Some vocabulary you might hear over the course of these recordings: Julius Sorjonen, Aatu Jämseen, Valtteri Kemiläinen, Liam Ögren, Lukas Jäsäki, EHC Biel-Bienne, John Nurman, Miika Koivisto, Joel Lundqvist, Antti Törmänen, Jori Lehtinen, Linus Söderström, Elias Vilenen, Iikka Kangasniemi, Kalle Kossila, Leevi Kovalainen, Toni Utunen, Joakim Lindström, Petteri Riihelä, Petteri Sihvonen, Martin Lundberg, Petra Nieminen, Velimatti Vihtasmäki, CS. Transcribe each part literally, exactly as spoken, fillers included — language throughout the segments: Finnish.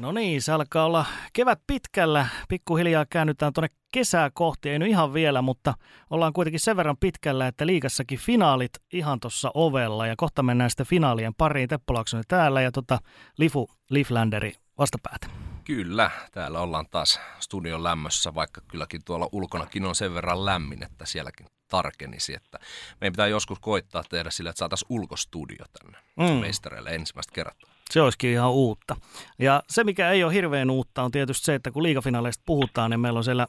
No niin, se alkaa olla kevät pitkällä. Pikkuhiljaa käännytään tuonne kesää kohti. Ei nyt ihan vielä, mutta ollaan kuitenkin sen verran pitkällä, että liigassakin finaalit ihan tuossa ovella. Ja kohta mennään sitten finaalien pariin. Teppo Laaksonen täällä ja tota Lifu Liflanderi vastapäätä. Kyllä, täällä ollaan taas studion lämmössä, vaikka kylläkin tuolla ulkonakin on sen verran lämmin, että sielläkin tarkenisi. Että meidän pitää joskus koittaa tehdä sillä, että saataisiin ulkostudio tänne mm. meistereille ensimmäistä kertaa. Se olisikin ihan uutta. Ja se, mikä ei ole hirveän uutta, on tietysti se, että kun liigafinaaleista puhutaan, niin meillä on siellä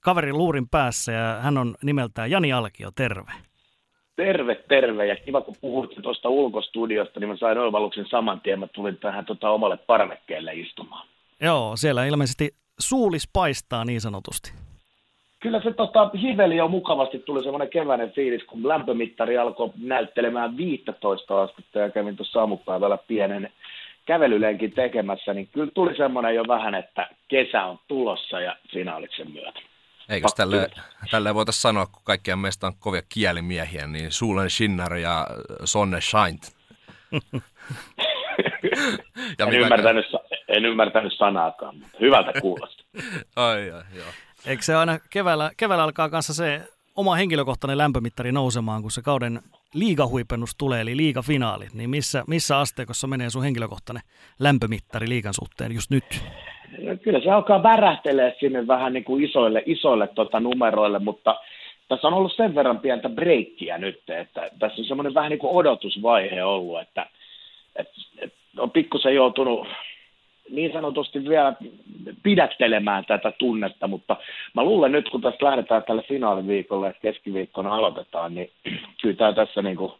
kaveri luurin päässä, ja hän on nimeltään Jani Alkio. Terve. Terve, terve. Ja kiva, kun puhuitte tuosta ulkostudiosta, niin mä sain oivalluksen saman tien. Mä tulin tähän tota omalle parvekkeelle istumaan. Joo, siellä ilmeisesti suulis paistaa niin sanotusti. Kyllä se tota, hiveli jo mukavasti tuli semmoinen keväinen fiilis, kun lämpömittari alkoi näyttelemään viisitoista astetta ja kävin tuossa aamupäivällä pienen kävelylenkin tekemässä, niin kyllä tuli semmoinen jo vähän, että kesä on tulossa ja finaalit sen myötä. Eikös tälleen tälle voitaisiin sanoa, kun kaikkia meistä on kovia kielimiehiä, niin Solen Schinner ja Sonne Scheint. Ja en, ymmärtänyt, en ymmärtänyt sanaakaan, mutta hyvältä kuulosti. Ai joo, joo. Eikö se aina keväällä, keväällä alkaa kanssa se oma henkilökohtainen lämpömittari nousemaan, kun se kauden liigahuipennus tulee, eli liigafinaalit, niin missä, missä asteikossa menee sun henkilökohtainen lämpömittari liigan suhteen just nyt? No, kyllä se alkaa värähtelee sinne vähän niin kuin isoille, isoille tota numeroille, mutta tässä on ollut sen verran pientä breikkiä nyt, että tässä on semmoinen vähän niin kuin odotusvaihe ollut, että, että, että on pikkusen joutunut niin sanotusti vielä pidättelemään tätä tunnetta, mutta mä luulen nyt, kun tässä lähdetään tällä finaaliviikolla, että keskiviikkona aloitetaan, niin kyllä tässä niin kuin,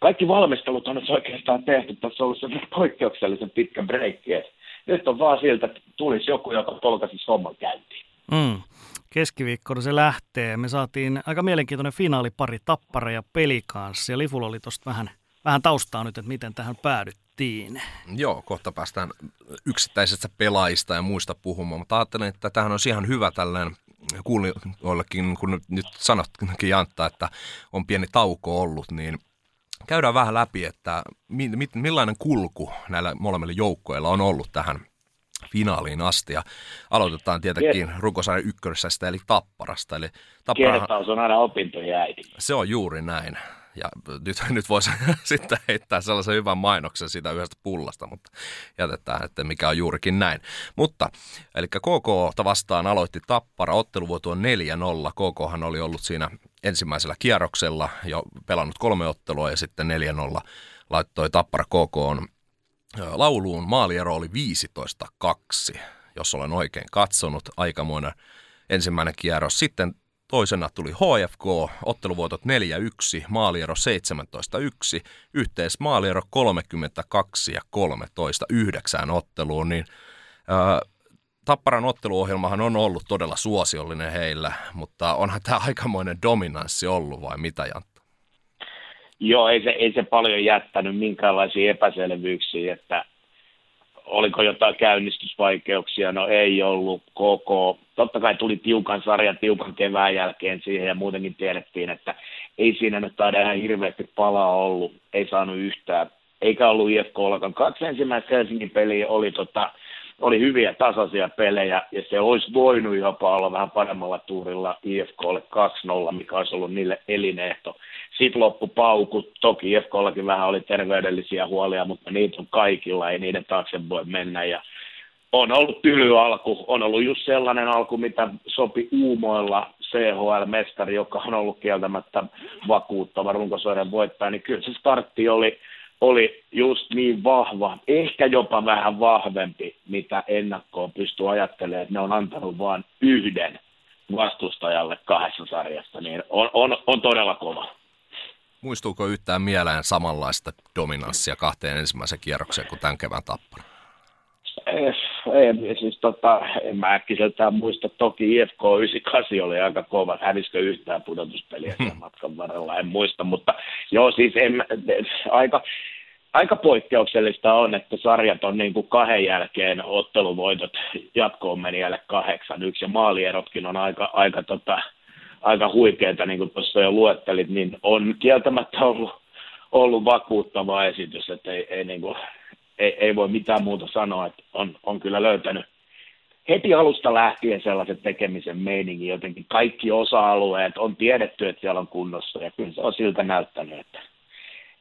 kaikki valmistelut on nyt oikeastaan tehty. Tässä on ollut se poikkeuksellisen pitkä breikki. Nyt on vaan siltä, että tulisi joku, joka polkaisi homman käyntiin. Mm. Keskiviikkona se lähtee. Me saatiin aika mielenkiintoinen finaalipari, Tappara ja Pelicans, ja Lifulla oli tuosta vähän, vähän taustaa nyt, että miten tähän päädyttiin. Tiin. Joo, kohta päästään yksittäisistä pelaajista ja muista puhumaan, mutta ajattelin, että tämähän on ihan hyvä tällainen kuulijoillekin, kun nyt sanotkin Jantta, että on pieni tauko ollut, niin käydään vähän läpi, että mi- mi- millainen kulku näillä molemmilla joukkoilla on ollut tähän finaaliin asti, ja aloitetaan tietenkin runkosarjan ykkösestä, eli Tapparasta. Eli Tapparahan... Kertaus on aina opintojen äiti. Se on juuri näin. Ja nyt, nyt voisi sitten heittää sellaisen hyvän mainoksen siitä yhdestä pullasta, mutta jätetään, että mikä on juurikin näin. Mutta, eli K K:ta vastaan aloitti Tappara, otteluvuoto on neljä nolla. K K:han oli ollut siinä ensimmäisellä kierroksella jo pelannut kolme ottelua ja sitten neljä nolla laittoi Tappara K K:n lauluun. Maaliero oli viisitoista kaksi, jos olen oikein katsonut, aikamoinen ensimmäinen kierros. Sitten toisena tuli H F K, otteluvuotot neljä yksi, maaliero seitsemäntoista yksi, yhteismaaliero kolmekymmentäkaksi ja kolmetoista yhdeksään otteluun. Niin, ää, Tapparan otteluohjelmahan on ollut todella suosiollinen heillä, mutta onhan tämä aikamoinen dominanssi ollut vai mitä, Jantta? Joo, ei se, ei se paljon jättänyt minkäänlaisia epäselvyyksiä, että oliko jotain käynnistysvaikeuksia? No ei ollut koko. Totta kai tuli tiukan sarjan tiukan kevään jälkeen siihen ja muutenkin tiedettiin, että ei siinä nyt taida ihan hirveästi palaa ollut. Ei saanut yhtään. Eikä ollut I F K-lakan. Kaksi ensimmäistä Helsingin peliä oli, tota, oli hyviä tasaisia pelejä ja se olisi voinut jopa olla vähän paremmalla tuurilla I F K:lle kaksi nolla, mikä olisi ollut niille elinehto. Sitten loppupaukut, toki I F K:llakin vähän oli terveydellisiä huolia, mutta niitä on kaikilla, ei niiden taakse voi mennä. Ja on ollut tyly alku, on ollut just sellainen alku, mitä sopi uumoilla C H L-mestari, joka on ollut kieltämättä vakuuttava runkosarjan voittaja, niin kyllä se startti oli, oli just niin vahva, ehkä jopa vähän vahvempi, mitä ennakkoon pystyy ajattelemaan, että ne on antanut vain yhden vastustajalle kahdessa sarjassa, niin on, on, on todella kova. Muistuuko yhtään mieleen samanlaista dominanssia kahteen ensimmäisen kierrokseen kuin tämän kevään Tappara? Ei, siis tota, en mä äkkiseltään muista. Toki I F K yhdeksänkymmentäkahdeksan oli aika kova. Hävisikö yhtään pudotuspeliä matkan varrella, en muista. Mutta joo, siis en, aika, aika poikkeuksellista on, että sarjat on niin kuin kahden jälkeen otteluvoitot jatkoon menijälle kahdeksan yksi ja maalierotkin on aika, aika, tota, aika huikeita, niin kuin tuossa jo luettelit, niin on kieltämättä ollut, ollut vakuuttava esitys, että ei, ei, niin kuin, ei, ei voi mitään muuta sanoa, että on, on kyllä löytänyt heti alusta lähtien sellaisen tekemisen meiningin, jotenkin kaikki osa-alueet on tiedetty, että siellä on kunnossa ja kyllä se on siltä näyttänyt, että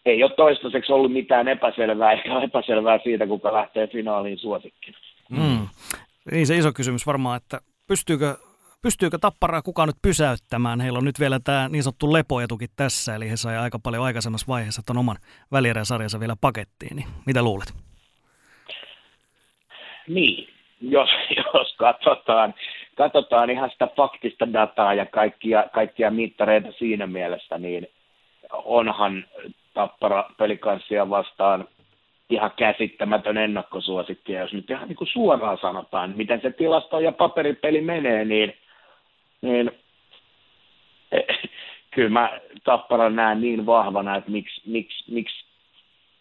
ei ole toistaiseksi ollut mitään epäselvää, eikä epäselvää siitä, kuka lähtee finaaliin suosikkina. Mm. Niin se iso kysymys varmaan, että pystyykö, pystyykö Tapparaa kukaan nyt pysäyttämään? Heillä on nyt vielä tämä niin sanottu lepoetukin tässä, eli he sai aika paljon aikaisemmassa vaiheessa tuon oman välieräsarjansa vielä pakettiin. Niin mitä luulet? Niin, jos, jos katsotaan, katsotaan ihan sitä faktista dataa ja kaikkia, kaikkia mittareita siinä mielessä, niin onhan Tappara Pelicansia vastaan ihan käsittämätön ennakkosuosikki. Ja jos nyt ihan niin kuin suoraan sanotaan, miten se tilasto- ja paperipeli menee, niin, niin kyllä mä Tappara näen niin vahvana, että miksi, miksi, miksi,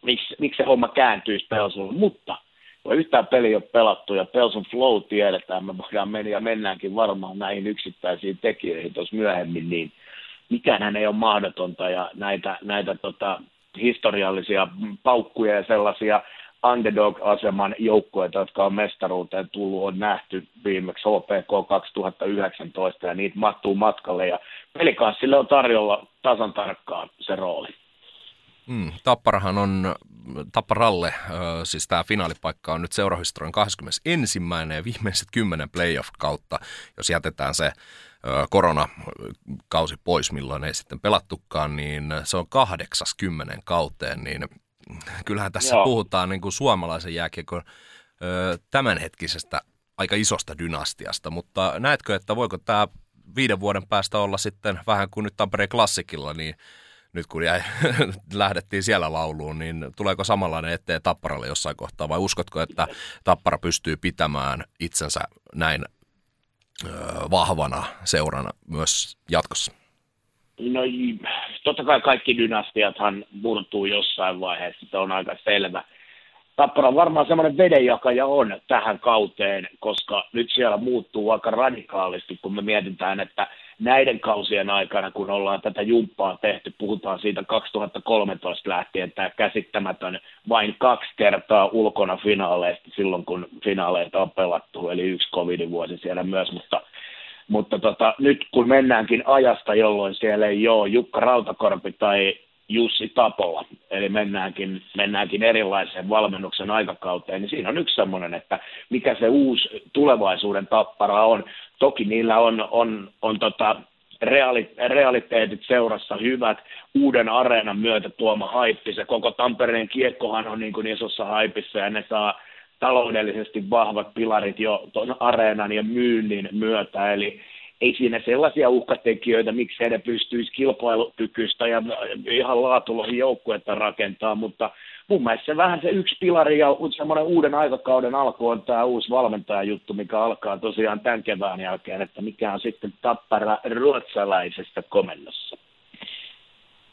miksi, miksi se homma kääntyisi Pelsulle. Mutta kun yhtään peli ei ole pelattu ja Pelsun flow tiedetään, me voidaan mennä ja mennäänkin varmaan näihin yksittäisiin tekijöihin tuossa myöhemmin, niin mikään ei ole mahdotonta ja näitä, näitä tota, historiallisia paukkuja ja sellaisia underdog-aseman joukkoita, jotka on mestaruuteen tullut, on nähty viimeksi H P K kaksituhattayhdeksäntoista ja niitä mahtuu matkalle ja Pelicansille on tarjolla tasan tarkkaan se rooli. Mm, Tapparahan on, Tapparalle, äh, siis tämä finaalipaikka on nyt seurahistorian kaksikymmentäensimmäinen ja viimeiset kymmenen playoff-kautta, jos jätetään se koronakausi pois, milloin ei sitten pelattukaan, niin se on kahdeksaskymmenes kauteen, niin kyllähän tässä Joo. puhutaan niin kuin suomalaisen jääkiekon tämänhetkisestä aika isosta dynastiasta, mutta näetkö, että voiko tämä viiden vuoden päästä olla sitten vähän kuin nyt Tampereen Klassikilla, niin nyt kun jäi, lähdettiin siellä lauluun, niin tuleeko samanlainen eteen Tapparalle jossain kohtaa vai uskotko, että Tappara pystyy pitämään itsensä näin vahvana seurana myös jatkossa? No totta kai kaikki dynastiathan murtuu jossain vaiheessa, se on aika selvä. Tappara varmaan semmoinen vedenjakaja on tähän kauteen, koska nyt siellä muuttuu aika radikaalisti, kun me mietitään, että näiden kausien aikana, kun ollaan tätä jumppaa tehty, puhutaan siitä kaksituhattakolmetoista lähtien, tämä käsittämätön vain kaksi kertaa ulkona finaaleista silloin, kun finaaleita on pelattu, eli yksi covidin vuosi siellä myös, mutta, mutta tota, nyt kun mennäänkin ajasta, jolloin siellä ei ole Jukka Rautakorpi tai Jussi Tapola, eli mennäänkin, mennäänkin erilaiseen valmennuksen aikakauteen, niin siinä on yksi semmoinen, että mikä se uusi tulevaisuuden Tappara on. Toki niillä on, on, on tota reaali, realiteetit seurassa hyvät, uuden areenan myötä tuoma haippi, se koko Tampereen kiekkohan on niin kuin isossa haipissa ja ne saa taloudellisesti vahvat pilarit jo tuon areenan ja myynnin myötä, eli ei siinä sellaisia uhkatekijöitä, miksei ne pystyisi kilpailukykyistä ja ihan laatuloihin joukkuetta rakentaa, mutta mun mielestä se vähän se yksi pilari ja semmoinen uuden aikakauden alku on tämä uusi valmentajajuttu, mikä alkaa tosiaan tämän kevään jälkeen, että mikä on sitten Tappara ruotsalaisesta komennossa.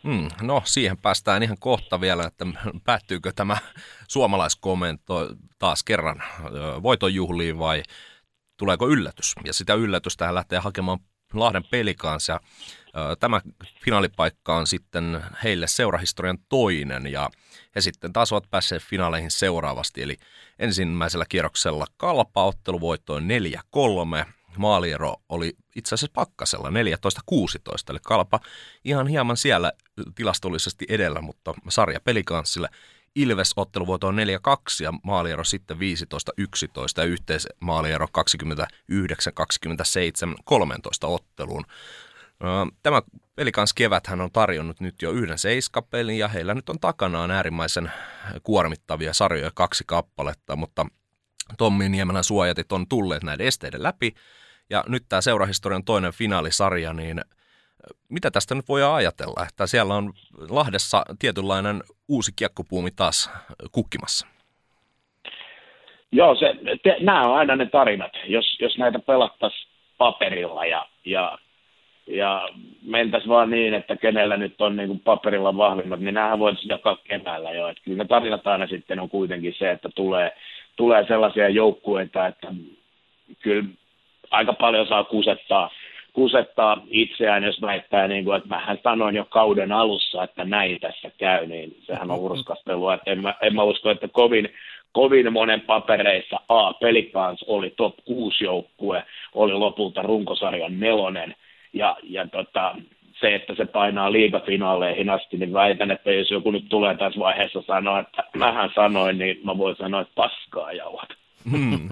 Mm, no siihen päästään ihan kohta vielä, että päättyykö tämä suomalaiskomento taas kerran voitonjuhliin vai tuleeko yllätys? Ja sitä yllätystä lähtee hakemaan Lahden Pelicansia. Tämä finaalipaikka on sitten heille seurahistorian toinen ja he sitten taas ovat päässeet finaaleihin seuraavasti. Eli ensimmäisellä kierroksella Kalpa otteluvoittoon neljä kolme. Maaliero oli itse asiassa pakkasella neljätoista kuusitoista. Eli Kalpa ihan hieman siellä tilastollisesti edellä, mutta sarja Pelicansille. Ilves otteluvuoto on neljä kaksi ja maaliero sitten viisitoista yksitoista ja yhteismaaliero kaksikymmentäyhdeksän kaksikymmentäseitsemän kolmeentoista otteluun. Tämä Pelicans-keväthän on tarjonnut nyt jo yhden seiskapelin ja heillä nyt on takanaan äärimmäisen kuormittavia sarjoja kaksi kappaletta, mutta Tommi Niemelän suojatit on tulleet näiden esteiden läpi ja nyt tämä seurahistorian toinen finaalisarja, niin mitä tästä nyt voidaan ajatella, että siellä on Lahdessa tietynlainen uusi kiekkopuumi taas kukkimassa? Joo, se, te, nämä on aina ne tarinat, jos, jos näitä pelattaisiin paperilla ja, ja ja mentäisiin vaan niin, että kenellä nyt on niin kuin paperilla vahvimmat, niin näähän voitaisiin jakaa keväällä jo. Et kyllä ne tarinat aina sitten on kuitenkin se, että tulee, tulee sellaisia joukkueita, että kyllä aika paljon saa kusettaa, kusettaa itseään, jos väittää, niin kuin, että mähän sanoin jo kauden alussa, että näin tässä käy, niin sehän on hurskastelua. En mä, en mä usko, että kovin... Kovin monen papereissa A, Pelicans oli top kuusi joukkue, oli lopulta runkosarjan nelonen, ja, ja tota, se, että se painaa liigafinaaleihin asti, niin väitän, että jos joku nyt tulee tässä vaiheessa sanoa, että mähän sanoin, niin mä voin sanoa, että paskaa jauhat. Hmm.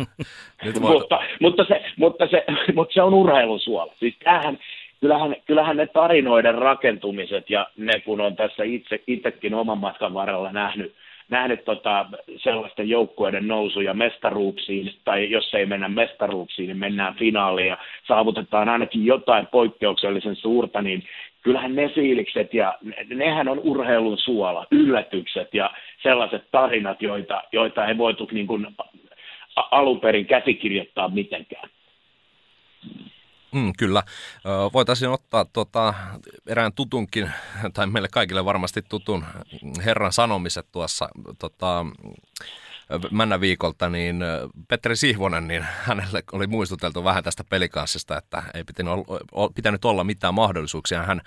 mutta, mutta, se, mutta, se, mutta se on urheilusuola. Siis tämähän, kyllähän, kyllähän ne tarinoiden rakentumiset, ja ne kun on tässä itse, itsekin oman matkan varrella nähnyt, nähnyt tota, sellaisten joukkueiden nousuja mestaruuksiin, tai jos ei mennä mestaruuksiin, niin mennään finaaliin ja saavutetaan ainakin jotain poikkeuksellisen suurta, niin kyllähän ne fiilikset ja nehän on urheilun suola, yllätykset ja sellaiset tarinat, joita, joita ei voitu niin kuin alun perin käsikirjoittaa mitenkään. Mm, kyllä. Voitaisiin ottaa tuota, erään tutunkin, tai meille kaikille varmasti tutun herran sanomiset tuossa tuota, männä viikolta, niin Petteri Sihvonen, niin hänelle oli muistuteltu vähän tästä Pelicanssista, että ei pitänyt olla mitään mahdollisuuksia. Hän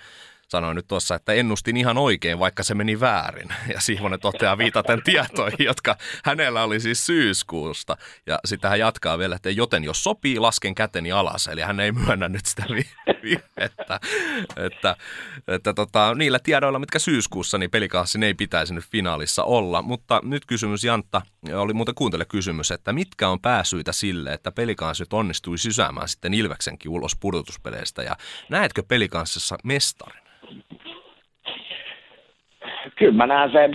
sanoi nyt tuossa, että ennustin ihan oikein, vaikka se meni väärin. Ja Sihvonen toteaa viitaten tietoihin, jotka hänellä oli siis syyskuusta. Ja sitä hän jatkaa vielä, että joten jos sopii, lasken käteni alas. Eli hän ei myönnä nyt sitä virhettä. Että, että tota, niillä tiedoilla, mitkä syyskuussa, niin Pelikassin ei pitäisi nyt finaalissa olla. Mutta nyt kysymys, Jantta, oli muuten kuuntele kysymys, että mitkä on pääsyitä sille, että Pelikans nyt onnistui sysäämään sitten Ilveksenkin ulos pudotuspeleistä. Ja näetkö Pelikanssissa mestarin? Kyllä mä näen sen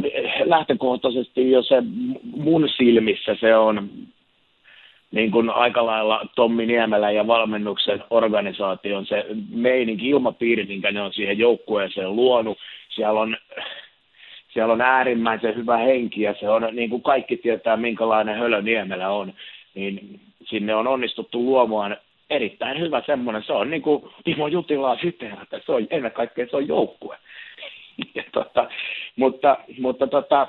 lähtökohtaisesti jo se mun silmissä se on niin kuin aika lailla Tommi Niemelän ja valmennuksen organisaation se meininki, ilmapiiri, minkä ne on siihen joukkueeseen luonut. Siellä on, siellä on äärimmäisen hyvä henki ja se on niin kuin kaikki tietää minkälainen hölö Niemelä on, niin sinne on onnistuttu luomaan erittäin hyvä semmoinen, se on niin kuin Timo Jutilaa siteerata, että se on ennen kaikkea se on joukkue. Ja tota, mutta mutta tota,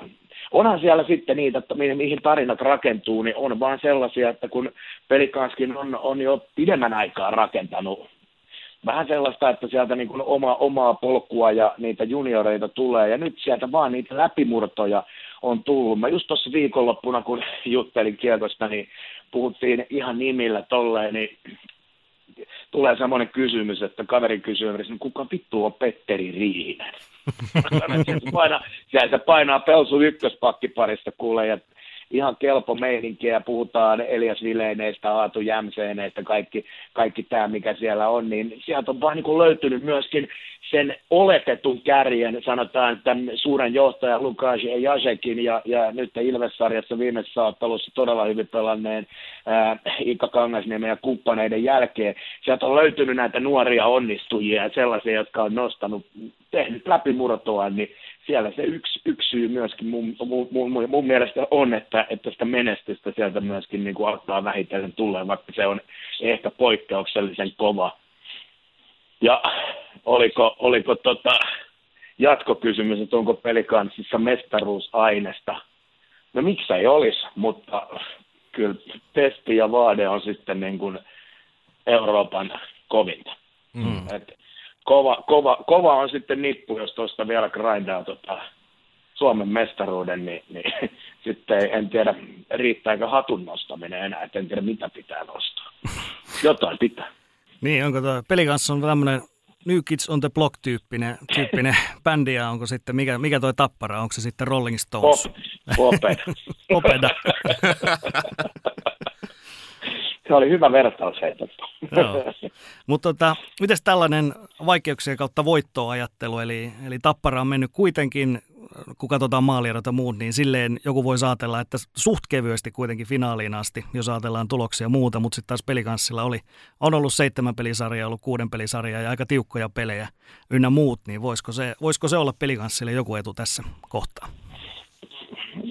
onhan siellä sitten niitä, että mihin tarinat rakentuu, niin on vaan sellaisia, että kun Pelikanskin on, on jo pidemmän aikaa rakentanut vähän sellaista, että sieltä niin kuin oma, omaa polkua ja niitä junioreita tulee ja nyt sieltä vaan niitä läpimurtoja on tullut. Mä just tuossa viikonloppuna, kun juttelin kiekosta, niin puhuttiin ihan nimillä tolleen, niin tulee semmoinen kysymys, että kaverin kysymys, niin kuka vittu on Petteri Riihelä? Siellä se painaa Pelsu ykköspakkiparista kuulee ja ihan kelpo meininkiä. Puhutaan Elias Vileneistä, Aatu Jämseeneistä, kaikki, kaikki tämä mikä siellä on, niin sieltä on vaan niin löytynyt myöskin sen oletetun kärjen, sanotaan tämän suuren johtajan Lukas Jäsäkin ja, ja nyt Ilves-sarjassa viimeisessä ottelussa todella hyvin pelanneen ää, Iikka Kangasniemen ja kumppaneiden jälkeen. Sieltä on löytynyt näitä nuoria onnistujia ja sellaisia, jotka on nostanut, tehnyt läpimurtoa, niin siellä se yksi, yksi syy myöskin mun, mun, mun, mun mielestä on, että, että sitä menestystä sieltä myöskin niin kuin alkaa vähitellen tulee, vaikka se on ehkä poikkeuksellisen kova. Ja oliko, oliko tota, jatkokysymys, että onko Pelicansissa mestaruusainesta? No miksei olisi, mutta kyllä testi ja vaade on sitten niin kuin Euroopan kovinta. Mm. Et, Kova, kova, kova on sitten nippu, jos tuosta vielä grindaa tota Suomen mestaruuden, niin, niin sitten en tiedä, riittääkö hatun nostaminen enää, et en tiedä mitä pitää nostaa. Jotain pitää. Niin, onko tuo Pelicans on tämmöinen New Kids on the Block-tyyppinen tyyppinen bändi, ja onko sitten, mikä, mikä toi Tappara, onko se sitten Rolling Stones? Pop, popeda. Popeda. Se oli hyvä vertaus heitettä. Mutta tota, mites tällainen vaikeuksien kautta voittoa ajattelu, eli, eli Tappara on mennyt kuitenkin, kun katsotaan maaliedot ja muut, niin silleen joku voi ajatella, että suht kevyesti kuitenkin finaaliin asti, jos ajatellaan tuloksia ja muuta, mutta sitten taas Pelicanssilla oli, on ollut seitsemän pelisarjaa, ollut kuuden pelisarjaa ja aika tiukkoja pelejä ynnä muut, niin voisiko se, voisiko se olla Pelicanssille joku etu tässä kohtaa?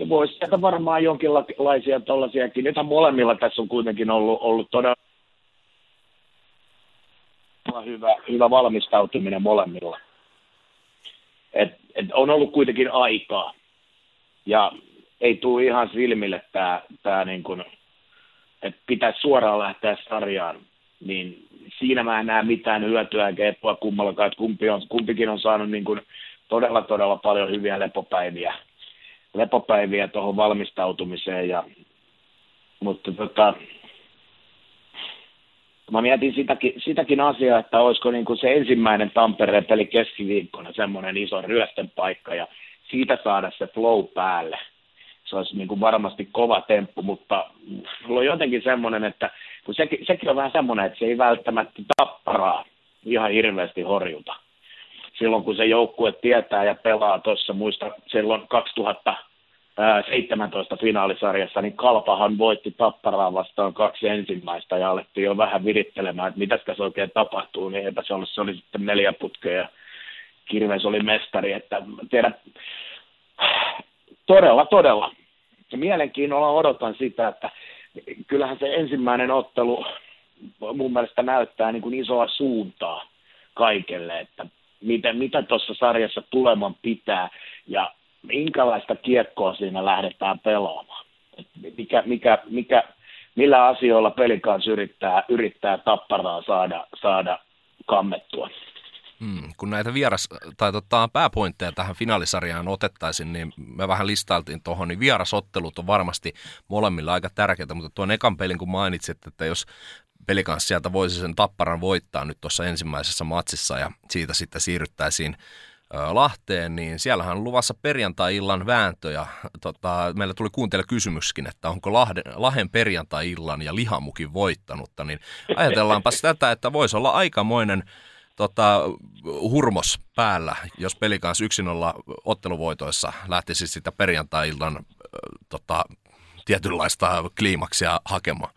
Voisi sieltä varmaan jonkinlaisia tollaisiakin. Nythän molemmilla tässä on kuitenkin ollut, ollut todella todella hyvä, hyvä valmistautuminen molemmilla. Et, et on ollut kuitenkin aikaa. Ja ei tule ihan silmille tämä, tää niin kuin, että pitäisi suoraan lähteä sarjaan. Niin siinä mä en näe mitään hyötyä eikä etua kummallakaan, että kumpi on, kumpikin on saanut niin kuin todella, todella paljon hyviä lepopäiviä, lepopäiviä tuohon valmistautumiseen. Ja, mutta tota, mä mietin sitäkin, sitäkin asiaa, että olisiko niin kuin se ensimmäinen Tampereen peli keskiviikkona semmoinen iso ryöstön paikka ja siitä saada se flow päälle. Se olisi niin kuin varmasti kova temppu, mutta mulla on jotenkin semmoinen, että kun sekin, sekin on vähän semmoinen, että se ei välttämättä Tapparaa ihan hirveästi horjuta. Silloin kun se joukkue tietää ja pelaa tuossa, muista silloin kaksituhattaseitsemäntoista finaalisarjassa, niin Kalpahan voitti Tapparaa vastaan kaksi ensimmäistä ja alettiin jo vähän virittelemään, että mitäskäs oikein tapahtuu, niin eipä se ollut, se oli sitten neljä putkea ja Kirves oli mestari, että tiedä, todella, todella. Mielenkiinnolla odotan sitä, että kyllähän se ensimmäinen ottelu mun mielestä näyttää niin kuin isoa suuntaa kaikelle, että mitä, mitä tuossa sarjassa tuleman pitää ja minkälaista kiekkoa siinä lähdetään pelaamaan. Mikä, mikä, mikä, millä asioilla Pelicans yrittää, yrittää Tapparaa saada, saada kammettua. Hmm, kun näitä vieras, tai tota, pääpointteja tähän finaalisarjaan otettaisiin, niin me vähän listailtiin tuohon, niin vierasottelut on varmasti molemmilla aika tärkeitä, mutta tuon ekan pelin kun mainitsit, että jos Pelicans sieltä voisi sen Tapparan voittaa nyt tuossa ensimmäisessä matsissa ja siitä sitten siirryttäisiin Lahteen, niin siellähän on luvassa perjantai-illan vääntö ja tota, meillä tuli kuuntele kysymyskin, että onko Lahden, Lahden perjantai-illan ja Lihamukin voittanutta, niin ajatellaanpas tätä, että voisi olla aikamoinen Tota, hurmos päällä, jos Pelicans yksi nolla otteluvoitoissa lähtisi sitä perjantai-illan äh, tota, tietynlaista kliimaksia hakemaan.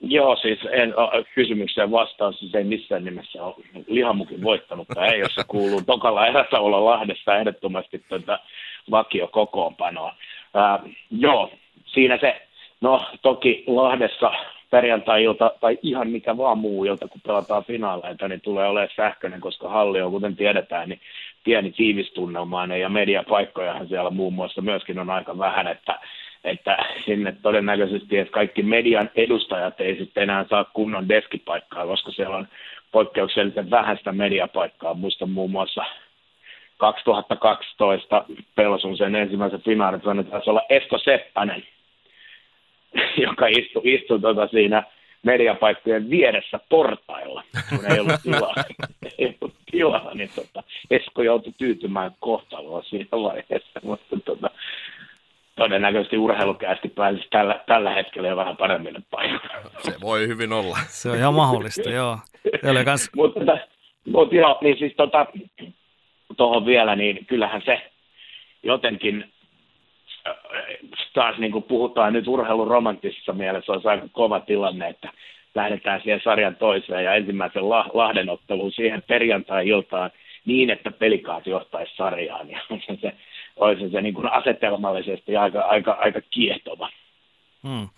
Joo, siis en, kysymykseen vastaus, siis ei missään nimessä ole Lihamukin voittanut, tai ei, jos se kuuluu tokalla erässä olla Lahdessa ehdottomasti tuota vakiokokoonpanoa. Äh, joo, siinä se, no toki Lahdessa perjantai-ilta tai ihan mikä vaan muu ilta, kun pelataan finaaleita, niin tulee olemaan sähköinen, koska halli on, kuten tiedetään, niin pieni tiivistunnelmainen ja mediapaikkojahan siellä muun muassa myöskin on aika vähän, että, että sinne todennäköisesti, että kaikki median edustajat ei sitten enää saa kunnon deskipaikkaa, koska siellä on poikkeuksellisen vähän sitä mediapaikkaa. Muistan muun muassa kaksituhattakaksitoista Pelsun sen ensimmäisen finaalin, että taisi olla Esko Seppänen, joka istui, istui tuota siinä mediapaikkojen vieressä portailla, kun ei ollut tilaa. ei ollut tilaa, niin tota, Esko joutui tyytymään kohtaloa siinä vaiheessa, mutta tota, todennäköisesti urheilukäästi pääsisi tällä, tällä hetkellä jo vähän paremmin paikalle. Se voi hyvin olla. Se on ihan mahdollista, joo. Mutta mut, niin siis tuohon tota, vielä, niin kyllähän se jotenkin taas niin kuin puhutaan nyt urheiluromanttisessa mielessä, on aika kova tilanne, että lähdetään siihen sarjan toiseen ja ensimmäisen lahdenotteluun siihen perjantai-iltaan niin, että Pelicans johtaisi sarjaan. Ja se, olisi se niin kuin asetelmallisesti aika, aika, aika kiehtova. Hmm.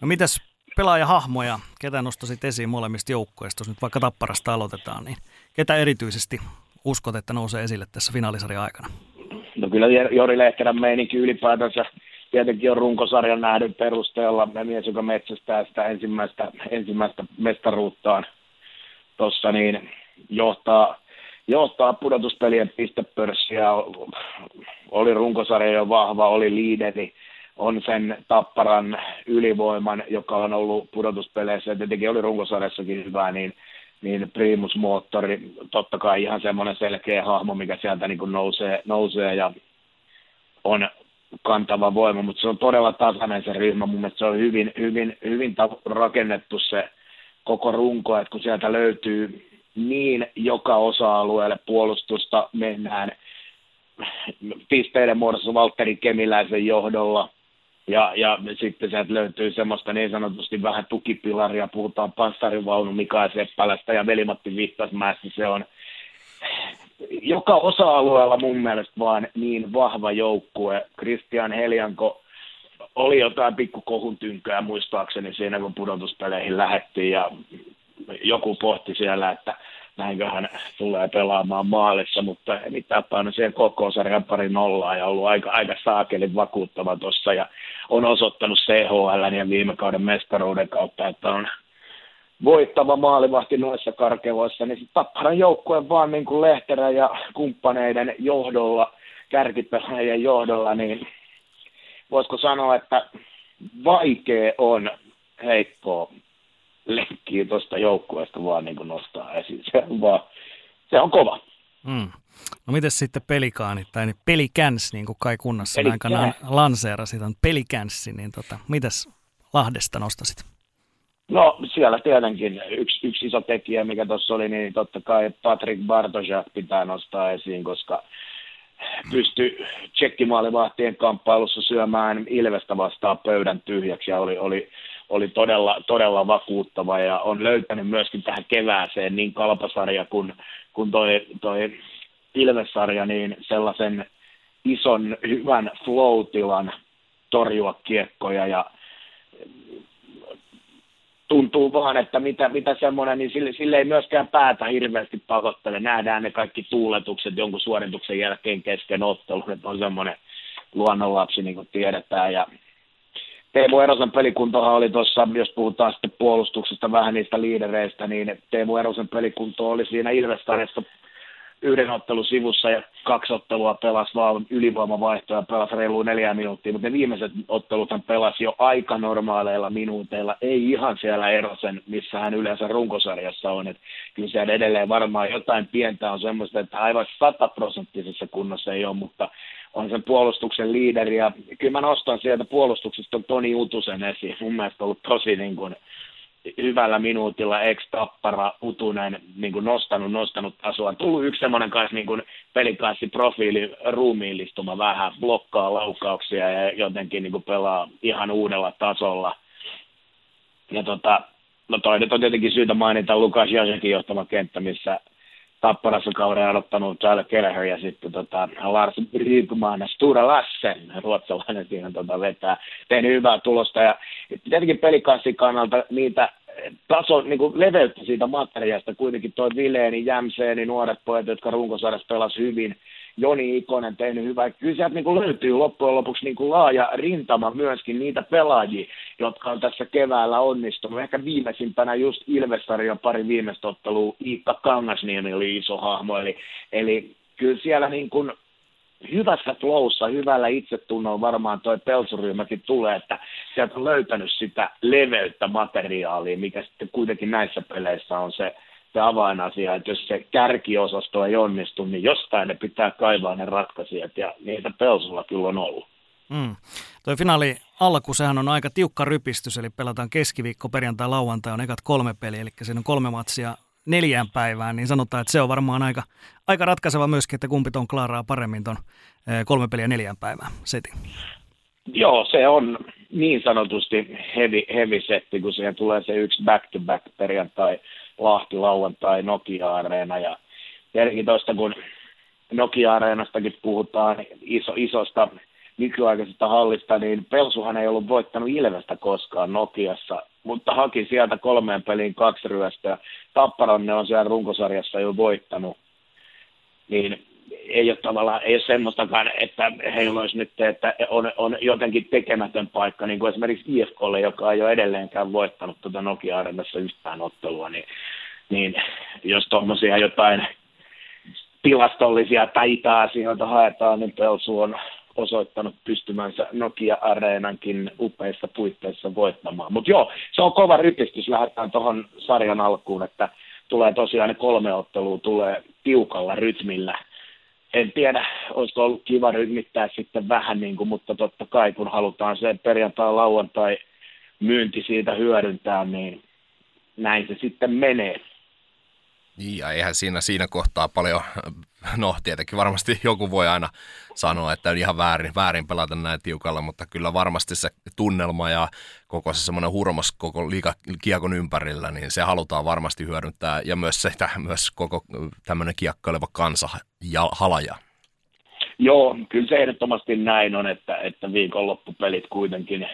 No mitäs pelaajahahmoja, ketä nostasit esiin molemmista joukkueista, jos nyt vaikka Tapparasta aloitetaan, niin ketä erityisesti uskot, että nousee esille tässä finaalisarjan aikana? No kyllä Jori Lehtinen meininki ylipäätänsä tietenkin on runkosarjan nähdyn perusteella. Mies, joka metsästää sitä ensimmäistä, ensimmäistä mestaruuttaan tuossa, niin johtaa, johtaa pudotuspelien pistepörssiä. Oli runkosarja jo vahva, oli liideri. On sen Tapparan ylivoiman, joka on ollut pudotuspeleissä ja tietenkin oli runkosarjassakin hyvä, niin niin primusmoottori, totta kai ihan semmoinen selkeä hahmo, mikä sieltä niin kuin nousee, nousee ja on kantava voima, mutta se on todella tasainen se ryhmä. Mun mielestä se on hyvin, hyvin, hyvin rakennettu se koko runko, että kun sieltä löytyy niin joka osa-alueelle puolustusta, mennään pisteiden muodossa Valtteri Kemiläisen johdolla. Ja, ja sitten sieltä löytyy semmoista niin sanotusti vähän tukipilaria, puhutaan panssarivaunu Mikael Seppälästä ja Velimatti Vihtasmäessä, se on joka osa-alueella mun mielestä vaan niin vahva joukkue. Christian Helianko oli jotain pikkukohun tynkää muistaakseni siinä, kun pudotuspeleihin lähettiin ja joku pohti siellä, että näinköhän tulee pelaamaan maalissa, mutta eli Tappara siellä koko sarjan pari nollaa ja ollut aika, aika saakelin vakuuttava tuossa ja on osoittanut C H L ja viime kauden mestaruuden kautta, että on voittava maalivahti noissa karkeloissa, niin Tapparan joukkueen vaan niin kuin Lehterä ja kumppaneiden johdolla, kärkipelaajien johdolla, niin voisiko sanoa, että vaikea on heikkoa lenkkiä tuosta joukkueesta vaan niin kuin nostaa esiin. Se on, vaan, se on kova. Mm. No mites sitten pelikaanit, tai Pelicans, niin kuin Kai Kunnassa aikanaan lanseerasi tämän Pelicansin, niin tota, mitäs Lahdesta nostasit? No siellä tietenkin yksi, yksi iso tekijä, mikä tuossa oli, niin totta kai Patrick Bartoszak pitää nostaa esiin, koska pystyi tsekkimaalivahtien kamppailussa syömään Ilvestä vastaan pöydän tyhjäksi ja oli, oli, oli todella, todella vakuuttava ja on löytänyt myöskin tähän kevääseen niin kalpasarja kuin, kuin toi, toi Ilves-sarja, niin sellaisen ison hyvän flow-tilan torjua kiekkoja ja tuntuu vaan, että mitä, mitä semmoinen, niin sille, sille ei myöskään päätä hirveästi pakottele. Nähdään ne kaikki tuuletukset jonkun suorituksen jälkeen kesken ottelun, että on semmoinen luonnonlapsi, niin kuin tiedetään. Ja Teemu Erosen pelikuntohan oli tuossa, jos puhutaan sitten puolustuksesta vähän niistä liidereistä, niin Teemu Erosen pelikunto oli siinä Ilves-sarjassa yhden ottelun sivussa ja kaksi ottelua pelasi vaan ylivoimavaihtoja, pelasi reilu neljä minuuttia, mutta ne viimeiset otteluthan pelasi jo aika normaaleilla minuuteilla, ei ihan siellä Erosen, missä hän yleensä runkosarjassa on, että kyllä siellä edelleen varmaan jotain pientä on semmoista, että aivan sataprosenttisessa kunnossa ei ole, mutta on sen puolustuksen liideri ja kyllä mä nostan sieltä puolustuksesta Toni Utusen esiin, mun mielestä on ollut tosi niin kuin hyvällä minuutilla ex-Tappara Utunen niin kuin nostanut, nostanut tasoa. On tullut yksi semmoinen kanssa niin kuin Pelikanssi-profiili ruumiillistuma vähän, blokkaa laukauksia ja jotenkin niin kuin pelaa ihan uudella tasolla. Ja tota, no toi nyt on tietenkin syytä mainita Lukas Jäsäkin johtama kenttä, missä Tapparassa kauden odottanut Tyler Kelleher ja sitten tota, Lars Brygman, Stura Lassen, ruotsalainen siihen tota, vetää, tehnyt hyvää tulosta ja tietenkin pelikanssin kannalta niitä tason, niin kuin leveyttä siitä materiaalista, kuitenkin toi Vileni, Jämseeni, nuoret pojat, jotka runkosarjassa pelasi hyvin, Joni Ikonen tehnyt hyvää. Kyllä sieltä niin löytyy loppujen lopuksi niin laaja rintama myöskin niitä pelaajia, jotka on tässä keväällä onnistunut. Ehkä viimeisimpänä just Ilves-sarjan pari viimeistä ottelua Iikka Kangasniemi oli iso hahmo. Eli, eli kyllä siellä niin kuin hyvässä flowssa, hyvällä itsetunnolla varmaan toi pelsuryhmäkin tulee, että sieltä on löytänyt sitä leveyttä materiaalia, mikä sitten kuitenkin näissä peleissä on se avainasia, että jos se kärkiosasto ei onnistu, niin jostain ne pitää kaivaa ne ratkaisijat, ja niitä pelsulla kyllä on ollut. Mm. Toi finaali alku, sehän on aika tiukka rypistys, eli pelataan keskiviikko, perjantai, lauantai on ekat kolme peliä, eli siinä on kolme matsia neljään päivään, niin sanotaan, että se on varmaan aika, aika ratkaiseva myöskin, että kumpi ton klaaraa paremmin ton kolme peliä neljään päivään setin. Joo, se on niin sanotusti heavy, heavy setti, kun siihen tulee se yksi back-to-back perjantai, Lahti, lauantai, Nokia-areena ja tietenkin tuosta, kun Nokia-areenastakin puhutaan iso, isosta nykyaikaisesta hallista, niin Pelsuhan ei ollut voittanut Ilvestä koskaan Nokiassa, mutta haki sieltä kolmeen peliin kaksi ryöstöä. Tapparanne on siellä runkosarjassa jo voittanut, niin ei ole tavallaan, ei ole semmoistakaan, että heillä olisi nyt, että on, on jotenkin tekemätön paikka, niin kuin esimerkiksi I F K:lle, joka ei ole edelleenkään voittanut tuota Nokia-areenassa yhtään ottelua, niin, niin jos tuommoisia jotain tilastollisia taita-asioita haetaan, niin Pelsu on osoittanut pystymänsä Nokia-areenankin upeissa puitteissa voittamaan. Mutta joo, se on kova rypistys, lähdetään tuohon sarjan alkuun, että tulee tosiaan ne kolme ottelua, tulee tiukalla rytmillä. En tiedä, olisiko ollut kiva rytmittää sitten vähän, niin kuin, mutta totta kai kun halutaan se perjantai-lauantai myynti siitä hyödyntää, niin näin se sitten menee. Ja eihän siinä, siinä kohtaa paljon, no tietenkin varmasti joku voi aina sanoa, että on ihan väärin, väärin pelata näin tiukalla, mutta kyllä varmasti se tunnelma ja koko se semmoinen hurmos koko liikakiekon ympärillä, niin se halutaan varmasti hyödyntää ja myös, se, myös koko tämmöinen kiekkoileva kansa ja halaja. Joo, kyllä se ehdottomasti näin on, että, että viikonloppupelit kuitenkin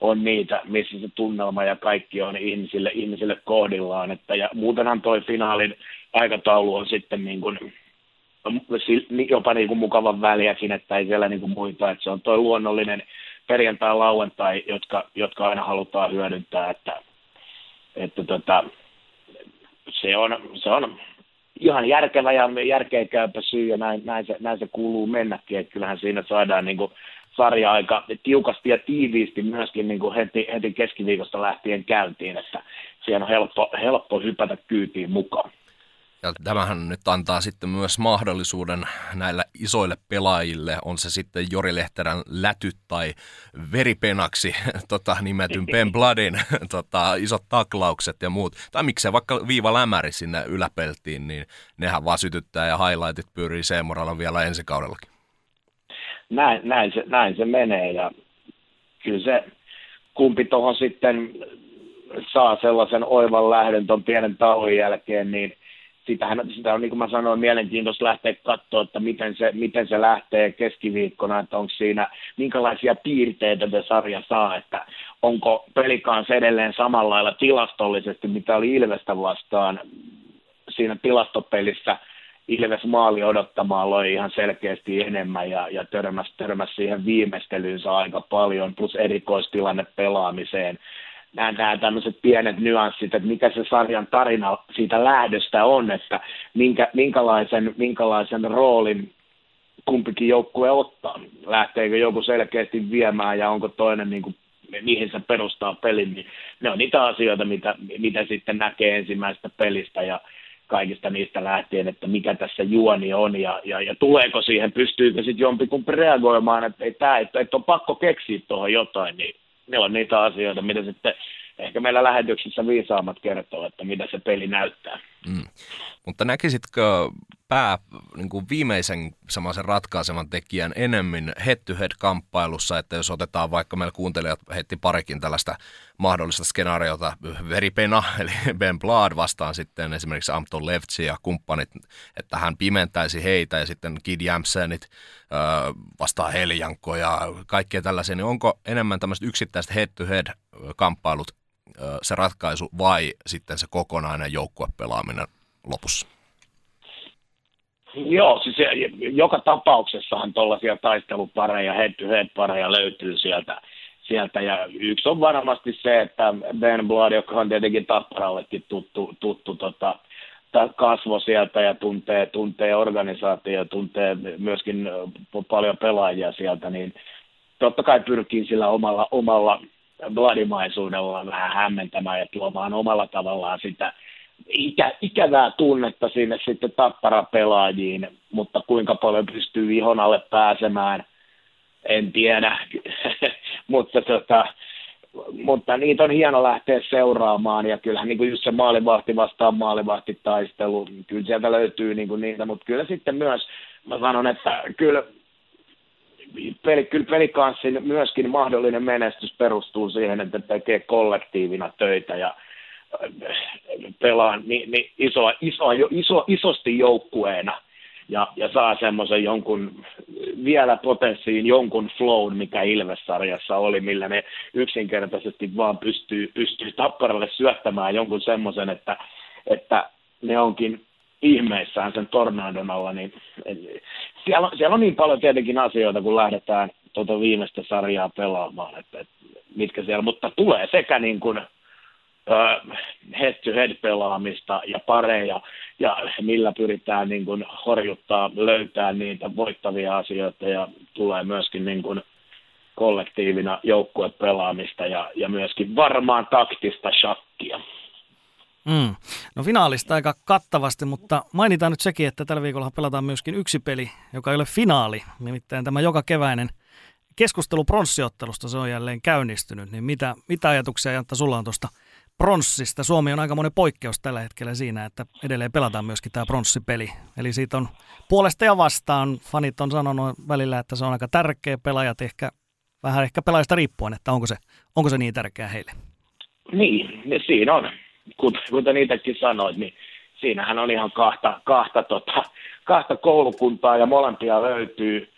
on niitä, missä se tunnelma ja kaikki on ihmisille, ihmisille kohdillaan. Että, ja muutenhan toi finaalin aikataulu on sitten niin kuin, jopa niin kuin mukavan väliäkin, että ei siellä niin kuin muita. Että se on tuo luonnollinen perjantai, lauantai, jotka, jotka aina halutaan hyödyntää. Että, että tota, se, on, se on ihan järkevä ja järkeenkäypä syy ja näin, näin, se, näin se kuuluu mennäkin. Että kyllähän siinä saadaan niin kuin sarja aika tiukasti ja tiiviisti myöskin niin kuin heti, heti keskiviikosta lähtien käyntiin, että siihen on helppo, helppo hypätä kyytiin mukaan. Ja tämähän nyt antaa sitten myös mahdollisuuden näillä isoille pelaajille, on se sitten Jori Lehterän läty tai veripenaksi tota, nimetyn Ben Bloodin tota, isot taklaukset ja muut. Tai miksei vaikka viivalämäri sinne yläpeltiin, niin nehän vaan sytyttää ja highlightit pyörii Seemoralla vielä ensi kaudellakin. Näin, näin, se, näin se menee ja kyllä se kumpi tuohon sitten saa sellaisen oivan lähdön tuon pienen tauon jälkeen, niin sitähän, sitä on niin kuin mä sanoin mielenkiintoista lähteä katsoa, että miten se, miten se lähtee keskiviikkona, että onko siinä, minkälaisia piirteitä se sarja saa, että onko Pelicans edelleen samalla lailla tilastollisesti, mitä oli Ilvestä vastaan siinä tilastopelissä. Ilves maali odottamaan loi ihan selkeästi enemmän ja, ja törmäsi, törmäsi siihen viimeistelyynsä aika paljon, plus erikoistilanne pelaamiseen. Nämä, nämä tämmöiset pienet nyanssit, että mikä se sarjan tarina siitä lähdöstä on, että minkä, minkälaisen, minkälaisen roolin kumpikin joukkue ottaa. Lähteekö joku selkeästi viemään ja onko toinen niin kuin mihin se perustaa pelin, niin ne on niitä asioita, mitä, mitä sitten näkee ensimmäisestä pelistä ja kaikista niistä lähtien, että mikä tässä juoni on ja, ja, ja tuleeko siihen, pystyykö sitten jompikumpi reagoimaan, että ei tämä, että, että on pakko keksiä tuohon jotain, niin ne on niitä asioita, mitä sitten ehkä meillä lähetyksissä viisaammat kertoo, että mitä se peli näyttää. Mm. Mutta näkisitkö pää niin kuin viimeisen samaisen ratkaisevan tekijän enemmän head-to-head-kamppailussa, että jos otetaan vaikka meillä kuuntelijat heitti parikin tällaista mahdollista skenaariota veripena, eli Ben Blad vastaan sitten esimerkiksi Ampton Leftsi ja kumppanit, että hän pimentäisi heitä ja sitten Kid Jämsenit vastaan Helianko ja kaikkea tällaisia, niin onko enemmän tämmöiset yksittäiset head-to-head-kamppailut se ratkaisu vai sitten se kokonainen joukkuepelaaminen lopussa? Joo, siis joka tapauksessahan tuollaisia taistelupareja, head-to-head-pareja löytyy sieltä, sieltä. Ja yksi on varmasti se, että Ben Blood, joka on tietenkin Tapparallekin tuttu, tuttu tota, kasvo sieltä ja tuntee, tuntee organisaatio, tuntee myöskin paljon pelaajia sieltä, niin totta kai pyrkii sillä omalla, omalla bloodimaisuudellaan vähän hämmentämään ja tuomaan omalla tavallaan sitä Ikä, ikävää tunnetta sinne sitten Tappara-pelaajiin, mutta kuinka paljon pystyy vihon alle pääsemään, en tiedä. mutta, tota, mutta niitä on hieno lähteä seuraamaan, ja kyllähän niin kuin just se maalivahti vastaan maalivahtitaistelu, kyllä sieltä löytyy niin kuin niitä, mutta kyllä sitten myös, mä sanon, että kyllä, peli, kyllä Pelicansin myöskin mahdollinen menestys perustuu siihen, että tekee kollektiivina töitä, ja pelaa niin, niin iso, iso, iso, isosti joukkueena ja, ja saa semmoisen jonkun vielä potenssiin jonkun flown, mikä Ilves-sarjassa oli, millä ne yksinkertaisesti vaan pystyy, pystyy Tapparalle syöttämään jonkun semmoisen, että, että ne onkin ihmeissään sen tornadon alla. Niin, siellä, on, siellä on niin paljon tietenkin asioita, kun lähdetään tuota viimeistä sarjaa pelaamaan, että, että mitkä siellä, mutta tulee sekä niin kuin head-to-head-pelaamista ja pareja, ja millä pyritään niin kuin horjuttaa, löytää niitä voittavia asioita, ja tulee myöskin niin kuin kollektiivina joukkuepelaamista ja, ja myöskin varmaan taktista shakkia. Mm. No finaalista aika kattavasti, mutta mainitaan nyt sekin, että tällä viikolla pelataan myöskin yksi peli, joka ei ole finaali, nimittäin tämä joka keväinen keskustelu pronssiottelusta, se on jälleen käynnistynyt, niin mitä, mitä ajatuksia, Jantta, sulla on tuosta pronssista? Suomi on aikamoinen poikkeus tällä hetkellä siinä, että edelleen pelataan myöskin tämä pronssipeli. Eli siitä on puolesta ja vastaan. Fanit on sanonut välillä, että se on aika tärkeä. Pelaajat ehkä, vähän ehkä pelaajista riippuen, että onko se, onko se niin tärkeä heille. Niin, ja siinä on. Kuten niitäkin sanoit, niin siinähän on ihan kahta, kahta, tota, kahta koulukuntaa ja molempia löytyy.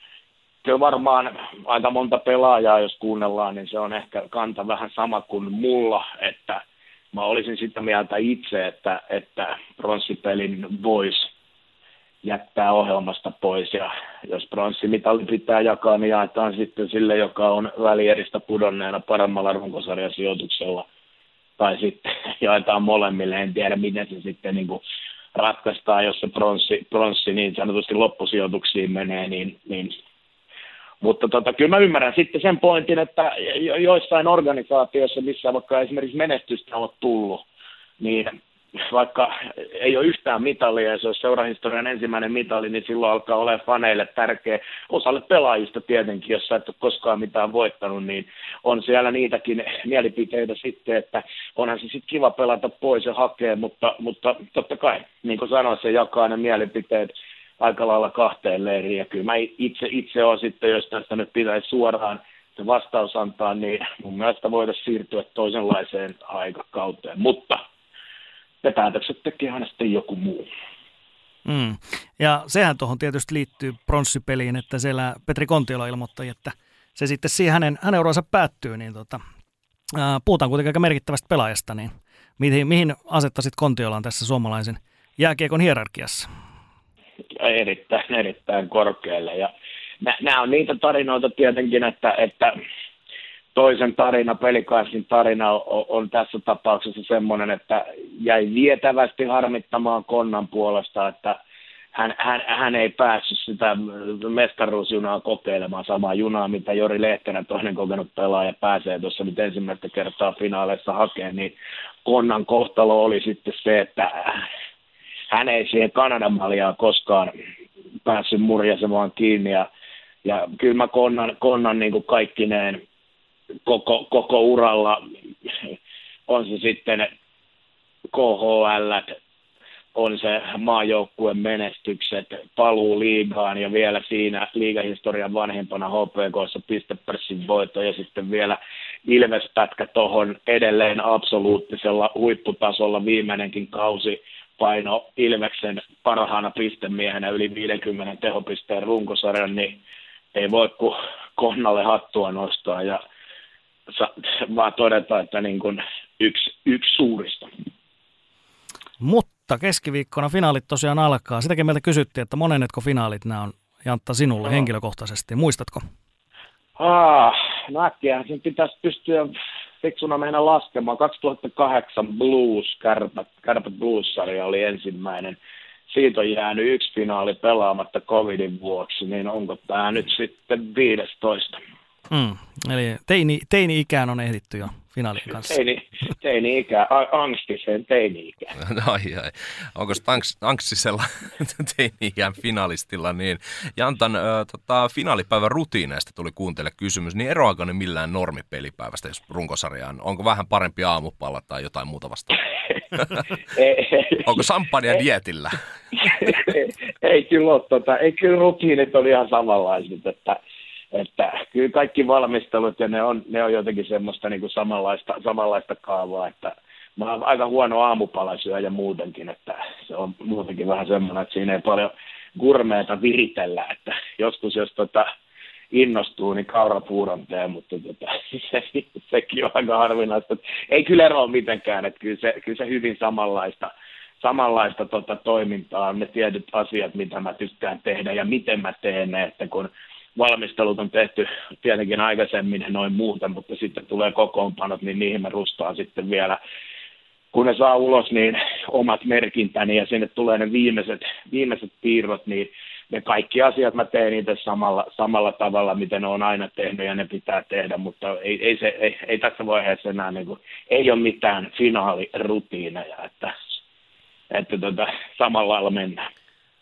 Kyllä varmaan aika monta pelaajaa, jos kuunnellaan, niin se on ehkä kanta vähän sama kuin mulla, että mä olisin sitä mieltä itse, että, että pronssipelin voisi jättää ohjelmasta pois, ja jos pronssimitali pitää jakaa, niin jaetaan sitten sille, joka on välieristä pudonneena paremmalla runkosarjasijoituksella, tai sitten jaetaan molemmille, en tiedä miten se sitten niin kuin ratkaistaan, jos se pronssi, pronssi niin sanotusti loppusijoituksiin menee, niin, niin. Mutta tota, kyllä mä ymmärrän sitten sen pointin, että joissain organisaatioissa, missä vaikka esimerkiksi menestystä on tullut, niin vaikka ei ole yhtään mitalia ja se olisi seurahistorian ensimmäinen mitali, niin silloin alkaa olla faneille tärkeä. Osalle pelaajista tietenkin, jos sä et ole koskaan mitään voittanut, niin on siellä niitäkin mielipiteitä sitten, että onhan se sitten kiva pelata pois ja hakea, mutta, mutta totta kai, niin kuin sanoin, se jakaa ne mielipiteet aika lailla kahteen leiriin. Ja kyllä mä itse, itse olen sitten, jos tästä nyt pitäisi suoraan se vastaus antaa, niin mun mielestä voitaisiin siirtyä toisenlaiseen aikakauteen, mutta ne päätökset tekee aina sitten joku muu. Mm. Ja sehän tuohon tietysti liittyy pronssipeliin, että siellä Petri Kontiola ilmoitti, että se sitten siihen hänen, hänen uransa päättyy. Niin tota, ää, puhutaan kuitenkin aika merkittävästä pelaajasta, niin mihin, mihin asettaisit Kontiolaan tässä suomalaisen jääkiekon hierarkiassa? Ja erittäin, erittäin korkealle. Ja nä, nämä on niitä tarinoita tietenkin, että... että toisen tarina, Pelicansin tarina on tässä tapauksessa semmoinen, että jäi vietävästi harmittamaan Konnan puolesta, että hän, hän, hän ei päässyt sitä mestaruusjunaa kokeilemaan, samaa junaa, mitä Jori Lehtinen, toinen kokenut pelaaja, pääsee tuossa nyt ensimmäistä kertaa finaaleissa hakemaan, niin Konnan kohtalo oli sitten se, että hän ei siihen Kanadan maljaan koskaan päässyt murjaisemaan kiinni, ja, ja kyllä mä Konnan, Konnan niin kuin kaikkineen Koko, koko uralla, on se sitten K H L, on se maajoukkueen menestykset, paluu liigaan ja vielä siinä liigahistorian vanhempana H P K:ssa pistepörssin voitto ja sitten vielä Ilves-pätkä tuohon edelleen absoluuttisella huipputasolla viimeinenkin kausi paino Ilveksen parhaana pistemiehenä yli viidenkymmenen tehopisteen runkosarjan, niin ei voi kuin Konnalle hattua nostaa ja vaan todetaan, että niin kuin yksi, yksi suurista. Mutta keskiviikkona finaalit tosiaan alkaa. Sitäkin meiltä kysyttiin, että monennetko finaalit nämä on, Jantta, sinulle no. henkilökohtaisesti. Muistatko? Ah, no äkkiähän sen pitäisi pystyä fiksuna mennä laskemaan. kaksituhattakahdeksan Blues, Kärpät, Kärpät Blues-sarja oli ensimmäinen. Siitä on jäänyt yksi finaali pelaamatta covidin vuoksi, niin onko tämä nyt sitten viidestoista? Mm, eli teini, teini-ikään on ehditty jo finaalin kanssa. Teini, teini-ikään, angstisen teini-ikään. No, onko angstisella teini-ikään finalistilla niin? Jantan ö, tota, finaalipäivän rutiineista tuli kuuntele kysymys, niin eroako ne millään normipelipäivästä, jos runkosarjaan? Onko vähän parempi aamupalla tai jotain muuta vastaavaa? Onko samppania dietillä? Ei kyllä ole, tota, ei kyllä rutiinit oli ihan samanlaiset, että Että kyllä kaikki valmistelut ja ne on, ne on jotenkin semmoista niin kuin samanlaista, samanlaista kaavaa, että mä oon aika huono aamupalasyöjä ja muutenkin, että se on muutenkin vähän semmoinen, että siinä ei paljon gurmeita viritellä, että joskus jos tota innostuu, niin kaurapuuron tee, mutta tota, se, sekin on aika harvinaista. Ei kyllä eroa mitenkään, että kyllä se, kyllä se hyvin samanlaista. Samanlaista tota, toimintaa on ne tietyt asiat, mitä mä tykkään tehdä ja miten mä teen ne, että kun valmistelut on tehty tietenkin aikaisemmin noin muuta, mutta sitten tulee kokoonpanot, niin niihin mä rustaan sitten vielä, kun ne saa ulos, niin omat merkintäni ja sinne tulee ne viimeiset, viimeiset piirrot, niin ne kaikki asiat mä teen itse samalla, samalla tavalla, mitä ne on aina tehnyt ja ne pitää tehdä, mutta ei, ei, se, ei, ei tässä vaiheessa enää, niin kuin, ei ole mitään finaalirutiineja, että, että tota, samalla lailla mennään.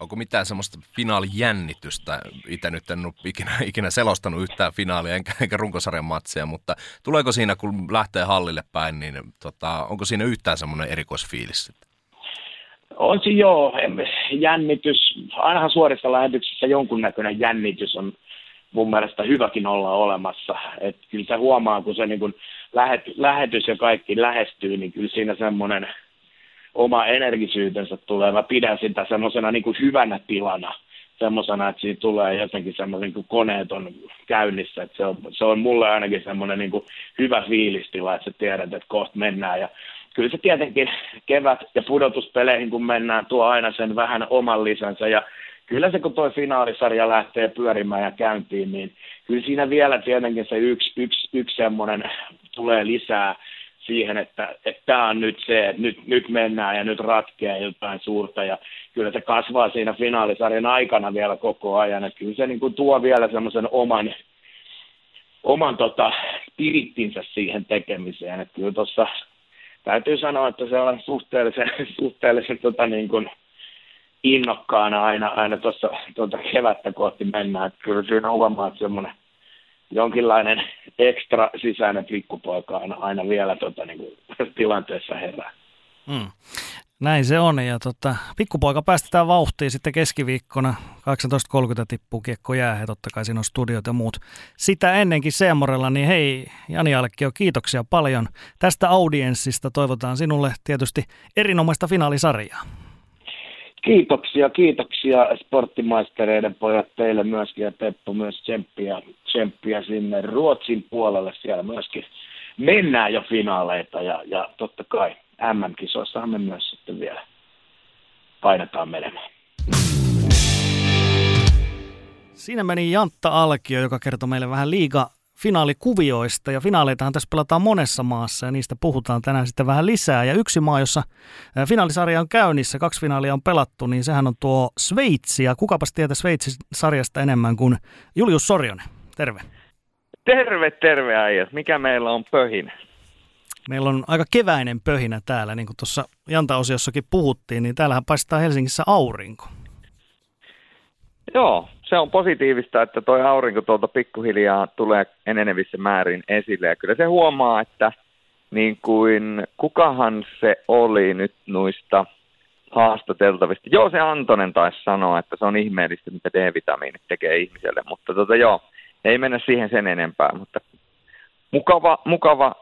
Onko mitään semmoista finaalijännitystä? Itse nyt en ole ikinä, ikinä selostanut yhtään finaalia enkä, enkä runkosarjan matseja, mutta tuleeko siinä, kun lähtee hallille päin, niin tota, onko siinä yhtään semmoinen erikoisfiilis? On se joo, jännitys. Ainahan suorissa lähetyksissä jonkunnäköinen jännitys on mun mielestä hyväkin olla olemassa. Et kyllä se huomaa, kun se niin kun lähet, lähetys ja kaikki lähestyy, niin kyllä siinä semmoinen oma energisyytensä tulee. Mä pidän sitä semmoisena niin kuin hyvänä tilana, semmoisena, että siinä tulee jotenkin semmoinen, niin kuin koneet on käynnissä. Se on, se on mulle ainakin semmoinen niin kuin hyvä fiilistila, että sä tiedät, että kohta mennään. Ja kyllä se tietenkin kevät- ja pudotuspeleihin, kun mennään, tuo aina sen vähän oman lisänsä. Ja kyllä se, kun tuo finaalisarja lähtee pyörimään ja käyntiin, niin kyllä siinä vielä tietenkin se yksi, yksi, yksi semmoinen tulee lisää siihen, että tämä on nyt se, että nyt, nyt mennään ja nyt ratkeaa jotain suurta. Ja kyllä se kasvaa siinä finaalisarjan aikana vielä koko ajan. Että kyllä se niin kuin tuo vielä semmoisen oman... oman tota, pirittinsä siihen tekemiseen. Että kyllä tuossa täytyy sanoa, että sellainen suhteellisen, suhteellisen tota, niin kuin innokkaana aina, aina tuossa tuota kevättä kohti mennään. Että kyllä siinä huomaa, että semmoinen jonkinlainen ekstra sisäinen pikkupoika aina, aina vielä tota, niin kuin, tilanteessa herää. Mm. Näin se on, ja tota, pikkupoika päästetään vauhtiin sitten keskiviikkona. kahdeksantoista kolmekymmentä tippuu kiekko jäähe, totta kai siinä on studiot ja muut. Sitä ennenkin Seemorella, niin hei Jani Alkio, kiitoksia paljon tästä audienssista. Toivotaan sinulle tietysti erinomaista finaalisarjaa. Kiitoksia, kiitoksia sporttimaistereiden pojat teille myöskin, ja Teppo myös tsemppiä, tsemppiä sinne Ruotsin puolelle. Siellä myöskin mennään jo finaaleita ja, ja totta kai äm äm-kisoissahan me myös sitten vielä painetaan menemään. Siinä meni Jantta Alkio, joka kertoi meille vähän liiga finaalikuvioista. Ja finaaleitahan tässä pelataan monessa maassa ja niistä puhutaan tänään sitten vähän lisää. Ja yksi maa, jossa finaalisarja on käynnissä, kaksi finaalia on pelattu, niin sehän on tuo Sveitsi. Ja kukapas tietää Sveitsin sarjasta enemmän kuin Julius Sorjonen. Terve. Terve, terve äijät. Mikä meillä on pöhinä? Meillä on aika keväinen pöhinä täällä, niin kuin tuossa Janta-osiossakin puhuttiin, niin täällähän paistaa Helsingissä aurinko. Joo, se on positiivista, että toi aurinko tuolta pikkuhiljaa tulee enenevissä määrin esille. Ja kyllä se huomaa, että niin kuin kukahan se oli nyt noista haastateltavista. Joo, se Antonen taisi sanoa, että se on ihmeellistä, mitä D-vitamiinit tekee ihmiselle, mutta tota joo, ei mennä siihen sen enempää, mutta mukava, mukava.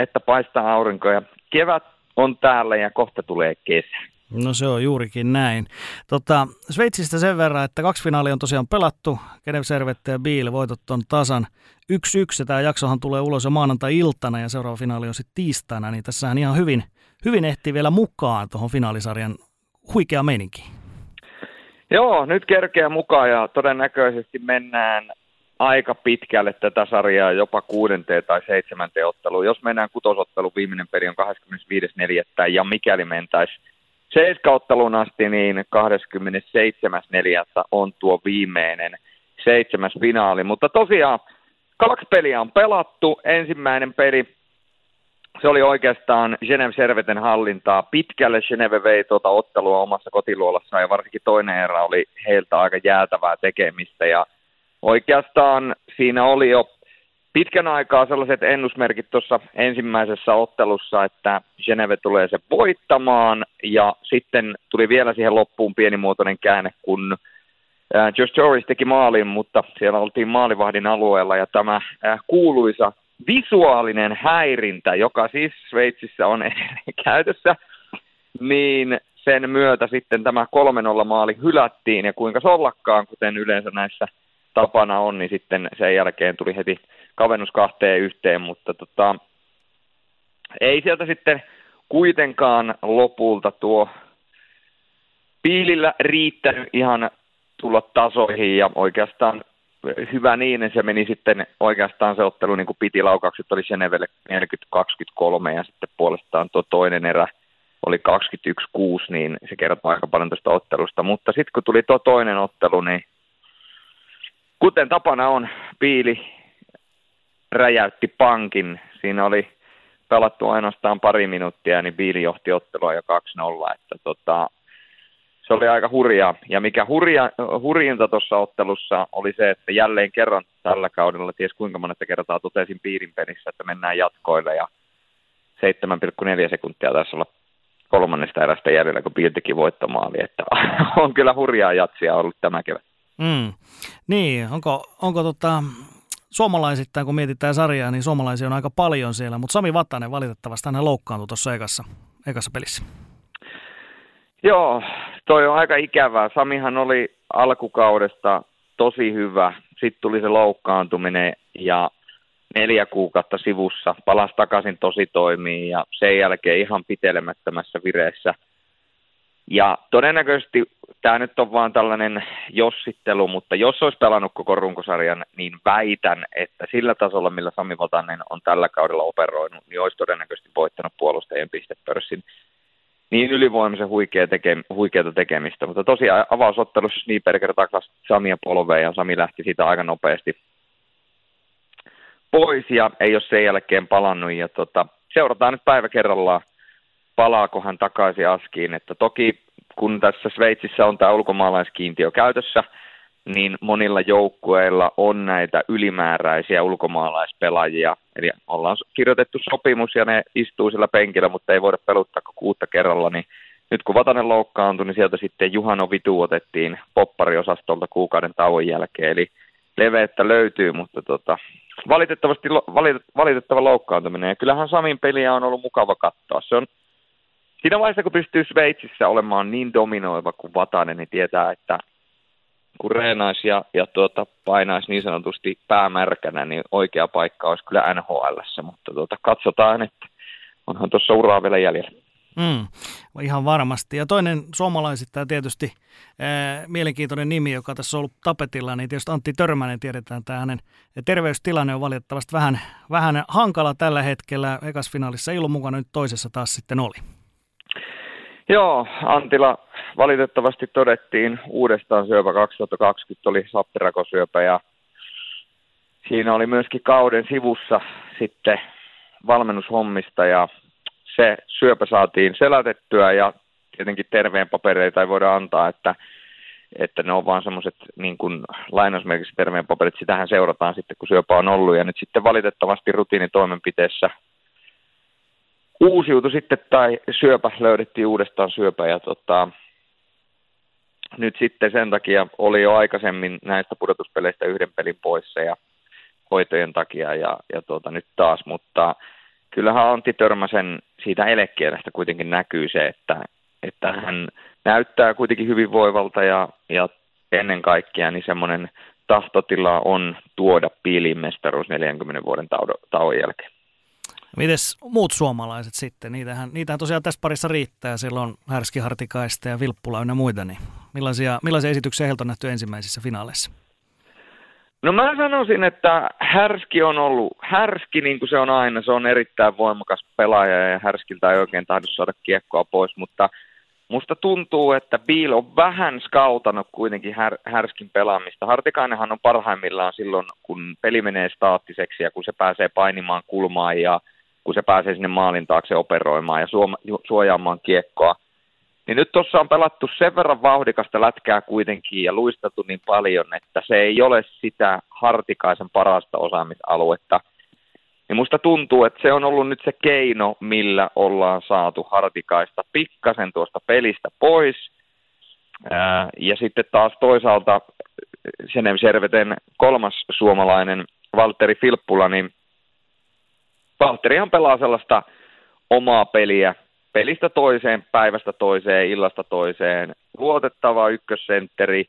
Että paistaa aurinko ja kevät on täällä ja kohta tulee kesä. No se on juurikin näin. Tota, Sveitsistä sen verran, että kaksi finaalia on tosiaan pelattu. Genève-Servette ja Biel, voitot on tasan yksi yksi. Tämä jaksohan tulee ulos jo maanantai-iltana ja seuraava finaali on sitten tiistaina. Niin tässähän ihan hyvin, hyvin ehtii vielä mukaan tuohon finaalisarjan huikea meininkiin. Joo, nyt kerkeä mukaan ja todennäköisesti mennään aika pitkälle tätä sarjaa, jopa kuudenteen tai seitsemänteen otteluun. Jos mennään kutosotteluun, viimeinen peli on kahdeskymmenesviides neljättä ja mikäli mentäisiin seiskaotteluun asti, niin kahdeskymmenesseitsemäs neljättä on tuo viimeinen seitsemäs finaali. Mutta tosiaan kaksi peliä on pelattu. Ensimmäinen peli, se oli oikeastaan Genève-Servetten hallintaa pitkälle. Genève vei tuota ottelua omassa kotiluolassaan ja varsinkin toinen erä oli heiltä aika jäätävää tekemistä ja oikeastaan siinä oli jo pitkän aikaa sellaiset ennusmerkit tuossa ensimmäisessä ottelussa, että Genève tulee se voittamaan ja sitten tuli vielä siihen loppuun pienimuotoinen käänne, kun Josh Torres teki maalin, mutta siellä oltiin maalivahdin alueella ja tämä kuuluisa visuaalinen häirintä, joka siis Sveitsissä on käytössä, niin sen myötä sitten tämä kolme nolla maali hylättiin ja kuinka sollakkaan, kuten yleensä näissä tapana on, niin sitten sen jälkeen tuli heti kavennus kahteen yhteen, mutta tota, ei sieltä sitten kuitenkaan lopulta tuo Bielillä riittänyt ihan tulla tasoihin ja oikeastaan hyvä niin, se meni sitten oikeastaan se ottelu niin kuin piti, laukaukset oli Genevelle neljäkymmentä kaksikymmentäkolme ja sitten puolestaan tuo toinen erä oli kaksikymmentäyksi kuusi, niin se kertoo aika paljon tuosta ottelusta, mutta sitten kun tuli tuo toinen ottelu, niin kuten tapana on, Bieli räjäytti pankin. Siinä oli pelattu ainoastaan pari minuuttia, niin Bieli johti ottelua jo kaksi nolla. Että tota, se oli aika hurjaa. Ja mikä hurja, hurjinta tuossa ottelussa oli se, että jälleen kerran tällä kaudella, ties kuinka monetta kertaa totesin Bielin pelissä, että mennään jatkoille. Ja seitsemän pilkku neljä sekuntia taisi olla kolmannesta erästä jäljellä, kun Bieli teki voittomaali. Että on kyllä hurjaa jatsia ollut tämä kevät. Mm. Niin, onko, onko tota, suomalaisittain, kun mietitään sarjaa, niin suomalaisia on aika paljon siellä, mutta Sami Vatanen valitettavasti hän loukkaantui tuossa ekassa, ekassa pelissä. Joo, toi on aika ikävää. Samihan oli alkukaudesta tosi hyvä, sitten tuli se loukkaantuminen ja neljä kuukautta sivussa, palasi takaisin tositoimiin ja sen jälkeen ihan pitelemättömässä vireessä. Ja todennäköisesti tämä nyt on vaan tällainen jossittelu, mutta jos olisi pelannut koko runkosarjan, niin väitän, että sillä tasolla, millä Sami Vatanen on tällä kaudella operoinut, niin olisi todennäköisesti voittanut puolustajien pistepörssin. Niin ylivoimaisen huikea teke, huikeata tekemistä, mutta tosiaan avausottelussa Sniperger taklasi Samia polveen ja Sami lähti siitä aika nopeasti pois ja ei ole sen jälkeen palannut ja tota, seurataan nyt päivä kerrallaan, palaako hän takaisin askiin, että toki kun tässä Sveitsissä on tämä ulkomaalaiskiintiö käytössä, niin monilla joukkueilla on näitä ylimääräisiä ulkomaalaispelaajia, eli ollaan kirjoitettu sopimus ja ne istuu sillä penkillä, mutta ei voida peluttaa kuutta kerralla, niin nyt kun Vatanen loukkaantui, niin sieltä sitten Juhano Vitu otettiin poppariosastolta kuukauden tauon jälkeen, eli leveettä löytyy, mutta tota, valitettavasti, valit, valitettava loukkaantuminen, ja kyllähän Samin peliä on ollut mukava katsoa, se on siinä vaiheessa, kun pystyy Sveitsissä olemaan niin dominoiva kuin Vatanen, niin tietää, että kun reenaisi ja, ja tuota, painaisi niin sanotusti päämärkänä, niin oikea paikka olisi kyllä N H L:ssä, mutta tuota, katsotaan, että onhan tuossa uraa vielä jäljellä. Mm, ihan varmasti. Ja toinen suomalaisista tietysti ää, mielenkiintoinen nimi, joka tässä on ollut tapetilla, niin tietysti Antti Törmänen tiedetään, että hänen terveystilanne on valitettavasti vähän, vähän hankala tällä hetkellä. Ekas finaalissa ei ollut mukana, nyt toisessa taas sitten oli. Joo, Antila valitettavasti todettiin uudestaan syöpä, kaksituhattakaksikymmentä oli sappirakkosyöpä ja siinä oli myöskin kauden sivussa sitten valmennushommista ja se syöpä saatiin selätettyä ja tietenkin terveen papereita ei voida antaa, että, että ne on vaan semmoiset niin kuin lainausmerkissä terveen paperit, sitähän seurataan sitten kun syöpä on ollut ja nyt sitten valitettavasti rutiinitoimenpiteessä uusiutui sitten tai syöpä, löydettiin uudestaan syöpä ja tota, nyt sitten sen takia oli jo aikaisemmin näistä pudotuspeleistä yhden pelin poissa ja hoitojen takia ja, ja tuota, nyt taas, mutta kyllähän Antti Törmäsen siitä elekielestä kuitenkin näkyy se, että, että hän näyttää kuitenkin hyvinvoivalta ja, ja ennen kaikkea niin semmoinen tahtotila on tuoda piiliin mestaruus neljänkymmenen vuoden tauon jälkeen. Mites muut suomalaiset sitten? Niitähän, niitähän tosiaan tässä parissa riittää. Siellä on Härski, Hartikaista ja Vilppula ynnä muita. Niin millaisia, millaisia esityksiä heiltä on nähty ensimmäisissä finaaleissa? No mä sanoisin, että Härski on ollut, Härski niin kuin se on aina, se on erittäin voimakas pelaaja ja Härskiltä ei oikein tahdo saada kiekkoa pois, mutta musta tuntuu, että Biel on vähän skautanut kuitenkin här, Härskin pelaamista. Hartikainenhan on parhaimmillaan silloin, kun peli menee staattiseksi ja kun se pääsee painimaan kulmaan ja kun se pääsee sinne maalin taakse operoimaan ja suojaamaan kiekkoa. Niin nyt tuossa on pelattu sen verran vauhdikasta lätkää kuitenkin ja luistattu niin paljon, että se ei ole sitä Hartikaisen parasta osaamisaluetta. Niin musta tuntuu, että se on ollut nyt se keino, millä ollaan saatu Hartikaista pikkasen tuosta pelistä pois. Ää, ja sitten taas toisaalta Genève-Servetten kolmas suomalainen Valtteri Filppula, niin Valtterihan pelaa sellaista omaa peliä pelistä toiseen, päivästä toiseen, illasta toiseen. Luotettava ykkössentteri,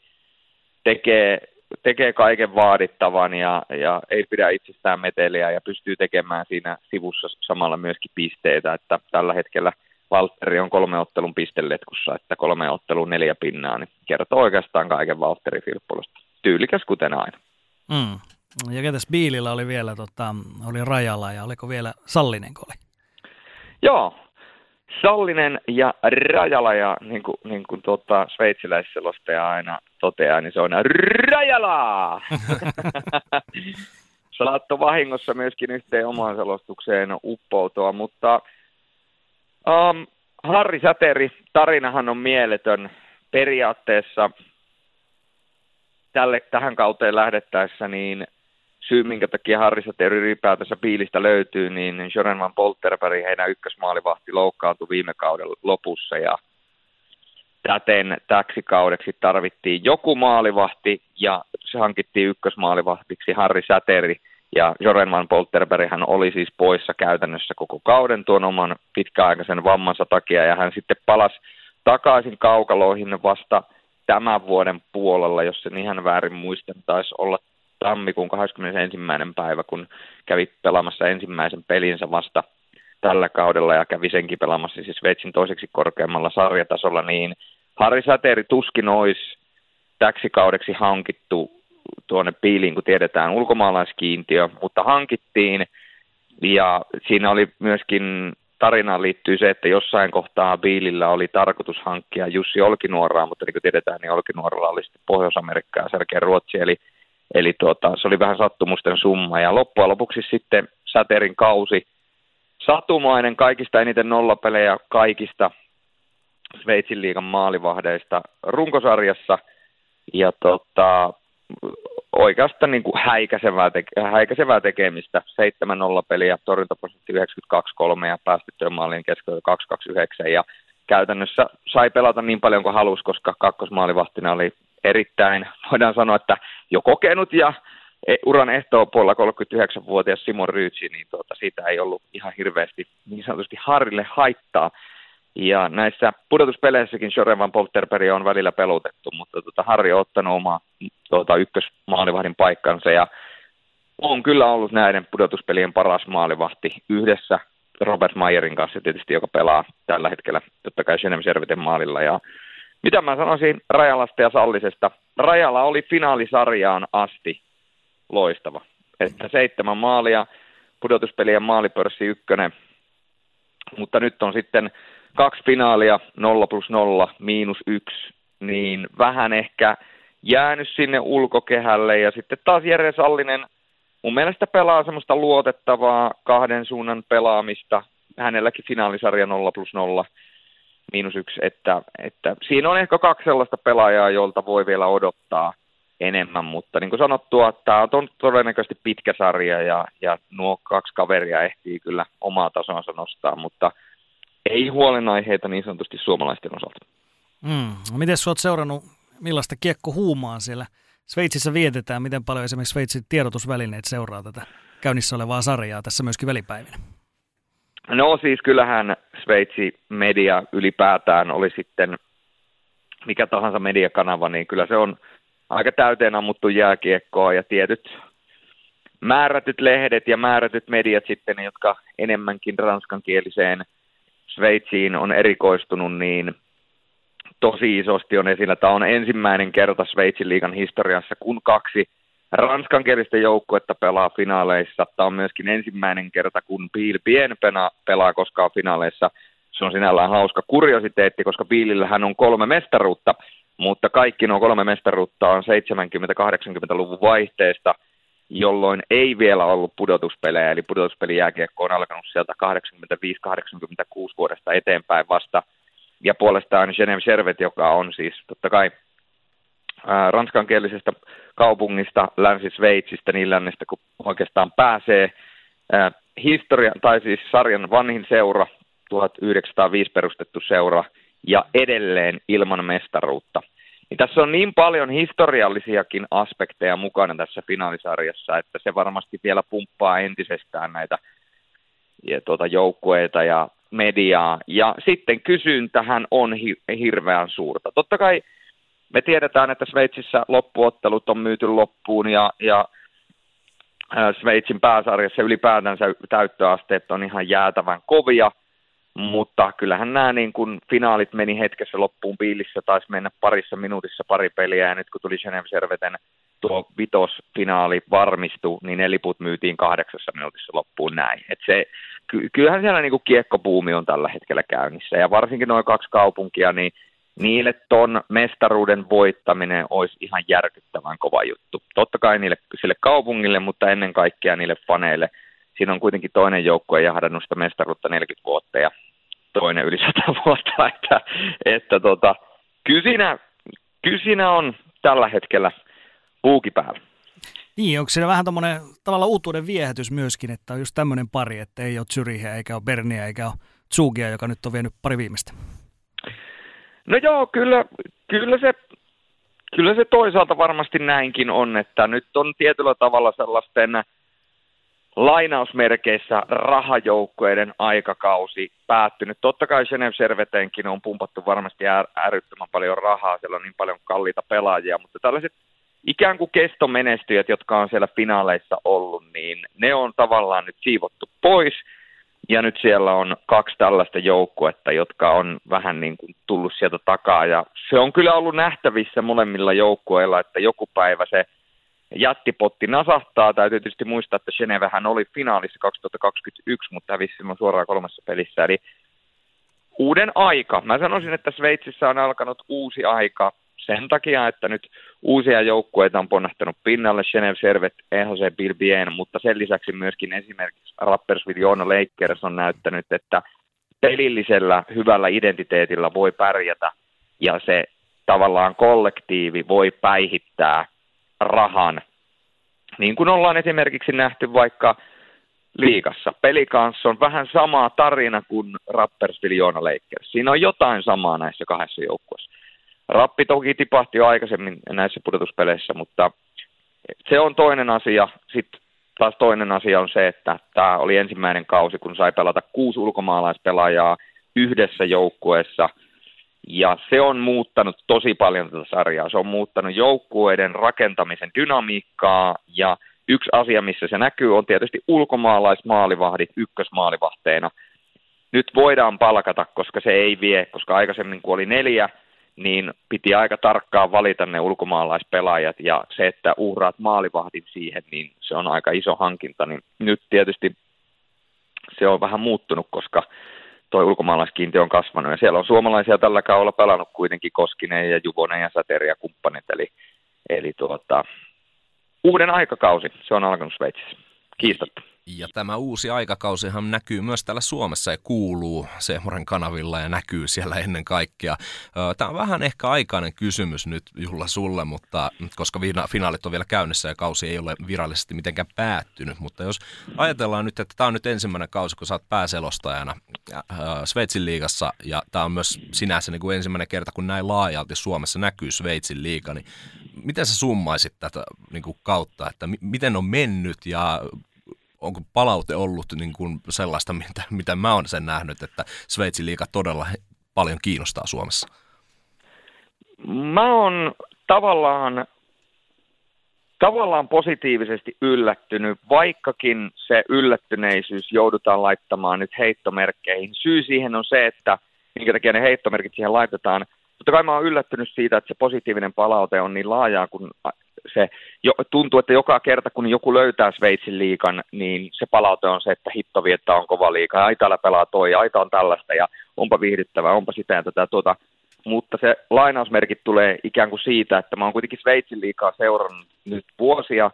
tekee, tekee kaiken vaadittavan ja, ja ei pidä itsestään meteliä ja pystyy tekemään siinä sivussa samalla myöskin pisteitä. Että tällä hetkellä Valtteri on kolme ottelun pisteletkussa, että kolme ottelun neljä pinnaa, niin kertoo oikeastaan kaiken Valtteri Filppulasta. Tyylikäs kuten aina. Mm. Ja ketäs Bielillä oli vielä, tota, oli Rajala ja oliko vielä Sallinen oli? Joo, Sallinen ja Rajala ja niin kuin, niin kuin tuota, sveitsiläisselostaja aina toteaa, niin se on Rajala! Saattoi vahingossa myöskin yhteen omaan selostukseen uppoutua, mutta um, Harri Säteri, tarinahan on mieletön periaatteessa tälle, tähän kauteen lähdettäessä, niin syy, minkä takia Harri Säteri ylipäätänsä Bielistä löytyy, niin Joren van Polterberg, heidän ykkösmaalivahti, loukkaantui viime kauden lopussa ja täten täksi kaudeksi tarvittiin joku maalivahti ja se hankittiin ykkösmaalivahtiksi Harri Säteri ja Joren van Polterberg hän oli siis poissa käytännössä koko kauden tuon oman pitkäaikaisen vammansa takia ja hän sitten palasi takaisin kaukaloihin vasta tämän vuoden puolella, jos en ihan väärin muistan, taisi olla tammikuun kahdeskymmenesensimmäinen päivä, kun kävi pelaamassa ensimmäisen pelinsä vasta tällä kaudella ja kävi senkin pelaamassa siis Sveitsin toiseksi korkeammalla sarjatasolla, niin Harri Säteri tuskin olisi täksi kaudeksi hankittu tuonne piiliin, kun tiedetään ulkomaalaiskiintiö, mutta hankittiin ja siinä oli myöskin tarinaan liittyy se, että jossain kohtaa Bielillä oli tarkoitus hankkia Jussi Olkinuoraa, mutta niin kuin tiedetään, niin Olkinuoralla oli sitten Pohjois-Amerikkaa ja selkeä Ruotsi, eli, eli tuota, se oli vähän sattumusten summa. Ja loppujen lopuksi sitten Säterin kausi satumainen, kaikista eniten nollapelejä kaikista Sveitsin liigan maalivahdeista runkosarjassa, ja tota, oikeastaan niin kuin häikäisevää, teke- häikäisevää tekemistä. seitsemän nollapeliä, torjuntaprosentti yhdeksänkymmentäkaksi pilkku kolme ja päästettyä maalien keskellä kaksi pilkku kaksikymmentäyhdeksän. Ja käytännössä sai pelata niin paljon kuin halusi, koska kakkosmaalivahtina oli erittäin, voidaan sanoa, että jo kokenut ja uran ehtoopuolella kolmekymmentäyhdeksänvuotias Simon Ryytsi, niin tuota, siitä ei ollut ihan hirveästi niin sanotusti Harrille haittaa. Ja näissä pudotuspeleissäkin Joren van Polterberg on välillä pelutettu, mutta tuota, Harri on ottanut omaa tuota, ykkösmaalivahdin paikkansa ja on kyllä ollut näiden pudotuspelien paras maalivahti yhdessä Robert Mayerin kanssa tietysti, joka pelaa tällä hetkellä totta kai Genève-Servetten maalilla. Ja mitä mä sanoisin Rajalasta ja Sallisesta? Rajala oli finaalisarjaan asti loistava. Että seitsemän maalia, pudotuspelien maalipörssi ykkönen, mutta nyt on sitten kaksi finaalia, nolla plus nolla, miinus yksi, niin vähän ehkä jäänyt sinne ulkokehälle. Ja sitten taas Jere Sallinen mun mielestä pelaa semmoista luotettavaa kahden suunnan pelaamista. Hänelläkin finaalisarja nolla plus nolla, miinus yksi. Että, että siinä on ehkä kaksi sellaista pelaajaa, jolta voi vielä odottaa enemmän. Mutta niin kuin sanottua, tämä on todennäköisesti pitkä sarja ja, ja nuo kaksi kaveria ehtii kyllä omaa tasonsa nostaa, mutta ei huolenaiheita niin sanotusti suomalaisten osalta. Mm. Miten sinä olet seurannut, millaista kiekkohuumaa siellä Sveitsissä vietetään? Miten paljon esimerkiksi Sveitsin tiedotusvälineet seuraa tätä käynnissä olevaa sarjaa tässä myöskin välipäivinä? No siis kyllähän Sveitsi media ylipäätään oli sitten mikä tahansa mediakanava, niin kyllä se on aika täyteen ammuttu jääkiekkoa ja tietyt määrätyt lehdet ja määrätyt mediat sitten, jotka enemmänkin ranskankieliseen Sveitsiin on erikoistunut, niin tosi isosti on esillä. Tämä on ensimmäinen kerta Sveitsin liigan historiassa, kun kaksi ranskankielistä joukkuetta pelaa finaaleissa. Tämä on myöskin ensimmäinen kerta, kun Biel-Bienne pelaa koskaan finaaleissa. Se on sinällään hauska kuriositeetti, koska Bielillähän on kolme mestaruutta, mutta kaikki nuo kolme mestaruutta on seitsemänkymmentä-kahdeksankymmentäluvun vaihteesta, jolloin ei vielä ollut pudotuspelejä, eli pudotuspelijääkiekko on alkanut sieltä kahdeksankymmentäviisi-kahdeksankymmentäkuusi vuodesta eteenpäin vasta. Ja puolestaan Genève-Servette, joka on siis totta kai ää, ranskankielisestä kaupungista, Länsi-Sveitsistä, niin lännestä kun oikeastaan pääsee. Ää, historia, tai siis sarjan vanhin seura, tuhatyhdeksänsataaviisi perustettu seura, ja edelleen ilman mestaruutta. Niin tässä on niin paljon historiallisiakin aspekteja mukana tässä finaalisarjassa, että se varmasti vielä pumppaa entisestään näitä ja tuota, joukkueita ja mediaa. Ja sitten kysyntähän on hi- hirveän suurta. Totta kai me tiedetään, että Sveitsissä loppuottelut on myyty loppuun ja, ja Sveitsin pääsarjassa ylipäätänsä täyttöasteet on ihan jäätävän kovia. Mutta kyllähän nämä niin kun finaalit meni hetkessä loppuun piilissä, taisi mennä parissa minuutissa pari peliä, ja nyt kun tuli Genève-Servetten tuo vitosfinaali varmistui, niin ne liput myytiin kahdeksassa minuutissa loppuun näin. Et se, kyllähän siellä niin kun kiekkobuumi on tällä hetkellä käynnissä, ja varsinkin nuo kaksi kaupunkia, niin niille ton mestaruuden voittaminen olisi ihan järkyttävän kova juttu. Totta kai niille, sille kaupungille, mutta ennen kaikkea niille faneille. Siinä on kuitenkin toinen joukkue jahdannut sitä mestaruutta neljäkymmentä vuotta ja toinen yli sata vuotta, että, että tota, kyllä, siinä, kyllä siinä on tällä hetkellä puuki päällä. Niin, onko siinä vähän tommoinen tavallaan uutuuden viehätys myöskin, että on just tämmöinen pari, että ei ole Zürichiä, eikä ole Berniä, eikä ole Zugia, joka nyt on vienyt pari viimeistä? No joo, kyllä, kyllä, se, kyllä se toisaalta varmasti näinkin on, että nyt on tietyllä tavalla sellaisten lainausmerkeissä rahajoukkueiden aikakausi päättynyt. Totta kai Genève-Servettenkin on pumpattu varmasti äärettömän paljon rahaa, siellä on niin paljon kalliita pelaajia, mutta tällaiset ikään kuin kestomenestyjät, jotka on siellä finaaleissa ollut, niin ne on tavallaan nyt siivottu pois. Ja nyt siellä on kaksi tällaista joukkuetta, jotka on vähän niin kuin tullut sieltä takaa. Ja se on kyllä ollut nähtävissä molemmilla joukkueilla, että joku päivä se jättipotti nasahtaa. Täytyy tietysti muistaa, että Genevehän oli finaalissa kaksituhattakaksikymmentäyksi, mutta hävisi silloin suoraan kolmessa pelissä. Eli uuden aika. Mä sanoisin, että Sveitsissä on alkanut uusi aika sen takia, että nyt uusia joukkueita on ponnahtanut pinnalle. Genève-Servette, E H C Biel-Bienne, mutta sen lisäksi myöskin esimerkiksi Rapperswil-Joona Lakers on näyttänyt, että pelillisellä hyvällä identiteetillä voi pärjätä ja se tavallaan kollektiivi voi päihittää rahan. Niin kuin ollaan esimerkiksi nähty vaikka liigassa. Pelicans on vähän samaa tarina kuin Rapperswil-Joona Lakers. Siinä on jotain samaa näissä kahdessa joukkueessa. Rappi toki tipahti jo aikaisemmin näissä pudotuspeleissä, mutta se on toinen asia. Sitten taas toinen asia on se, että tämä oli ensimmäinen kausi, kun sai pelata kuusi ulkomaalaispelaajaa yhdessä joukkueessa. Ja se on muuttanut tosi paljon tätä sarjaa. Se on muuttanut joukkueiden rakentamisen dynamiikkaa. Ja yksi asia, missä se näkyy, on tietysti ulkomaalaismaalivahdit ykkösmaalivahteena. Nyt voidaan palkata, koska se ei vie, koska aikaisemmin kun oli neljä, niin piti aika tarkkaan valita ne ulkomaalaispelaajat, ja se, että uhraat maalivahdin siihen, niin se on aika iso hankinta. Niin nyt tietysti se on vähän muuttunut, koska tuo ulkomaalaiskiintiö on kasvanut, ja siellä on suomalaisia tällä kaudella pelannut kuitenkin Koskinen ja Juvonen ja Säteri ja kumppanit, eli, eli tuota, uuden aikakausi, se on alkanut Sveitsissä, kiistatta. Ja tämä uusi aikakausihan näkyy myös täällä Suomessa ja kuuluu Seemoren kanavilla ja näkyy siellä ennen kaikkea. Tämä on vähän ehkä aikainen kysymys nyt, Julla, sulle, mutta koska finaalit on vielä käynnissä ja kausi ei ole virallisesti mitenkään päättynyt. Mutta jos ajatellaan nyt, että tämä on nyt ensimmäinen kausi, kun sä oot pääselostajana Sveitsin liigassa ja tämä on myös sinänsä niin kuin ensimmäinen kerta, kun näin laajalti Suomessa näkyy Sveitsin liiga, niin miten sä summaisit tätä niin kuin kautta, että m- miten on mennyt ja onko palaute ollut niin kuin sellaista, mitä, mitä mä oon sen nähnyt, että Sveitsin liiga todella paljon kiinnostaa Suomessa? Mä oon tavallaan, tavallaan positiivisesti yllättynyt, vaikkakin se yllättyneisyys joudutaan laittamaan nyt heittomerkkeihin. Syy siihen on se, että minkä takia ne heittomerkit siihen laitetaan. Totta kai mä oon yllättynyt siitä, että se positiivinen palaute on niin laajaa kuin se jo, tuntuu, että joka kerta, kun joku löytää Sveitsin liigan, niin se palaute on se, että hitto viettää on kova liiga, ai täällä pelaa toi, ja ai tää on tällaista, ja onpa viihdyttävää, onpa sitä ja tätä tuota. Mutta se lainausmerkit tulee ikään kuin siitä, että mä oon kuitenkin Sveitsin liigaa seurannut nyt vuosia,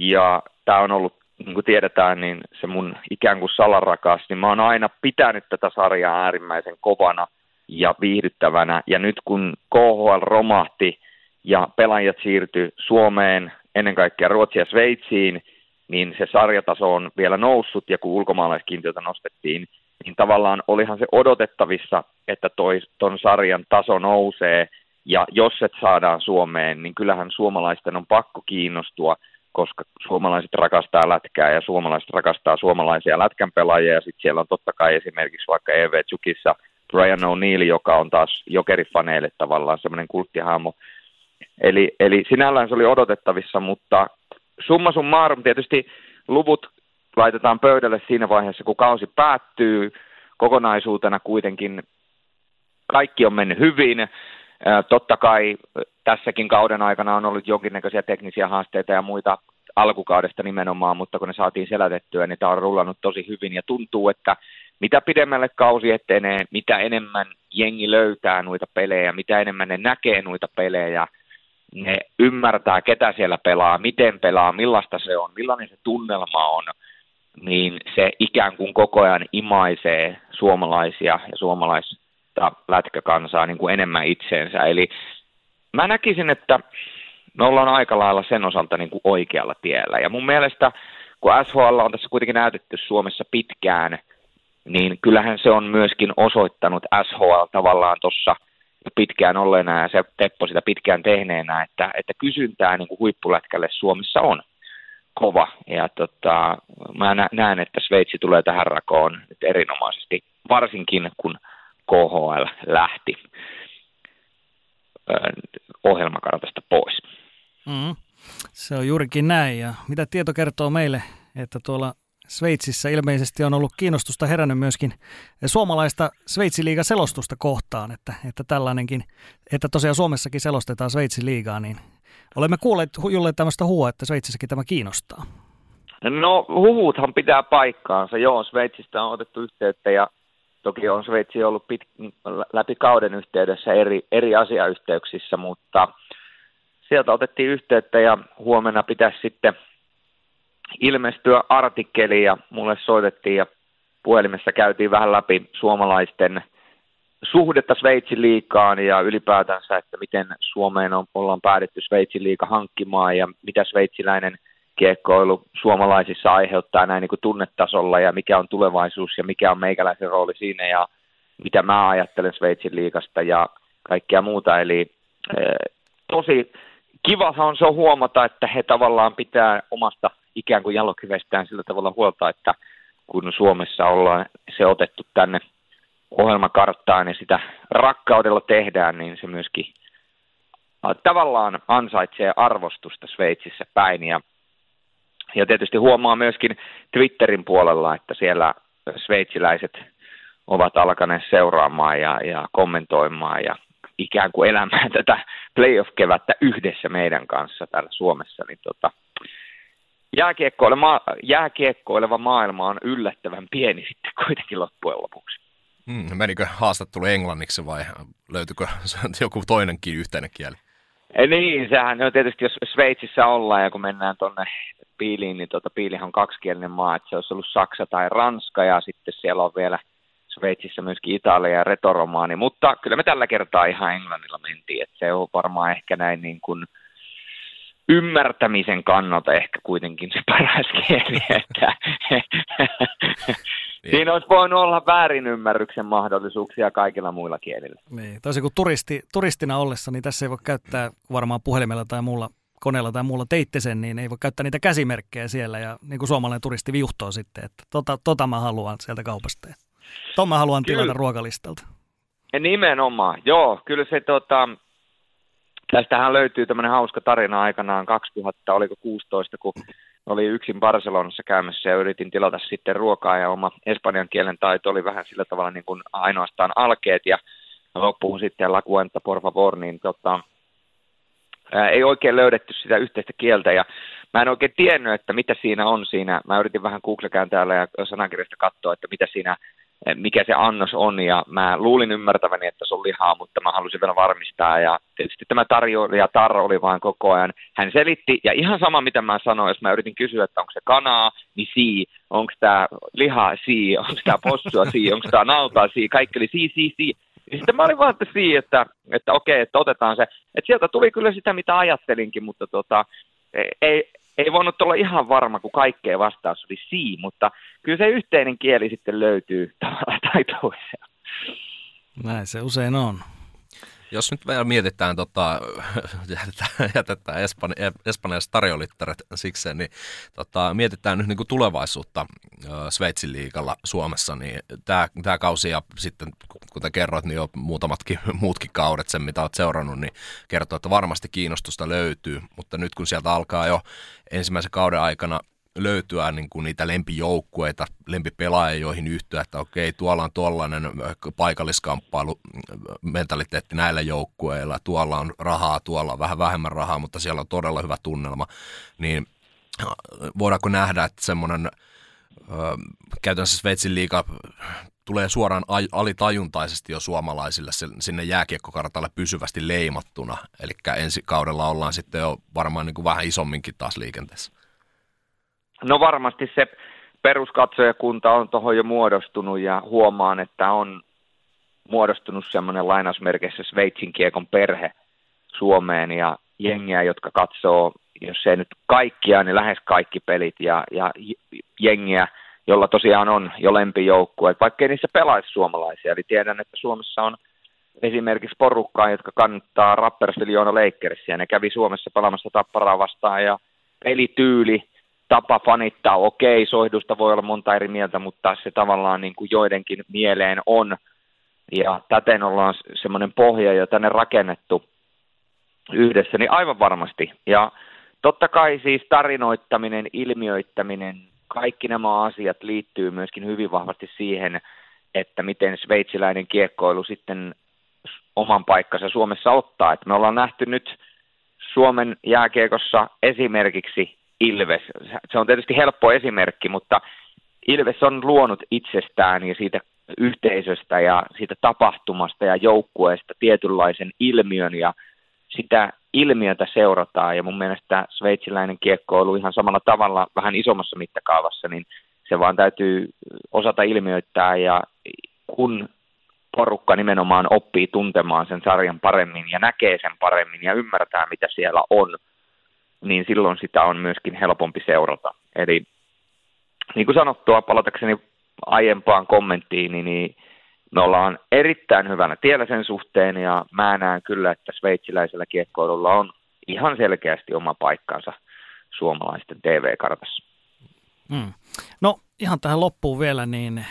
ja tää on ollut, niin kuin tiedetään, niin se mun ikään kuin salarakas, niin mä oon aina pitänyt tätä sarjaa äärimmäisen kovana ja viihdyttävänä, ja nyt kun K H L romahti, ja pelaajat siirtyi Suomeen, ennen kaikkea Ruotsiin ja Sveitsiin, niin se sarjataso on vielä noussut, ja kun ulkomaalaiskiintiötä nostettiin, niin tavallaan olihan se odotettavissa, että toi, ton sarjan taso nousee, ja jos et saadaan Suomeen, niin kyllähän suomalaisten on pakko kiinnostua, koska suomalaiset rakastaa lätkää, ja suomalaiset rakastaa suomalaisia lätkänpelaajia, ja sitten siellä on totta kai esimerkiksi vaikka E V Tsukissa Brian O'Neill, joka on taas jokerifaneille tavallaan semmoinen kulttihaamo. Eli, eli sinällään se oli odotettavissa, mutta summa summarum tietysti luvut laitetaan pöydälle siinä vaiheessa, kun kausi päättyy. Kokonaisuutena kuitenkin kaikki on mennyt hyvin. Totta kai tässäkin kauden aikana on ollut jonkinnäköisiä teknisiä haasteita ja muita alkukaudesta nimenomaan, mutta kun ne saatiin selätettyä, niin tämä on rullannut tosi hyvin ja tuntuu, että mitä pidemmälle kausi etenee, mitä enemmän jengi löytää noita pelejä, mitä enemmän ne näkee noita pelejä, ne ymmärtää, ketä siellä pelaa, miten pelaa, millaista se on, millainen se tunnelma on, niin se ikään kuin koko ajan imaisee suomalaisia ja suomalaista lätkäkansaa niin kuin enemmän itseensä. Eli mä näkisin, että me ollaan aika lailla sen osalta niin kuin oikealla tiellä. Ja mun mielestä, kun S H L on tässä kuitenkin näytetty Suomessa pitkään, niin kyllähän se on myöskin osoittanut S H L tavallaan tuossa pitkään olleena ja se Teppo sitä pitkään tehneenä, että, että kysyntää niin kuin huippulätkälle Suomessa on kova. Ja tota, mä näen, että Sveitsi tulee tähän rakoon nyt erinomaisesti, varsinkin kun K H L lähti ohjelmakartasta pois. Mm. Se on juurikin näin. Ja mitä tieto kertoo meille, että tuolla Sveitsissä ilmeisesti on ollut kiinnostusta herännyt myöskin suomalaista Sveitsiliigan selostusta kohtaan, että, että tällainenkin, että tosiaan Suomessakin selostetaan Sveitsiliigaa, niin olemme kuulleet jollein tämmöistä huua, että Sveitsissäkin tämä kiinnostaa. No huhuthan pitää paikkaansa, joo, Sveitsistä on otettu yhteyttä ja toki on Sveitsi ollut pit, läpi kauden yhteydessä eri, eri asiayhteyksissä, mutta sieltä otettiin yhteyttä ja huomenna pitäisi sitten ilmestyä artikkeli ja mulle soitettiin ja puhelimessa käytiin vähän läpi suomalaisten suhdetta Sveitsiliigaan ja ylipäätänsä, että miten Suomeen on, ollaan päädytty Sveitsiliiga hankkimaan ja mitä sveitsiläinen kiekkoilu suomalaisissa aiheuttaa näin niin kuin tunnetasolla ja mikä on tulevaisuus ja mikä on meikäläisen rooli siinä ja mitä mä ajattelen Sveitsiliigasta ja kaikkea muuta. Eli tosi kivahan se on huomata, että he tavallaan pitää omasta ikään kuin jalokivestään sillä tavalla huolta, että kun Suomessa ollaan se otettu tänne ohjelmakarttaan ja sitä rakkaudella tehdään, niin se myöskin tavallaan ansaitsee arvostusta Sveitsissä päin. Ja, ja tietysti huomaa myöskin Twitterin puolella, että siellä sveitsiläiset ovat alkaneet seuraamaan ja, ja kommentoimaan ja ikään kuin elämään tätä playoff-kevättä yhdessä meidän kanssa täällä Suomessa, niin tota... Jääkiekkoileva, jääkiekkoileva maailma on yllättävän pieni sitten kuitenkin loppujen lopuksi. Hmm, menikö haastattelu englanniksi vai löytyykö joku toinenkin yhteinen kieli? Ei, niin, sehän on tietysti, jos Sveitsissä ollaan ja kun mennään tuonne Piiliin, niin tuota, Piilihan on kaksikielinen maa, että se olisi ollut Saksa tai Ranska ja sitten siellä on vielä Sveitsissä myöskin Italia ja retoromaani, mutta kyllä me tällä kertaa ihan englannilla mentiin, että se on varmaan ehkä näin niin kuin ymmärtämisen kannalta ehkä kuitenkin se paras kieli, että siinä olisi voinut olla väärinymmärryksen mahdollisuuksia kaikilla muilla kielillä. Niin, toisin kuin turisti, turistina ollessa, niin tässä ei voi käyttää varmaan puhelimella tai muulla koneella tai muulla teitte sen, niin ei voi käyttää niitä käsimerkkejä siellä ja niin kuin suomalainen turisti viuhtoo sitten, että tota, tota mä haluan sieltä kaupasta. Ton mä haluan tilata ruokalistalta. Nimenomaan, joo, kyllä se tota... Tästähän löytyy tämmöinen hauska tarina aikanaan kaksituhatta, oliko kuusitoista, kun olin yksin Barcelonassa käymässä ja yritin tilata sitten ruokaa ja oma espanjan kielen taito oli vähän sillä tavalla niin kuin ainoastaan alkeet ja loppuun sitten la cuenta por favor, niin tota, ää, ei oikein löydetty sitä yhteistä kieltä ja mä en oikein tiennyt, että mitä siinä on siinä. Mä yritin vähän Google-kään täällä ja sanakirjasta katsoa, että mitä siinä mikä se annos on, ja mä luulin ymmärtäväni, että se on lihaa, mutta mä halusin vielä varmistaa, ja tietysti tämä tarjoilija Tarro oli vaan koko ajan, hän selitti, ja ihan sama, mitä mä sanoin, jos mä yritin kysyä, että onko se kanaa, niin sii, onko tämä lihaa, sii, onko tämä possua, sii, onko tämä nautaa, sii, kaikki oli sii, sii, sii, ja sitten mä olin vaan, että sii, että, että okei, että otetaan se, että sieltä tuli kyllä sitä, mitä ajattelinkin, mutta tota, ei, Ei voinut olla ihan varma, kun kaikkea vastaus oli sii, mutta kyllä se yhteinen kieli sitten löytyy tavalla tai toisella. Näin se usein on. Jos nyt vielä mietitään, tota, jätetään, jätetään espanjalaiset tarjolittaret sikseen, niin tota, mietitään nyt niin kuin tulevaisuutta Sveitsin liigalla Suomessa, niin tämä, tämä kausi ja sitten kuten kerroit, niin jo muutamatkin muutkin kaudet sen, mitä olet seurannut, niin kertoo, että varmasti kiinnostusta löytyy, mutta nyt kun sieltä alkaa jo ensimmäisen kauden aikana löytyä niin kuin niitä lempijoukkueita, lempipelaajia, joihin yhtyä, että okei, tuolla on tuollainen paikalliskamppailu, mentaliteetti näillä joukkueilla, tuolla on rahaa, tuolla on vähän vähemmän rahaa, mutta siellä on todella hyvä tunnelma, niin voidaanko nähdä, että semmoinen käytännössä Sveitsin liiga tulee suoraan alitajuntaisesti jo suomalaisille sinne jääkiekkokartalle pysyvästi leimattuna, eli ensi kaudella ollaan sitten jo varmaan niin kuin vähän isomminkin taas liikenteessä. No varmasti se peruskatsojakunta on tuohon jo muodostunut ja huomaan, että on muodostunut semmoinen lainausmerkeissä Sveitsin kiekon perhe Suomeen ja jengiä, jotka katsoo, jos ei nyt kaikkia, niin lähes kaikki pelit ja, ja jengiä, jolla tosiaan on jo lempijoukkue, vaikkei niissä pelaisi suomalaisia. Eli tiedän, että Suomessa on esimerkiksi porukkaa, jotka kannattaa Rappersville-Joona Lakersia. Ne kävi Suomessa pelaamassa Tapparaa vastaan ja pelityyli, tapa fanittaa, okei, soihdusta voi olla monta eri mieltä, mutta se tavallaan niin kuin joidenkin mieleen on. Ja täten ollaan semmoinen pohja jo tänne rakennettu yhdessä, niin aivan varmasti. Ja totta kai siis tarinoittaminen, ilmiöittäminen, kaikki nämä asiat liittyy myöskin hyvin vahvasti siihen, että miten sveitsiläinen kiekkoilu sitten oman paikkansa Suomessa ottaa. Et me ollaan nähty nyt Suomen jääkiekossa esimerkiksi Ilves. Se on tietysti helppo esimerkki, mutta Ilves on luonut itsestään ja siitä yhteisöstä ja siitä tapahtumasta ja joukkueesta tietynlaisen ilmiön ja sitä ilmiötä seurataan ja mun mielestä sveitsiläinen kiekkoilu ihan samalla tavalla vähän isommassa mittakaavassa, niin se vaan täytyy osata ilmiöittää ja kun porukka nimenomaan oppii tuntemaan sen sarjan paremmin ja näkee sen paremmin ja ymmärtää mitä siellä on, niin silloin sitä on myöskin helpompi seurata. Eli niin kuin sanottua, palatakseni aiempaan kommenttiin, niin me ollaan erittäin hyvällä tiellä sen suhteen ja mä näen kyllä, että sveitsiläisellä kiekkoilulla on ihan selkeästi oma paikkansa suomalaisten T V-kartassa. Mm. No ihan tähän loppuun vielä, niin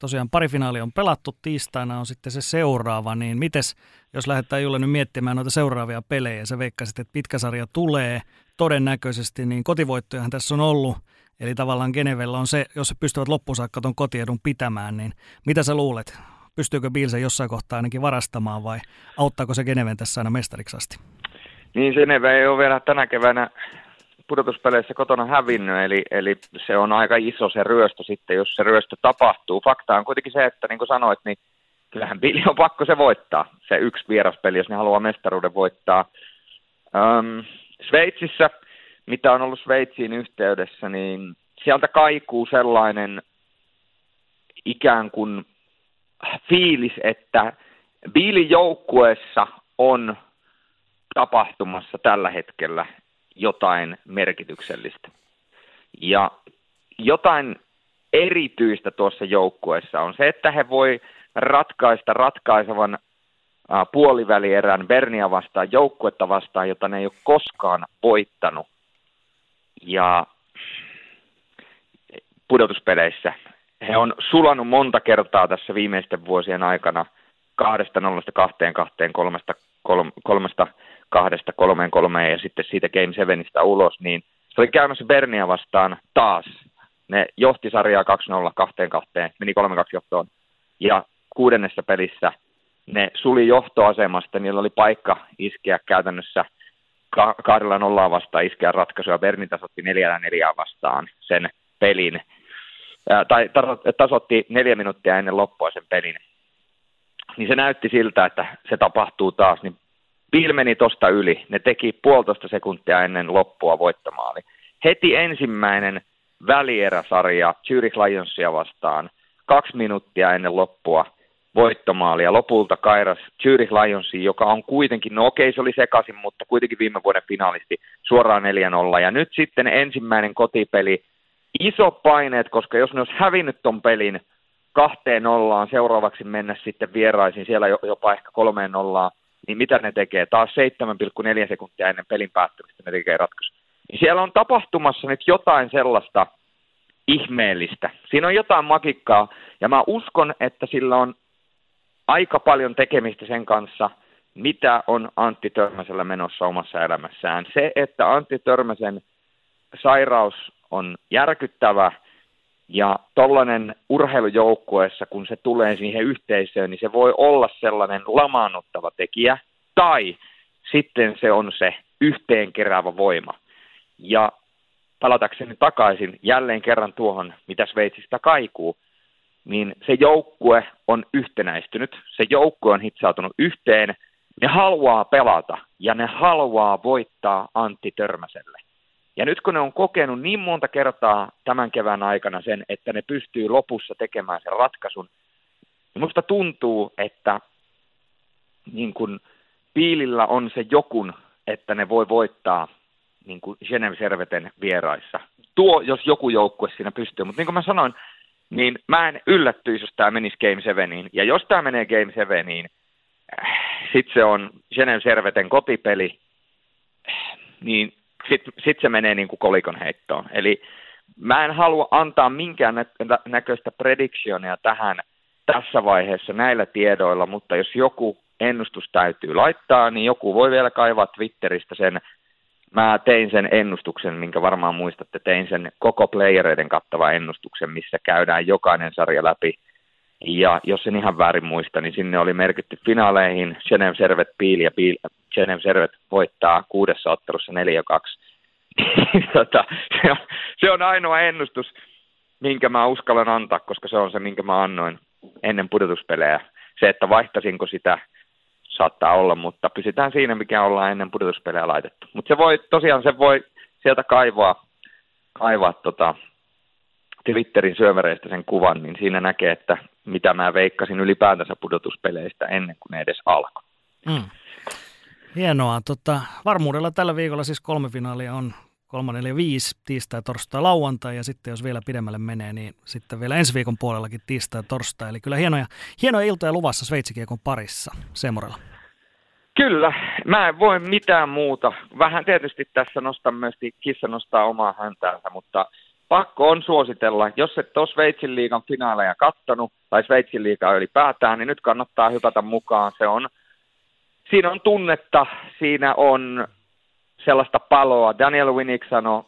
tosiaan parifinaali on pelattu, tiistaina on sitten se seuraava, niin mites jos lähdetään Julle nyt miettimään noita seuraavia pelejä, sä veikkasit, että pitkä sarja tulee todennäköisesti, niin kotivoittojahan tässä on ollut. Eli tavallaan Genevellä on se, jos he pystyvät loppuun saakka ton kotiedun pitämään, niin mitä sä luulet? Pystyykö Bielsen jossain kohtaa ainakin varastamaan vai auttaako se Geneven tässä aina mestariksi asti? Niin, Geneve ei ole vielä tänä keväänä pudotuspeleissä kotona hävinnyt, eli, eli se on aika iso se ryöstö sitten, jos se ryöstö tapahtuu. Fakta on kuitenkin se, että niin kuin sanoit, niin kyllähän Bielsen on pakko se voittaa, se yksi vieraspeli, jos ne haluaa mestaruuden voittaa. Öm, Sveitsissä... Mitä on ollut Sveitsiin yhteydessä, niin sieltä kaikuu sellainen ikään kuin fiilis, että Bielin joukkueessa on tapahtumassa tällä hetkellä jotain merkityksellistä. Ja jotain erityistä tuossa joukkueessa on se, että he voi ratkaista ratkaisevan puolivälierän Bernia vastaan, joukkuetta vastaan, jota ne ei ole koskaan voittanut. Ja pudotuspeleissä he on sulanut monta kertaa tässä viimeisten vuosien aikana kahdesta nollasta kahteen kahteen kolmesta kolmesta kahdesta kolmeen kolmeen ja sitten siitä Game Sevenistä ulos, niin se oli käymässä Bernia vastaan taas. Ne johti sarjaa kaksi nolla kahteen kahteen, meni kolme kaksi johtoon ja kuudennessa pelissä ne suli johtoasemasta, niillä oli paikka iskeä käytännössä Ka- kahdella nollaa vastaan iskeä ratkaisuja. Berni tasotti neljällä neljää vastaan sen pelin, Ää, tai tasotti neljä minuuttia ennen loppua sen pelin. Niin se näytti siltä, että se tapahtuu taas, niin Biel meni tosta yli. Ne teki puolitoista sekuntia ennen loppua voittomaali. Heti ensimmäinen välieräsarja Zürich Lionsia vastaan, kaksi minuuttia ennen loppua voittomaali ja lopulta kairas Zürich Lionsiin, joka on kuitenkin, no okei se oli sekaisin, mutta kuitenkin viime vuoden finaalisti suoraan neljä nolla. Ja nyt sitten ensimmäinen kotipeli, iso paineet, koska jos ne olisi hävinnyt ton pelin kahteen nollaan, seuraavaksi mennä sitten vieraisiin, siellä jopa ehkä kolmeen nollaan, niin mitä ne tekee? Taas seitsemän pilkku neljä sekuntia ennen pelin päättymistä ne tekee ratkaisu. Siellä on tapahtumassa nyt jotain sellaista ihmeellistä. Siinä on jotain magikkaa ja mä uskon, että sillä on aika paljon tekemistä sen kanssa, mitä on Antti Törmäsellä menossa omassa elämässään. Se, että Antti Törmäsen sairaus on järkyttävä ja tollainen urheilujoukkueessa, kun se tulee siihen yhteisöön, niin se voi olla sellainen lamaannuttava tekijä tai sitten se on se yhteenkeräävä voima. Ja palatakseni takaisin jälleen kerran tuohon, mitä Sveitsistä kaikuu, niin se joukkue on yhtenäistynyt, se joukkue on hitsautunut yhteen, ne haluaa pelata ja ne haluaa voittaa Antti Törmäselle. Ja nyt kun ne on kokenut niin monta kertaa tämän kevään aikana sen, että ne pystyy lopussa tekemään sen ratkaisun, niin musta tuntuu, että niin kun Bielillä on se jokun, että ne voi voittaa niin kun Genève-Servetten vieraissa. Tuo, jos joku joukkue siinä pystyy, mutta niin kuin mä sanoin, niin mä en yllättyisi, jos tämä menisi Game Seveniin. Ja jos tämä menee Game Seveniin, sitten se on Genève-Servetten kotipeli, niin sitten sit se menee niin kuin kolikon heittoon. Eli mä en halua antaa minkään nä- näköistä prediktionia tähän tässä vaiheessa näillä tiedoilla, mutta jos joku ennustus täytyy laittaa, niin joku voi vielä kaivaa Twitteristä sen. Mä tein sen ennustuksen, minkä varmaan muistatte, tein sen koko playereiden kattavan ennustuksen, missä käydään jokainen sarja läpi. Ja jos en ihan väärin muista, niin sinne oli merkitty finaaleihin Genève-Servette Biel ja Biel. Genève-Servette voittaa kuudessa ottelussa neljä kaksi. tota, se, on, se on ainoa ennustus, minkä mä uskallan antaa, koska se on se, minkä mä annoin ennen pudotuspelejä. Se, että vaihtasinko sitä, saattaa olla, mutta pysytään siinä, mikä ollaan ennen pudotuspelejä laitettu. Mutta se voi, tosiaan se voi sieltä kaivaa, kaivaa tota Twitterin syövereistä sen kuvan, niin siinä näkee, että mitä mä veikkasin ylipäätänsä pudotuspeleistä ennen kuin ne edes alkoi. Mm. Hienoa. Tota, varmuudella tällä viikolla siis kolme finaalia on kolme, neljä, viisi, tiistai, torstai, lauantai ja sitten jos vielä pidemmälle menee, niin sitten vielä ensi viikon puolellakin tiistai, torstai. Eli kyllä hienoja, hienoja iltoja luvassa Sveitsikiekon parissa, Seemorella. Kyllä, mä en voi mitään muuta. Vähän tietysti tässä nostan myös, kissa nostaa omaa häntäänsä, mutta pakko on suositella, jos et ole Sveitsin liigan finaaleja kattanut tai Sveitsin liigaa ylipäätään, niin nyt kannattaa hypätä mukaan. Se on Siinä on tunnetta, siinä on sellaista paloa. Daniel Winnick sanoi,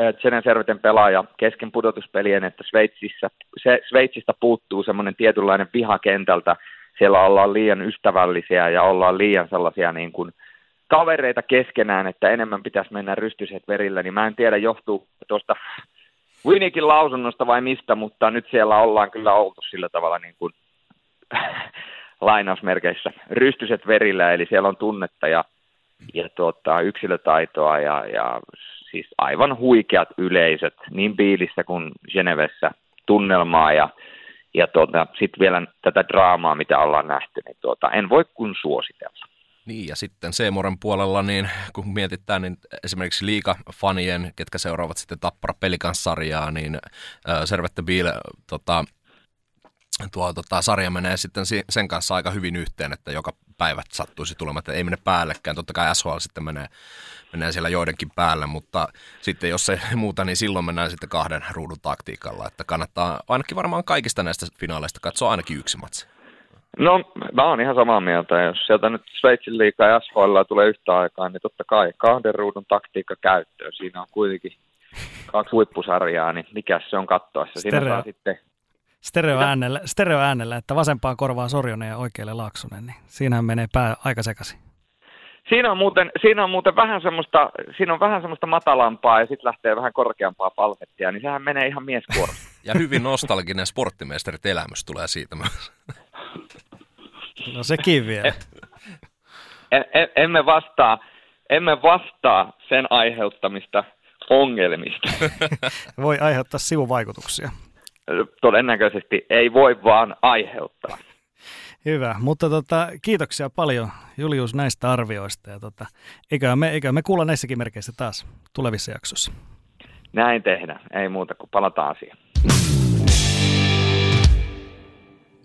Genève-Servetten pelaaja, kesken pudotuspelien, että Sveitsissä, se, Sveitsistä puuttuu semmoinen tietynlainen piha kentältä. Siellä ollaan liian ystävällisiä ja ollaan liian sellaisia niin kuin kavereita keskenään, että enemmän pitäisi mennä rystyset verillä. Niin mä en tiedä, johtuu tuosta Winnickin lausunnosta vai mistä, mutta nyt siellä ollaan kyllä oltu sillä tavalla niin kuin lainausmerkeissä rystyset verillä, eli siellä on tunnetta ja, ja tuota, yksilötaitoa ja, ja siis aivan huikeat yleisöt niin Bielissä kuin Genevessä tunnelmaa ja, ja tuota, sitten vielä tätä draamaa, mitä ollaan nähty, niin tuota, en voi kuin suositella. Niin ja sitten Seemoren puolella, niin kun mietitään, niin esimerkiksi liigafanien, ketkä seuraavat sitten Tappara Pelicans-sarjaa, niin äh, Servette Biel, tota, Tuo tota, sarja menee sitten sen kanssa aika hyvin yhteen, että joka päivä sattuisi tulemaan, että ei mene päällekään. Totta kai S H L sitten menee, menee siellä joidenkin päälle, mutta sitten jos ei muuta, niin silloin mennään sitten kahden ruudun taktiikalla. Että kannattaa ainakin varmaan kaikista näistä finaaleista katsoa ainakin yksi matsi. No mä oon ihan samaa mieltä. Jos sieltä nyt Sveitsin liigaa ja S H L tulee yhtä aikaa, niin totta kai kahden ruudun taktiikka käyttöön. Siinä on kuitenkin kaksi huippusarjaa, niin mikäs se on katsoessa. Siinä Stereo. Saa sitten... Stereoäänellä, stereoäänellä, että vasempaan korvaan Sorjonen ja oikealle Laaksonen, niin siinähän menee pää aika sekaisin. Siinä on muuten, siinä on muuten vähän, semmoista, siinä on vähän semmoista matalampaa ja sitten lähtee vähän korkeampaa palkettia, niin sehän menee ihan mieskuorossa. Ja hyvin nostalginen sporttimeisterit elämys tulee siitä myös. No sekin vielä. En, en, emme, vastaa, emme vastaa sen aiheuttamista ongelmista. Voi aiheuttaa sivuvaikutuksia. Todennäköisesti ei voi vaan aiheuttaa. Hyvä, mutta tota, kiitoksia paljon Julius näistä arvioista. Ja tota, eiköhän me, eiköhän me kuulla näissäkin merkeissä taas tulevissa jaksoissa. Näin tehdään, ei muuta kuin palataan asiaan.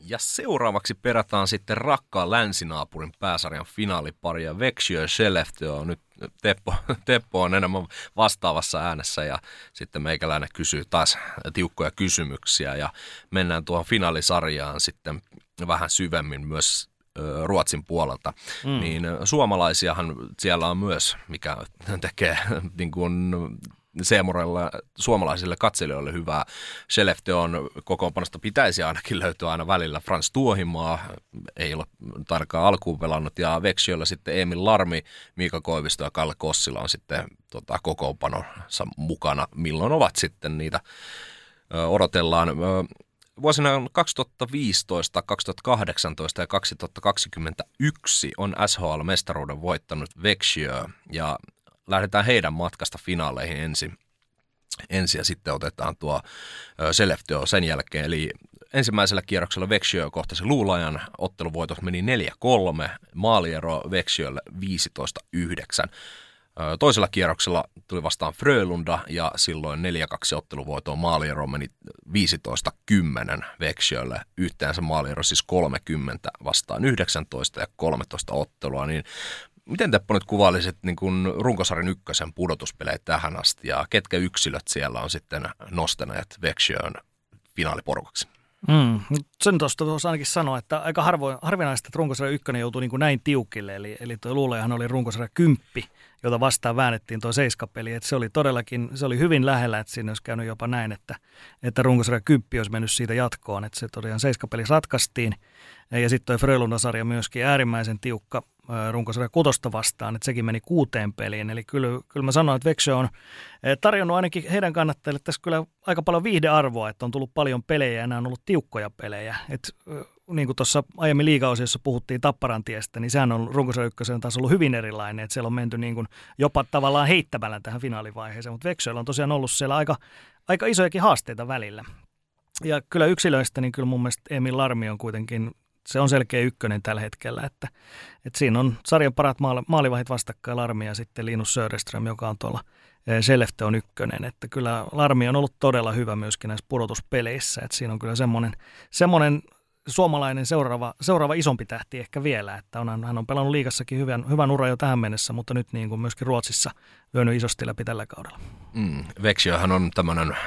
Ja seuraavaksi perataan sitten rakkaan länsinaapurin pääsarjan finaaliparia Växjö ja Skellefteå. Nyt Teppo, Teppo on enemmän vastaavassa äänessä ja sitten meikäläinen kysyy taas tiukkoja kysymyksiä. Ja mennään tuohon finaalisarjaan sitten vähän syvemmin myös Ruotsin puolelta. Mm. Niin suomalaisiahan siellä on myös, mikä tekee niin kuin Seemorella suomalaisille katselijoille hyvää. Skellefteån kokoonpanosta pitäisi ainakin löytyä aina välillä Frans Tuohimaa, ei ole tarkkaan alkuun pelannut, ja Växjöllä sitten Emil Larmi, Miika Koivisto ja Kalle Kossila on sitten tota, kokoonpanonsa mukana. Milloin ovat sitten niitä? Ö, odotellaan. Ö, vuosina kaksituhattaviisitoista, kaksituhattakahdeksantoista ja kaksituhattakaksikymmentäyksi on S H L-mestaruuden voittanut Växjö ja lähdetään heidän matkasta finaaleihin ensin, ensin ja sitten otetaan tuo Skellefteå sen jälkeen. Eli ensimmäisellä kierroksella Växjö kohtasi Luulajan, otteluvoitot meni neljä kolme, maaliero Växjölle viisitoista yhdeksän. Toisella kierroksella tuli vastaan Frölunda ja silloin neljä kaksi otteluvoitoon, maaliero meni viisitoista kymmenen Växjölle. Yhteensä maaliero siis kolmekymmentä vastaan yhdeksäntoista ja kolmetoista ottelua, niin miten Teppo nyt kuvailisit niin kun runkosarjan ykkösen pudotuspelejä tähän asti ja ketkä yksilöt siellä on sitten nostaneet Växjön finaaliporukaksi? Mm. Sen tuosta voisi ainakin sanoa, että aika harvoin, harvinaista, että runkosarja ykkönen joutuu niin kuin näin tiukille. Eli, eli tuo luulejahan oli runkosarja kymppi, jota vastaan väännettiin tuo seiskapeli. Että se oli todellakin, se oli hyvin lähellä, että siinä olisi käynyt jopa näin, että, että runkosarja kymppi olisi mennyt siitä jatkoon. Että se tosiaan seiskapeli ratkaistiin. Ja sitten tuo Frölunda-sarja myöskin äärimmäisen tiukka runkosarja kutosta vastaan, että sekin meni kuuteen peliin. Eli kyllä, kyllä mä sanoin, että Växjö on tarjonnut ainakin heidän kannattajille tässä kyllä aika paljon viihdearvoa, että on tullut paljon pelejä ja nämä on ollut tiukkoja pelejä. Et, niin kuin tuossa aiemmin liigaosiossa puhuttiin Tapparan tiestä, niin sehän on runkosarja ykkösen taas ollut hyvin erilainen, että siellä on menty niin kuin jopa tavallaan heittämällä tähän finaalivaiheeseen, mutta Växjöllä on tosiaan ollut siellä aika, aika isojakin haasteita välillä. Ja kyllä yksilöistä, niin kyllä mun mielestä Emil Larmi on kuitenkin se on selkeä ykkönen tällä hetkellä, että, että siinä on sarjan parat maali, maalivahit vastakkain Larmi ja sitten Linus Söderström, joka on tuolla Skellefteå on ykkönen. Että kyllä Larmi on ollut todella hyvä myöskin näissä pudotuspeleissä, että siinä on kyllä semmoinen, semmoinen suomalainen seuraava, seuraava isompi tähti ehkä vielä, että on, hän on pelannut liigassakin hyvän, hyvän uran jo tähän mennessä, mutta nyt niin kuin myöskin Ruotsissa lyönyt isosti läpi tällä kaudella. Mm, Växjöhän on tämmöinen,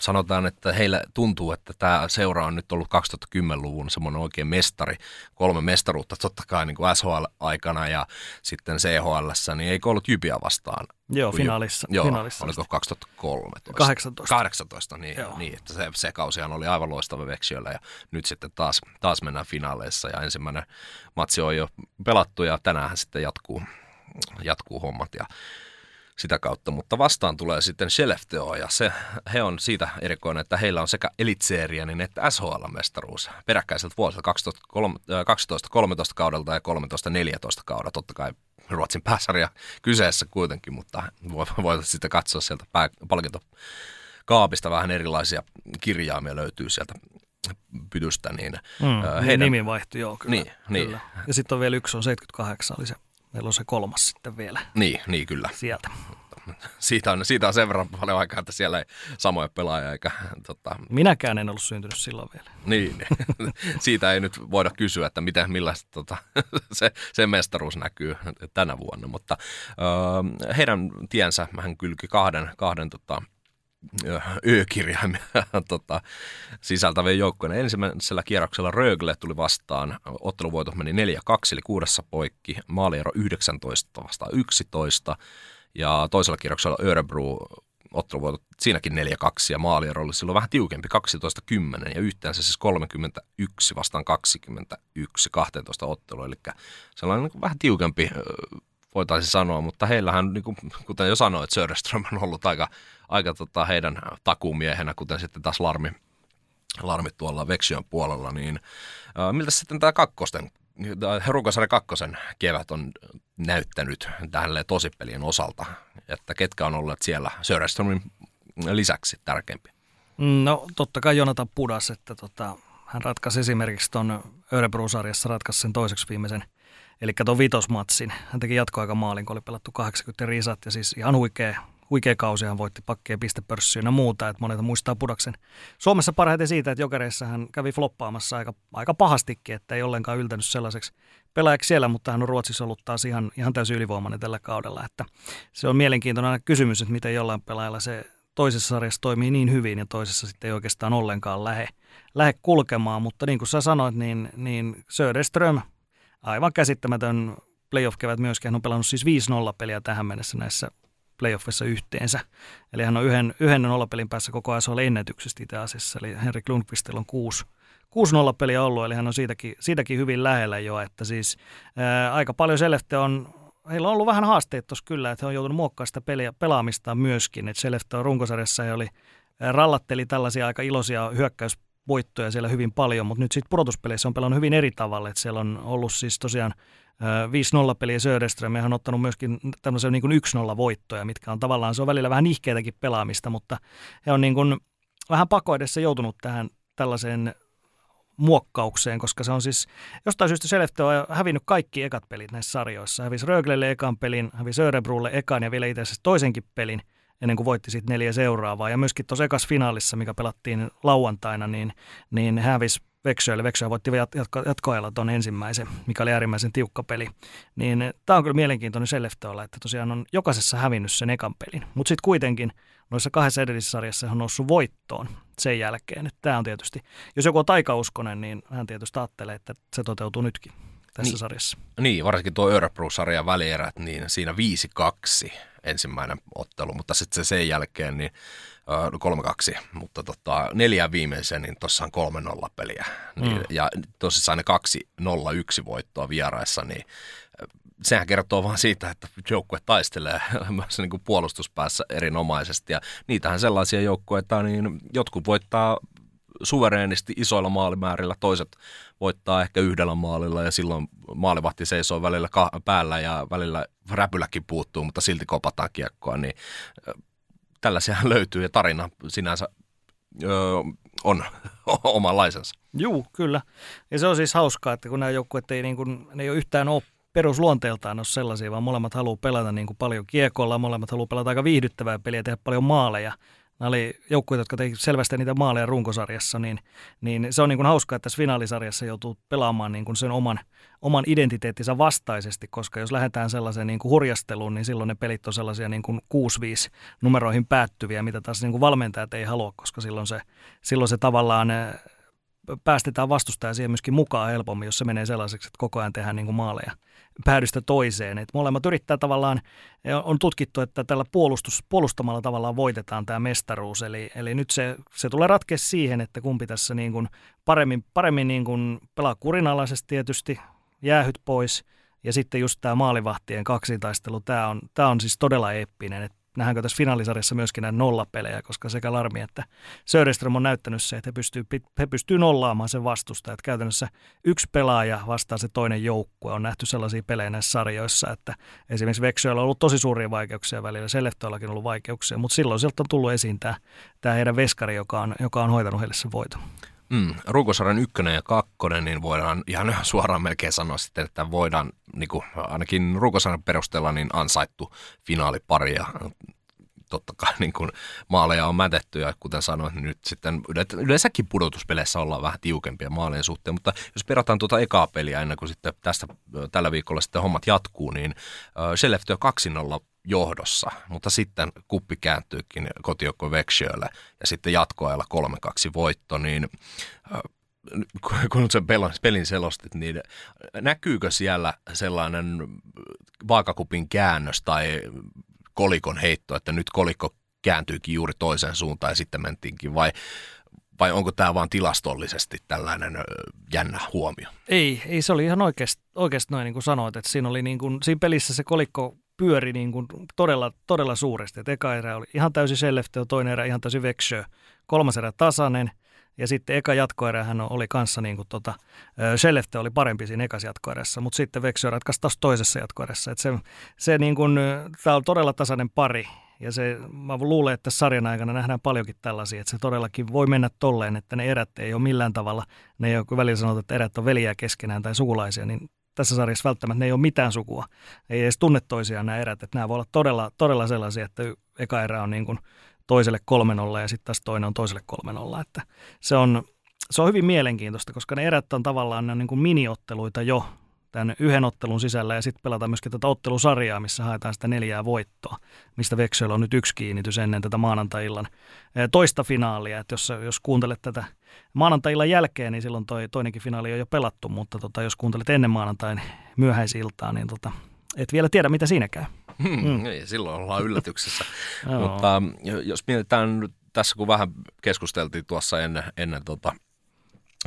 sanotaan, että heillä tuntuu, että tämä seura on nyt ollut kaksituhattakymmenluvun semmoinen oikein mestari, kolme mestaruutta totta kai niin kuin S H L-aikana ja sitten C H L:ssä, niin eikö ollut Jypiä vastaan? Joo, finaalissa. Joo, finaalissa oliko kaksituhattakolmetoista? kahdeksantoista. kahdeksantoista, niin, niin että se, se kausihan oli aivan loistava Växjöllä ja nyt sitten taas, taas mennään finaaleissa ja ensimmäinen matsi on jo pelattu ja tänään sitten jatkuu, jatkuu hommat ja sitä kautta, mutta vastaan tulee sitten Skellefteå ja se, he on siitä erikoinen, että heillä on sekä elitseerien että S H L-mestaruus peräkkäiseltä vuosilta kaksituhattakaksitoista kolmetoista kaudelta ja kolmetoista neljätoista kaudella. Totta kai Ruotsin pääsarja kyseessä kuitenkin, mutta voitaisiin sitten katsoa sieltä pää, palkintokaapista vähän erilaisia kirjaimia löytyy sieltä pydystä. Niin mm, heidän nimi vaihtui, joo kyllä. Niin, kyllä. Niin. Ja sitten on vielä yksi, on seitsemänkymmentäkahdeksan oli se. Meillä on se kolmas sitten vielä. Niin, niin kyllä. Sieltä. Siitä on, siitä on sen verran paljon aikaa, että siellä ei samoja pelaajia eikä... Tota... Minäkään en ollut syntynyt silloin vielä. Niin, siitä ei nyt voida kysyä, että miten, millaista tota, se, se mestaruus näkyy tänä vuonna. Mutta öö, heidän tiensä mähän kylki kahden... kahden tota, ö-kirjaimia tota, sisältävien joukkoina. Ensimmäisellä kierroksella Rögle tuli vastaan. Otteluvoitot meni neljä kaksi, eli kuudessa poikki. Maaliero yhdeksäntoista vastaan yksitoista. Ja toisella kierroksella Örebro otteluvoitot siinäkin neljä kaksi, ja maaliero oli silloin vähän tiukempi, kaksitoista kymmenen, ja yhteensä siis kolmekymmentäyksi vastaan kaksikymmentäyksi, kaksitoista ottelua. Eli sellainen niin kuin vähän tiukempi voitaisiin sanoa, mutta heillähän, niin kuin, kuten jo sanoit, Söderström on ollut aika, aika tota, heidän takuumiehenä, kuten sitten taas Larmi, Larmi tuolla Växjön puolella. Niin, äh, miltä sitten tämä kakkosten, runkosarjan kakkosen kevät on näyttänyt tälle tosipelien osalta? Että ketkä on olleet siellä Söderströmin lisäksi tärkeimpiä? No totta kai Jonatan Pudas, että tota, hän ratkaisi esimerkiksi tuon Örebro-sarjassa, ratkaisi sen toiseksi viimeisen. Eli tuon vitosmatsin. Hän teki jatkoaikamaalin, kun oli pelattu kahdeksankymmentä risat ja siis ihan huikea, huikea kausi. Hän voitti pakkeen pistepörssiin ja muuta. Et monet muistaa Pudaksen Suomessa parhaiten siitä, että Jokereissa hän kävi floppaamassa aika, aika pahastikin, että ei ollenkaan yltänyt sellaiseksi pelaajaksi siellä, mutta hän on Ruotsissa ollut taas ihan, ihan täysin ylivoimainen tällä kaudella. Että se on mielenkiintoinen kysymys, että miten jollain pelaajalla se toisessa sarjassa toimii niin hyvin ja toisessa sitten ei oikeastaan ollenkaan lähe, lähe kulkemaan. Mutta niin kuin sä sanoit, niin, niin Söderström, aivan käsittämätön playoff-kevät myöskin. Hän on pelannut siis viisi nolla peliä tähän mennessä näissä playoffissa yhteensä. Eli hän on yhden, yhden nollapelin päässä koko S H L ennätyksestä itse asiassa. Eli Henrik Lundqvistilla on kuusi, kuusi nollapeliä ollut, eli hän on siitäkin, siitäkin hyvin lähellä jo. Että siis ää, aika paljon Skellefteå on, heillä on ollut vähän haasteet tuossa kyllä, että he on joutunut muokkaamaan sitä peliä, pelaamistaan myöskin. Että Skellefteå runkosarjassa he oli, ää, rallatteli tällaisia aika iloisia hyökkäyspelejä. Voittoja siellä hyvin paljon, mutta nyt sitten pudotuspeleissä on pelannut hyvin eri tavalla, että siellä on ollut siis tosiaan viisi nolla peliä Söderström, ja hän on ottanut myöskin tämmöisiä niin kuin yksi nolla voittoja, mitkä on tavallaan, se on välillä vähän nihkeitäkin pelaamista, mutta he on niin kuin vähän pako edessä joutunut tähän tällaiseen muokkaukseen, koska se on siis, jostain syystä Skellefteå on hävinnyt kaikki ekat pelit näissä sarjoissa, hävisi Röglelle ekan pelin, hävisi Örebrolle ekan ja vielä itse asiassa toisenkin pelin, ennen kuin voitti sitten neljä seuraavaa. Ja myöskin tuossa ekassa finaalissa, mikä pelattiin lauantaina, niin, niin hävisi Växjölle. Växjö voitti jatko- jatkoajalla tuon ensimmäisen, mikä oli äärimmäisen tiukka peli. Niin tämä on kyllä mielenkiintoinen Skellefteålla, että tosiaan on jokaisessa hävinnyt sen ekan pelin. Mutta sitten kuitenkin noissa kahdessa edellisessä sarjassa hän on noussut voittoon sen jälkeen. Että tämä on tietysti, jos joku on taikauskonen, niin hän tietysti ajattelee, että se toteutuu nytkin tässä niin, sarjassa. Niin, varsinkin tuo Örebro-sarjan välierät, niin siinä viisi kaksi ensimmäinen ottelu, mutta sitten sen jälkeen niin kolme kaksi, mutta tota, neljä viimeisen, niin tuossa on kolme nolla peliä. Niin, mm. Ja tosissaan ne kaksi nolla yksi voittoa vieraissa, niin sehän kertoo vaan siitä, että joukkue taistelee myös niin kuin puolustuspäässä erinomaisesti. Ja niitähän sellaisia joukkueita, niin jotkut voittaa suvereenisti isoilla maalimäärillä, toiset voittaa ehkä yhdellä maalilla ja silloin maalivahti seisoo välillä päällä ja välillä räpyläkin puuttuu, mutta silti kopataan kiekkoa, niin tällaisiahan löytyy ja tarina sinänsä öö, on omanlaisensa. Juu, kyllä. Ja se on siis hauskaa, että kun nämä joukkueet ei, niin kuin, ne ei ole yhtään ole perusluonteeltaan ole sellaisia, vaan molemmat haluaa pelata niin kuin paljon kiekolla, molemmat haluaa pelata aika viihdyttävää peliä ja tehdä paljon maaleja. Nämä oli joukkueita, jotka teki selvästi niitä maaleja runkosarjassa, niin, niin se on niin kuin hauskaa, että tässä finaalisarjassa joutuu pelaamaan niin kuin sen oman, oman identiteettinsä vastaisesti, koska jos lähdetään sellaiseen niin kuin hurjasteluun, niin silloin ne pelit on sellaisia niin kuin kuusi viisi numeroihin päättyviä, mitä taas niin kuin valmentajat ei halua, koska silloin se, silloin se tavallaan päästetään vastustaja siihen myöskin mukaan helpommin, jos se menee sellaiseksi, että koko ajan tehdään niin kuin maaleja päädystä toiseen. Et molemmat yrittää tavallaan, on tutkittu, että tällä puolustus, puolustamalla tavallaan voitetaan tämä mestaruus. Eli, eli nyt se, se tulee ratkea siihen, että kumpi tässä niin kuin paremmin, paremmin niin kuin pelaa kurinalaisesti tietysti, jäähyt pois. Ja sitten just tämä maalivahtien kaksintaistelu, tämä on, tämä on siis todella eeppinen. Et nähdäänkö tässä finaalisarjassa myöskin näitä nollapelejä, koska sekä Larmi että Söderström on näyttänyt se, että he pystyy, he pystyy nollaamaan sen vastusta. Että käytännössä yksi pelaaja vastaa se toinen joukkue. On nähty sellaisia pelejä näissä sarjoissa, että esimerkiksi Växjöllä on ollut tosi suuria vaikeuksia välillä, Skellefteållakin on ollut vaikeuksia, mutta silloin sieltä on tullut esiin tämä, tämä heidän veskari, joka on, joka on hoitanut heille sen voiton. Mm, runkosarjan ykkönen ja kakkonen, niin voidaan ihan suoraan melkein sanoa sitten, että voidaan niin kuin, ainakin runkosarjan perusteella niin ansaittu finaalipari ja totta kai niin kuin, maaleja on mätetty ja kuten sanoin, nyt sitten yleensäkin pudotuspeleissä ollaan vähän tiukempia maalien suhteen, mutta jos perataan tuota ekaa peliä ennen kuin sitten tästä, tällä viikolla sitten hommat jatkuu, niin Skellefteå kaksi nolla johdossa, mutta sitten kuppi kääntyykin kotijoukko Växjölle ja sitten jatkoajalla kolme kaksi voitto, niin kun sen pelin selostit, niin näkyykö siellä sellainen vaakakupin käännös tai kolikon heitto, että nyt kolikko kääntyykin juuri toiseen suuntaan ja sitten mentiinkin, vai, vai onko tämä vaan tilastollisesti tällainen jännä huomio? Ei, ei se oli ihan oikeasti oikeast noin niin kuin sanoit, että siinä, oli niin kuin, siinä pelissä se kolikko pyöri niin kuin todella, todella suuresti. Et eka erä oli ihan täysin Skellefteå, toinen erä ihan täysin Växjö, kolmas erä tasainen ja sitten eka jatkoerähän oli kanssa niin kuin tota, Skellefteå oli parempi siinä ekas jatkoerässä, mutta sitten Växjö ratkaisi taas toisessa jatkoerässä. Et se, se niin kuin, tää on todella tasainen pari ja se, mä luulen, että sarjan aikana nähdään paljonkin tällaisia, että se todellakin voi mennä tolleen, että ne erät ei ole millään tavalla, ne ei ole, kun välillä sanotaan, että erät on veljää keskenään tai sukulaisia, niin tässä sarjassa välttämättä ne ei ole mitään sukua, ei edes tunne toisiaan nämä erät, että nämä voi olla todella, todella sellaisia, että eka erä on niin kuin toiselle kolme nolla ja sitten taas toinen on toiselle kolme nolla, että se on, se on hyvin mielenkiintoista, koska ne erät on tavallaan ne on niin kuin miniotteluita jo tämän yhden ottelun sisällä ja sitten pelataan myöskin tätä ottelusarjaa, missä haetaan sitä neljää voittoa, mistä Växjöllä on nyt yksi kiinnitys ennen tätä maanantai-illan toista finaalia, että jos, jos kuuntelet tätä maanantai-illan jälkeen, niin silloin toi toinenkin finaali on jo pelattu, mutta tota, jos kuuntelet ennen maanantain myöhäisiltaa, niin tota, et vielä tiedä, mitä siinä käy. Hmm, mm. Ei, silloin ollaan yllätyksessä, mutta jos mietitään nyt tässä, kun vähän keskusteltiin tuossa ennen, ennen tota,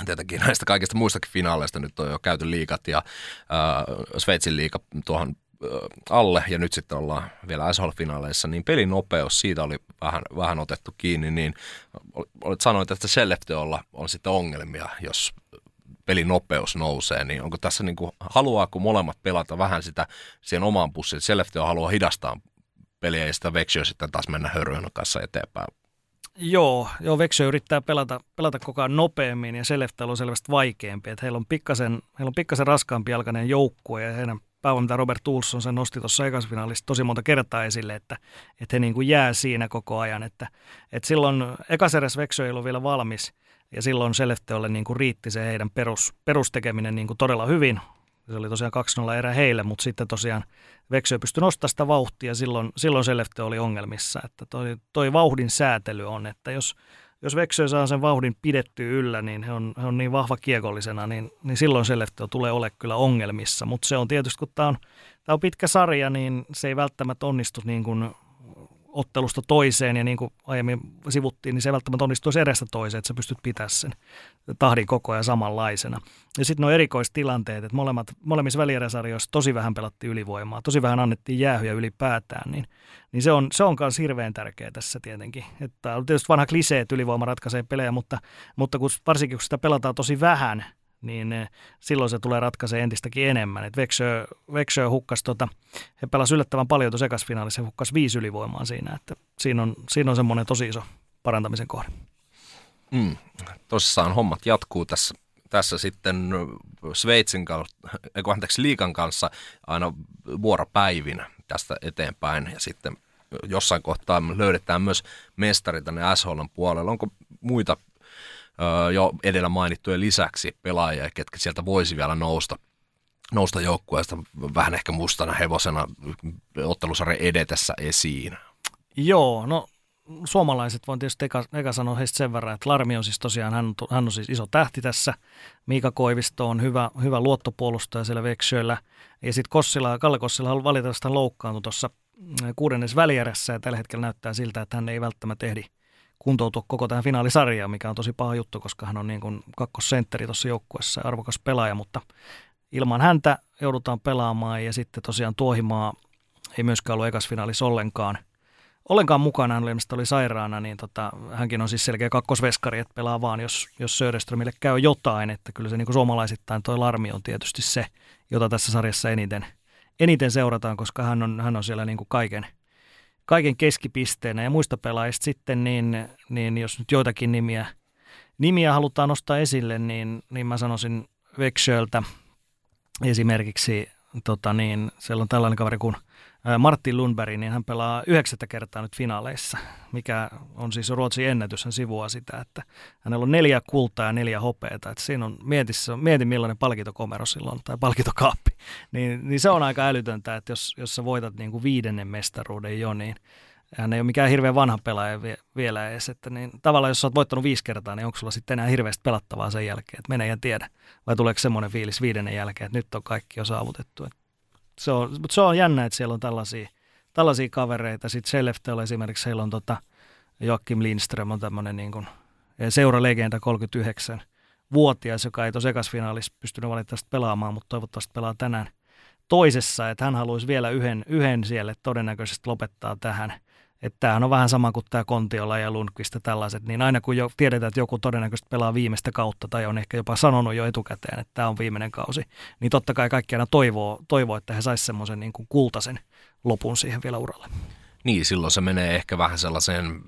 tietenkin näistä kaikista muistakin finaaleista nyt on jo käyty liigat ja äh, Sveitsin liiga tuohon äh, alle ja nyt sitten ollaan vielä S H L-finaaleissa, niin pelinopeus, siitä oli vähän, vähän otettu kiinni, niin olet sanoit, että Skellefteålla on sitten ongelmia, jos pelinopeus nousee, niin onko tässä niin kuin, haluaako molemmat pelata vähän sitä siihen omaan pussiin, Skellefteå haluaa hidastaa peliä ja sitä Växjö sitten taas mennä hörön kanssa eteenpäin. Joo, joo Växjö yrittää pelata, pelata koko ajan nopeammin ja Skellefteå on selvästi vaikeampi. Että heillä on pikkasen, heillä on pikkasen raskaampi jalkainen joukkue ja heidän päävalmentaja Robert Olsson sen nosti tuossa ekasfinaalissa tosi monta kertaa esille, että, että he niin kuin jää siinä koko ajan. Että, että silloin ekaserässä Växjö ei ollut vielä valmis ja silloin Skellefteålle niin kuin riitti se heidän perus, perustekeminen niin kuin todella hyvin. Se oli tosiaan kaksi nolla erä heille, mutta sitten tosiaan Växjö pystyi nostamaan sitä vauhtia. Silloin, silloin Skellefteå oli ongelmissa, että toi, toi vauhdin säätely on, että jos, jos Växjö saa sen vauhdin pidettyä yllä, niin he on, he on niin vahva kiekollisena, niin, niin silloin Skellefteå tulee ole kyllä ongelmissa. Mutta se on tietysti, kun tämä on, on pitkä sarja, niin se ei välttämättä onnistu niin kuin ottelusta toiseen, ja niin kuin aiemmin sivuttiin, niin se ei välttämättä onnistuisi edestä toiseen, että sä pystyt pitämään sen tahdin koko ajan samanlaisena. Ja sitten nuo erikoistilanteet, että molemmat, molemmissa välieräsarjoissa tosi vähän pelattiin ylivoimaa, tosi vähän annettiin jäähyjä ylipäätään, niin, niin se on, se on myös hirveän tärkeää tässä tietenkin. Että on tietysti vanha klisee, että ylivoima ratkaisee pelejä, mutta, mutta kun, varsinkin kun sitä pelataan tosi vähän, niin silloin se tulee ratkaisemaan entistäkin enemmän. Et Växjö, Växjö hukkasi, tota, he pelasivat yllättävän paljon tuossa ekassa finaalissa, he hukkasi viisi ylivoimaa siinä. Että siinä on, siinä on semmoinen tosi iso parantamisen kohde. Mm, tosissaan hommat jatkuu tässä, tässä sitten Sveitsin kanssa, anteeksi liigan kanssa aina vuoropäivinä tästä eteenpäin. Ja sitten jossain kohtaa löydetään myös mestari tänne S H:n puolella. Onko muita jo edellä mainittujen lisäksi pelaajia, ketkä sieltä voisi vielä nousta, nousta joukkueesta vähän ehkä mustana hevosena ottelusarjan edetessä esiin? Joo, no suomalaiset voin tietysti eka, eka sanoa heistä sen verran, että Larmi on siis tosiaan, hän, hän on siis iso tähti tässä. Miika Koivisto on hyvä, hyvä luottopuolustaja siellä Växjöllä. Ja sitten Kossila, Kalle Kossila valitettavasti loukkaantui tuossa kuudennes välierässä, ja tällä hetkellä näyttää siltä, että hän ei välttämättä ehdi kuntoutua koko tähän finaalisarjaan, mikä on tosi paha juttu, koska hän on niin kuin kakkosentteri tuossa joukkueessa ja arvokas pelaaja, mutta ilman häntä joudutaan pelaamaan, ja sitten tosiaan Tuohimaa ei myöskään ollut ekas finaalissa ollenkaan. Ollenkaan mukana, hän oli, oli sairaana, niin tota, hänkin on siis selkeä kakkosveskari, että pelaa vaan, jos, jos Söderströmille käy jotain, että kyllä se niin kuin suomalaisittain toi Larmi on tietysti se, jota tässä sarjassa eniten, eniten seurataan, koska hän on, hän on siellä niin kuin kaiken Kaiken keskipisteenä. Ja muista pelaajista sitten, niin, niin jos nyt joitakin nimiä, nimiä halutaan nostaa esille, niin, niin mä sanoisin Växjöltä esimerkiksi, tota niin, siellä on tällainen kaveri kuin Martin Lundberg, niin hän pelaa yhdeksättä kertaa nyt finaaleissa, mikä on siis Ruotsin ennätys, hän sivuaa sitä, että hänellä on neljä kultaa ja neljä hopeata, että siinä on, mietissä, mieti millainen palkintokomero silloin, tai palkintokaappi, niin, niin se on aika älytöntä, että jos, jos sä voitat niin kuin viidennen mestaruuden jo, niin hän ei ole mikään hirveän vanha pelaaja vie, vielä edes, että niin tavallaan jos sä oot voittanut viisi kertaa, niin onko sulla sitten enää hirveästi pelattavaa sen jälkeen, että mene ja tiedä, vai tuleeko semmoinen fiilis viidennen jälkeen, että nyt on kaikki jo saavutettu, että Se on, mutta se on jännä, että siellä on tällaisia, tällaisia kavereita. Sitten Skellefteålla esimerkiksi heillä on tota, Joakim Lindström on tämmöinen niin kuin seuralegenda kolmekymmentäyhdeksänvuotias, joka ei tuossa ekassa finaalissa pystynyt valitettavasti pelaamaan, mutta toivottavasti pelaa tänään toisessa. Että hän haluaisi vielä yhden, yhden siellä, todennäköisesti lopettaa tähän. Että tämähän on vähän sama kuin tämä Kontiola ja Lundqvist ja tällaiset, niin aina kun jo tiedetään, että joku todennäköisesti pelaa viimeistä kautta tai on ehkä jopa sanonut jo etukäteen, että tämä on viimeinen kausi, niin totta kai kaikki aina toivoo, toivoo että he saisivat semmoisen niin kuin kultaisen lopun siihen vielä uralle. Niin, silloin se menee ehkä vähän sellaiseen,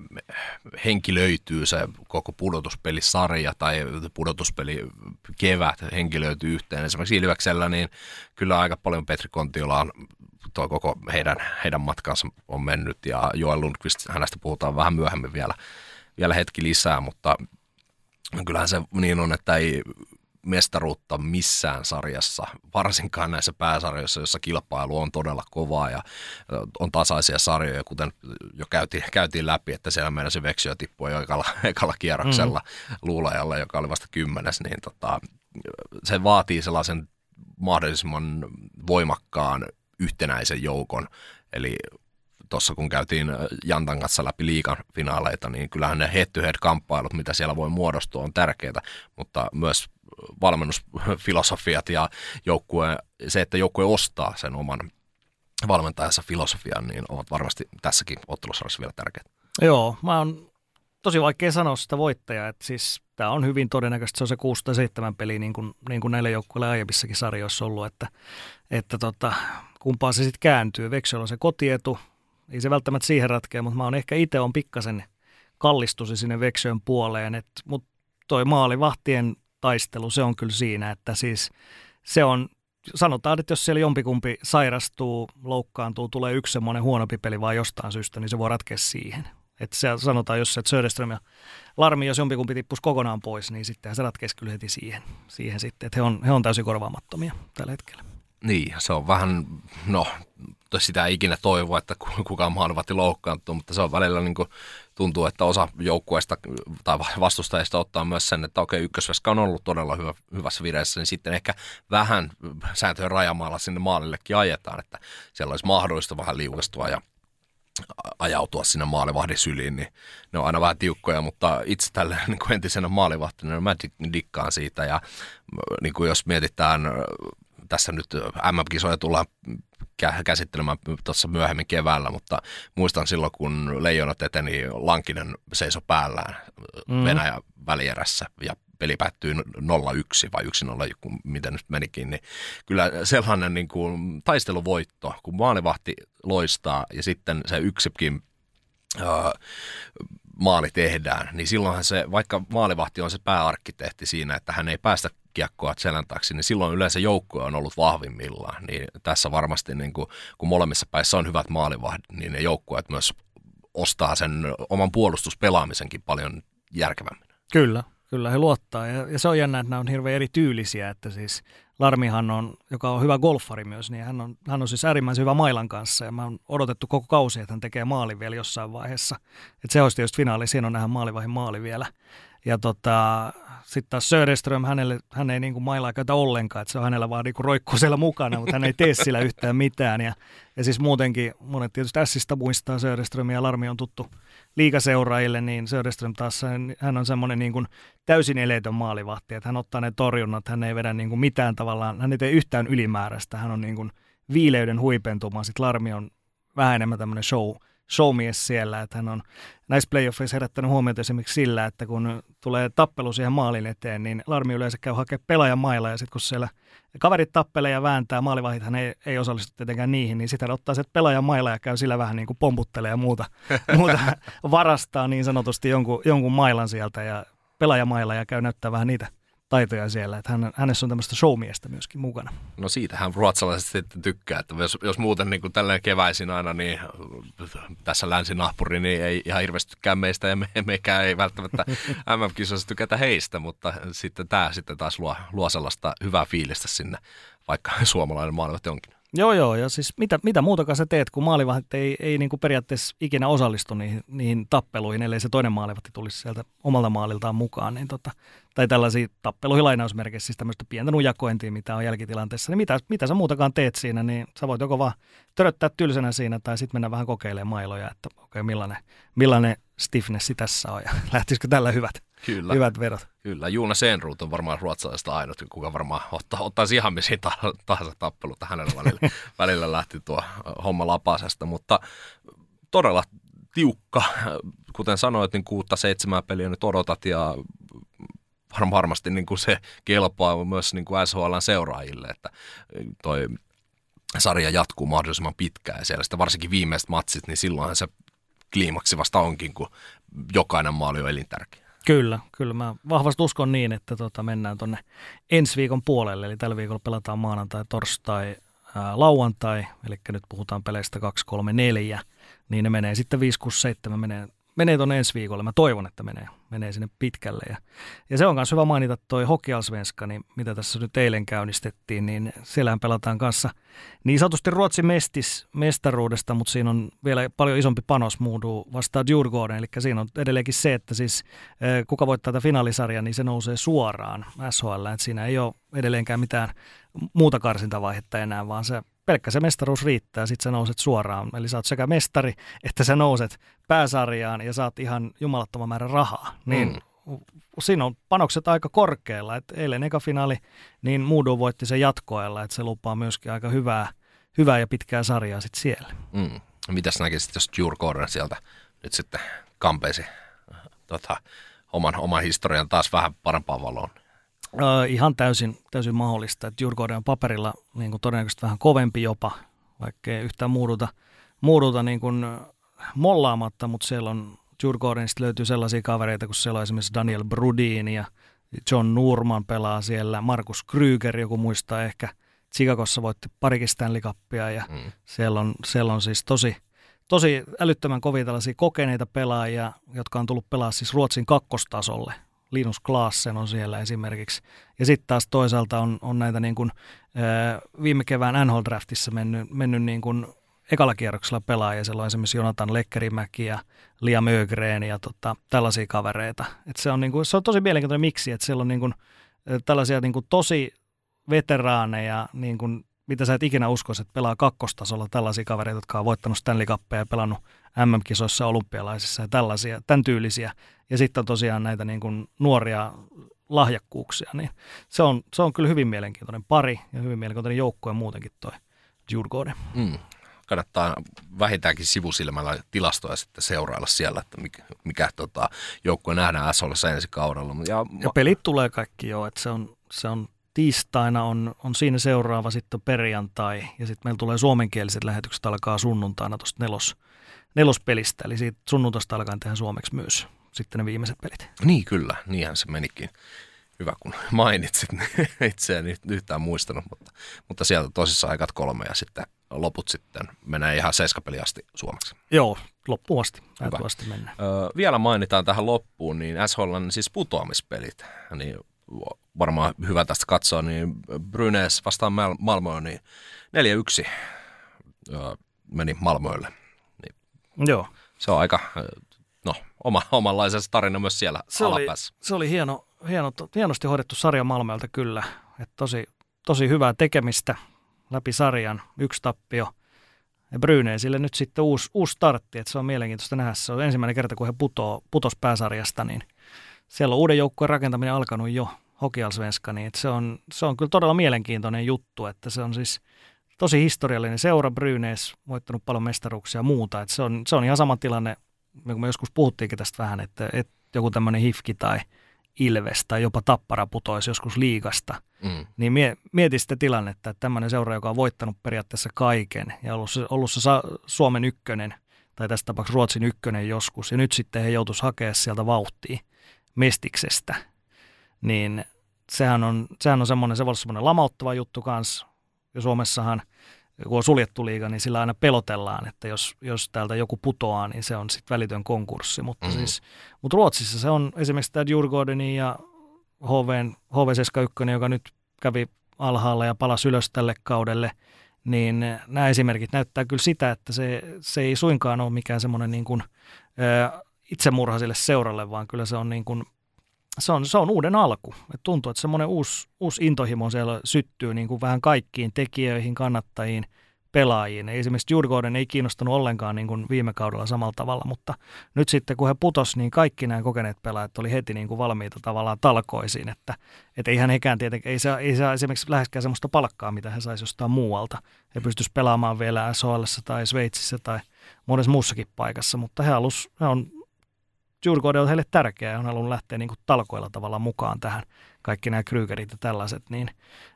henki löytyy se koko pudotuspelisarja tai pudotuspeli kevät henki löytyy yhteen. Esimerkiksi Ilveksellä, niin kyllä aika paljon Petri Kontiolaan tuo koko heidän, heidän matkansa on mennyt, ja Joel Lundqvist, hänestä puhutaan vähän myöhemmin vielä, vielä hetki lisää, mutta kyllähän se niin on, että ei mestaruutta missään sarjassa, varsinkaan näissä pääsarjoissa, jossa kilpailu on todella kovaa ja on tasaisia sarjoja, kuten jo käytiin, käytiin läpi, että siellä meidän se Växjö tippui jo ekalla, ekalla kierroksella mm. Luulajalla, joka oli vasta kymmenes, niin tota, se vaatii sellaisen mahdollisimman voimakkaan yhtenäisen joukon, eli tuossa kun käytiin Jantan kanssa läpi liigan finaaleita, niin kyllähän ne head-to-head-kamppailut, mitä siellä voi muodostua, on tärkeitä, mutta myös valmennusfilosofiat ja joukkue, se, että joukkue ostaa sen oman valmentajansa filosofian, niin ovat varmasti tässäkin ottelusarjassa vielä tärkeitä. Joo, mä oon tosi vaikea sanoa sitä voittajaa, että siis tämä on hyvin todennäköisesti, se on se kuusi tai seitsemän peliä, niin kuin, niin kuin näillä joukkueilla aiemmissakin sarjoissa ollut, että, että tota, kumpaan se sitten kääntyy. Växjöllä on se kotietu, ei se välttämättä siihen ratkea, mutta mä oon ehkä itse on pikkasen kallistusi sinne Växjön puoleen, mutta toi maalivahtien taistelu, se on kyllä siinä, että siis se on, sanotaan, että jos siellä jompikumpi sairastuu, loukkaantuu, tulee yksi semmoinen huonompi peli vaan jostain syystä, niin se voi ratkea siihen. Että se sanotaan, jos et Söderström ja Larmi, jos jompikumpi tippuisi kokonaan pois, niin sittenhän se ratkeisi kyllä heti siihen, siihen sitten, että he on, he on täysin korvaamattomia tällä hetkellä. Niin, se on vähän, no sitä ei ikinä toivoa, että kukaan maalivahti loukkaantuu, mutta se on välillä niin kuin tuntuu, että osa joukkueista tai vastustajista ottaa myös sen, että okei, ykkösveska on ollut todella hyvä, hyvässä vireessä, niin sitten ehkä vähän sääntöjen rajamaalla sinne maalillekin ajetaan, että siellä olisi mahdollista vähän liukastua ja ajautua sinne maalivahdin syliin, niin ne on aina vähän tiukkoja, mutta itse tällä niin kuin entisenä maalivahtina mä dikkaan siitä ja niin kuin jos mietitään tässä nyt M M-kisoja tullaan käsittelemään tuossa myöhemmin keväällä, mutta muistan silloin, kun Leijonat eteni, Lankinen seisoi päällään mm. Venäjän välierässä ja peli päättyi nolla yksi vai yksi nolla, mitä nyt menikin, niin kyllä sellainen niin kuin taisteluvoitto, kun maalivahti loistaa ja sitten se yksikin öö, maali tehdään, niin silloinhan se, vaikka maalivahti on se pääarkkitehti siinä, että hän ei päästä kiekkoa selän taakse, niin silloin yleensä joukkoja on ollut vahvimmillaan. Niin tässä varmasti, niin kuin, kun molemmissa päissä on hyvät maalivahdit, niin ne joukkueet myös ostaa sen oman puolustuspelaamisenkin paljon järkevämmin. Kyllä, kyllä he luottaa. Ja, ja se on jännä, että nämä on hirveän erityylisiä, että siis Larmihan on, joka on hyvä golfari myös, niin hän on, hän on siis äärimmäisen hyvä mailan kanssa ja mä oon odotettu koko kausi, että hän tekee maalin vielä jossain vaiheessa. Että se olisi tietysti finaali, siinä on nähdä maalivahin maali vielä. Ja tota, sitten taas Söderström, hänelle, hän ei niin kuin mailaa käytä ollenkaan, että se on hänellä vaan niin kuin roikkuu siellä mukana, mutta hän ei tee sillä yhtään mitään. Ja, ja siis muutenkin, monet tietysti Sistä muistaa Söderström ja Larmi on tuttu liigaseuraajille, niin Söderström taas, hän on semmoinen niin kuin täysin eleetön maalivahti, että hän ottaa ne torjunnat, hän ei vedä niin kuin mitään tavallaan, hän ei tee yhtään ylimääräistä, hän on niin kuin viileyden huipentuma, sitten Larmi on vähän enemmän tämmöinen show. showmies siellä, että hän on näissä playoffeissa herättänyt huomiota esimerkiksi sillä, että kun tulee tappelu siihen maalin eteen, niin Larmi yleensä käy hakemaan pelaajan mailla ja sitten kun siellä kaverit tappelee ja vääntää, maalivahithan ei, ei osallistu tietenkään niihin, niin sitten hän ottaa se pelaajan mailla ja käy sillä vähän niin kuin pomputtelee ja muuta, muuta varastaa niin sanotusti jonkun, jonkun mailan sieltä ja pelaajan mailla ja käy näyttää vähän niitä taitoja siellä, että hän, hänessä on tämmöistä showmiestä myöskin mukana. No siitähän ruotsalaiset sitten tykkää, että jos, jos muuten niin kuin tälleen keväisin aina, niin tässä länsinaapuri, niin ei ihan hirveästi tykkää meistä ja me, mekään ei välttämättä M M-kisoissa tykätä heistä, mutta sitten tämä sitten taas luo, luo sellaista hyvää fiilistä sinne, vaikka suomalainen maalivahti onkin. Joo, joo, ja siis mitä, mitä muutakaan sä teet, kun maalivahti ei, ei niin kuin periaatteessa ikinä osallistu niihin, niihin tappeluihin, ellei se toinen maalivahti tulisi sieltä omalta maaliltaan mukaan, niin tota, tai tällaisia tappeluihin lainausmerkeissä, siis tämmöistä pientä nujakointia, mitä on jälkitilanteessa, niin mitä, mitä sä muutakaan teet siinä, niin sä voit joko vaan töröttää tylsänä siinä, tai sitten mennä vähän kokeilemaan mailoja, että okei, okay, millainen, millainen stiffnessi tässä on, ja lähtisikö tällä hyvät? Kyllä. Hyvät verot. Kyllä. Juuna Senruut on varmaan ruotsalaisista ainut, kuka varmaan ottaa, ottaisi ihan missä tahansa tappeluta. Hänellä välillä, välillä lähti tuo homma lapasesta, mutta todella tiukka. Kuten sanoit, niin kuutta seitsemää peliä nyt odotat ja varmasti niin kuin se kelpaa myös niin kuin S H L:n seuraajille, että toi sarja jatkuu mahdollisimman pitkään ja siellä sitä varsinkin viimeiset matsit, niin silloinhan se kliimaksi vasta onkin, kun jokainen maali on elintärkeä. Kyllä, kyllä. Mä vahvasti uskon niin, että tota mennään tuonne ensi viikon puolelle, eli tällä viikolla pelataan maanantai, torstai, ää, lauantai, eli nyt puhutaan peleistä kaksi, kolme, neljä, niin ne menee sitten viisi, kuusi, seitsemän, menee, menee tuonne ensi viikolle. Mä toivon, että menee, menee sinne pitkälle. Ja, ja se on myös hyvä mainita toi Hockeyallsvenska, niin mitä tässä nyt eilen käynnistettiin, niin siellähän pelataan kanssa niin sanotusti Ruotsin mestis, mestaruudesta, mutta siinä on vielä paljon isompi panos muudu vastaan Djurgården, eli siinä on edelleenkin se, että siis kuka voittaa tätä finaalisarjaa, niin se nousee suoraan S H L, että siinä ei ole edelleenkään mitään muuta karsintavaihetta enää, vaan se pelkkä se mestaruus riittää, sitten sä nouset suoraan. Eli sä oot sekä mestari, että sä nouset pääsarjaan ja saat ihan jumalattoman määrän rahaa. Niin mm. Siinä on panokset aika korkealla. Et eilen eka finaali, niin Modo voitti sen jatkoajalla, että se lupaa myöskin aika hyvää, hyvää ja pitkää sarjaa sitten siellä. Mm. Mitäs näkisit, jos Djurgården sieltä nyt sitten kampeisi tota, oman, oman historian taas vähän parempaan valoon? Öö, ihan täysin, täysin mahdollista, että Djurgården paperilla niin kuin todennäköisesti vähän kovempi jopa, vaikkei yhtään muuduta, muuduta niin kuin mollaamatta, mutta siellä on Djurgårdenista löytyy sellaisia kavereita, kun siellä on esimerkiksi Daniel Brudin ja John Nurman pelaa siellä, Markus Kryger, joku muistaa ehkä, Chicagossa voitti parikin Stanley Cupia ja mm. siellä, on, siellä on siis tosi, tosi älyttömän kovia tällaisia kokeneita pelaajia, jotka on tullut pelaa siis Ruotsin kakkostasolle. Linus Klaassen on siellä esimerkiksi. Ja sitten taas toisaalta on, on näitä niin kuin, ö, viime kevään N H L-draftissa mennyt, mennyt niin kuin ekalla kierroksella pelaajia. Siellä on esimerkiksi Jonathan Lekkerimäki ja Liam Ögren ja tota, tällaisia kavereita. Et se, on niin kuin, se on tosi mielenkiintoinen miksi, että siellä on niin kuin, tällaisia niin kuin tosi veteraaneja, niin kuin, mitä sä et ikinä uskoisi, että pelaa kakkostasolla tällaisia kavereita, jotka on voittanut Stanley Cupia ja pelannut M M-kisoissa, olympialaisissa ja tällaisia, tämän tyylisiä. Ja sitten on tosiaan näitä niin kuin nuoria lahjakkuuksia. Niin se, on, se on kyllä hyvin mielenkiintoinen pari ja hyvin mielenkiintoinen joukkue muutenkin toi Jude Gordon. Mm. Kannattaa vähintäänkin sivusilmällä tilastoja sitten seurailla siellä, että mikä, mikä tota, joukkue nähdään S H L:ssä ensi kaudella. Ja, ja pelit tulee kaikki jo, että se on... Se on tiistaina on, on siinä seuraava, sitten perjantai ja sitten meillä tulee suomenkieliset lähetykset alkaa sunnuntaina tuosta nelos, nelospelistä. Eli siitä sunnuntaista alkaen tehdään suomeksi myös sitten ne viimeiset pelit. Niin kyllä, niinhän se menikin. Hyvä kun mainitsit, itse en yhtään muistanut, mutta, mutta sieltä tosissaan aikat kolme ja sitten loput sitten menee ihan seiskapeli asti suomeksi. Joo, loppuun asti. Asti mennään. Öö, vielä mainitaan tähän loppuun, niin S H L:n siis putoamispelit, niin varmaan hyvä tästä katsoa, niin Brynäs vastaan Malmöön, niin neljä yksi meni Malmöölle. Niin joo. Se on aika no, oma, omanlaisensa tarina myös siellä se alapäässä. Oli, se oli hieno, hieno, hienosti hoidettu sarja Malmööltä kyllä. Et tosi, tosi hyvää tekemistä läpi sarjan, yksi tappio. Ja Brynäsille nyt sitten uusi, uusi startti, että se on mielenkiintoista nähdä. Se on ensimmäinen kerta, kun he putoo, putos pääsarjasta, niin siellä on uuden joukkueen rakentaminen alkanut jo Hockeyallsvenskan, niin se on, se on kyllä todella mielenkiintoinen juttu, että se on siis tosi historiallinen seura Brynäs, voittanut paljon mestaruuksia ja muuta, että se on, se on ihan sama tilanne, kun me joskus puhuttiinkin tästä vähän, että, että joku tämmöinen H I F K tai Ilves tai jopa Tappara putoisi joskus liigasta, mm. niin mie, mieti sitä tilannetta, että tämmöinen seura, joka on voittanut periaatteessa kaiken ja ollut se, ollut se Suomen ykkönen tai tässä tapauksessa Ruotsin ykkönen joskus ja nyt sitten he joutuisi hakea sieltä vauhtia mestiksestä, niin sehän on, sehän on semmoinen, se voi olla semmoinen lamauttava juttu kanssa. Ja Suomessahan, kun on suljettu liiga, niin sillä aina pelotellaan, että jos, jos täältä joku putoaa, niin se on sitten välitön konkurssi. Mutta mm-hmm. siis, mut Ruotsissa se on esimerkiksi tämä Djurgårdenin ja H V seitsemänkymmentäyksi, joka nyt kävi alhaalla ja palasi ylös tälle kaudelle, niin nämä esimerkit näyttää kyllä sitä, että se, se ei suinkaan ole mikään semmoinen niin kuin, ö, itsemurha sille seuralle, vaan kyllä se on niin kuin Se on, se on uuden alku. Et tuntuu, että semmoinen uusi, uusi intohimo siellä syttyy niin kuin vähän kaikkiin tekijöihin, kannattajiin, pelaajiin. Esimerkiksi Djurgården ei kiinnostanut ollenkaan niin kuin viime kaudella samalla tavalla, mutta nyt sitten kun he putosi, niin kaikki nämä kokeneet pelaajat oli heti niin kuin valmiita tavallaan talkoisiin. Että, et eihän hekään tietenkin, ei saa, ei saa esimerkiksi läheskään semmoista palkkaa, mitä he saisi jostain muualta. He pystyisi pelaamaan vielä S H L:ssä tai Sveitsissä tai monessa muussakin paikassa, mutta he, alus, he on... Djurgården on heille tärkeää ja on halunnut lähteä niin kuin talkoilla tavalla mukaan tähän, kaikki nämä Krugerit ja tällaiset, niin,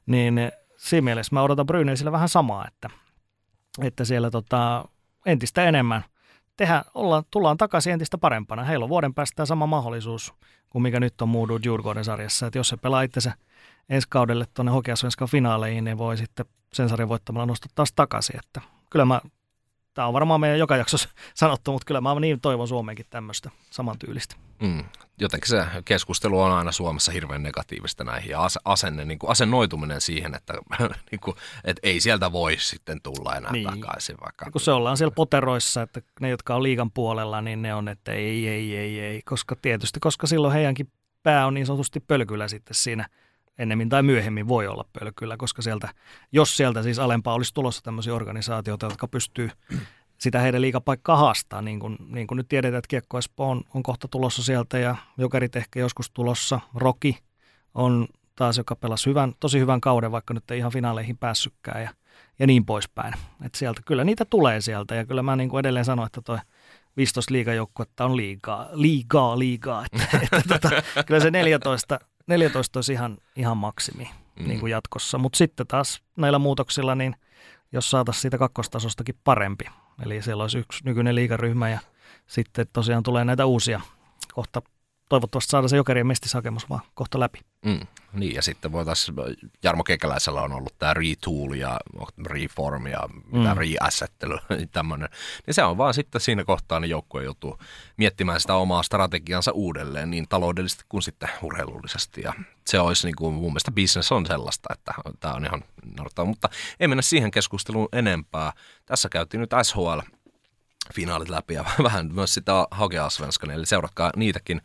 niin siinä mielessä mä odotan Brynäsillä vähän samaa, että, että siellä tota, entistä enemmän tehdään, ollaan, tullaan takaisin entistä parempana. Heillä on vuoden päästä sama mahdollisuus kuin mikä nyt on muudu Djurgården sarjassa, että jos se pelaa itsensä ensi kaudelle tuonne Hockeyallsvenskan finaaleihin, niin voi sitten sen sarjan voittamalla nostaa taas takaisin, että kyllä mä tämä on varmaan meidän joka jaksossa sanottu, mutta kyllä mä niin toivon Suomeenkin tämmöistä samantyylistä. Mm. Jotenkin se keskustelu on aina Suomessa hirveän negatiivista näihin ja asenne, niin kuin asennoituminen siihen, että niin kuin, et ei sieltä voi sitten tulla enää niin takaisin. Vaikka kun se ollaan siellä poteroissa, että ne, jotka on liigan puolella, niin ne on, että ei, ei, ei, ei, koska tietysti, koska silloin heidänkin pää on niin sanotusti pölkyllä sitten siinä. Ennemmin tai myöhemmin voi olla pölkyllä, koska sieltä, jos sieltä siis alempaa olisi tulossa tämmöisiä organisaatioita, jotka pystyy sitä heidän liikapaikkaa haastaa, niin kuin, niin kuin nyt tiedetään, että Kiekko Espoo on, on kohta tulossa sieltä ja Jokerit ehkä joskus tulossa. Roki on taas, joka pelasi hyvän, tosi hyvän kauden, vaikka nyt ei ihan finaaleihin päässytkään ja, ja niin poispäin. Et sieltä, kyllä niitä tulee sieltä ja kyllä mä niin kuin edelleen sanon, että toi viisitoista liigajoukkuetta on liigaa, liigaa, liigaa. Että, että tota, kyllä se neljätoista... neljätoista olisi ihan, ihan maksimi mm. niin kuin jatkossa, mutta sitten taas näillä muutoksilla, niin jos saataisiin siitä kakkostasostakin parempi, eli siellä olisi yksi nykyinen liigaryhmä ja sitten tosiaan tulee näitä uusia kohta toivottavasti saada se jokerien mestishakemus vaan kohta läpi. Mm, niin, ja sitten voitaisiin, Jarmo Kekäläisellä on ollut tämä retool ja reform ja mm. reassettelu, tämmöinen. Niin se on vaan sitten siinä kohtaa, niin joukkue joutuu miettimään sitä omaa strategiansa uudelleen niin taloudellisesti kuin sitten urheilullisesti. Ja se olisi niin kuin, mun mielestä business on sellaista, että tämä on ihan noudattaa, mutta ei mennä siihen keskusteluun enempää. Tässä käytiin nyt S H L. Finaalit läpi ja vähän myös sitä Hockeyallsvenskan, eli seuratkaa niitäkin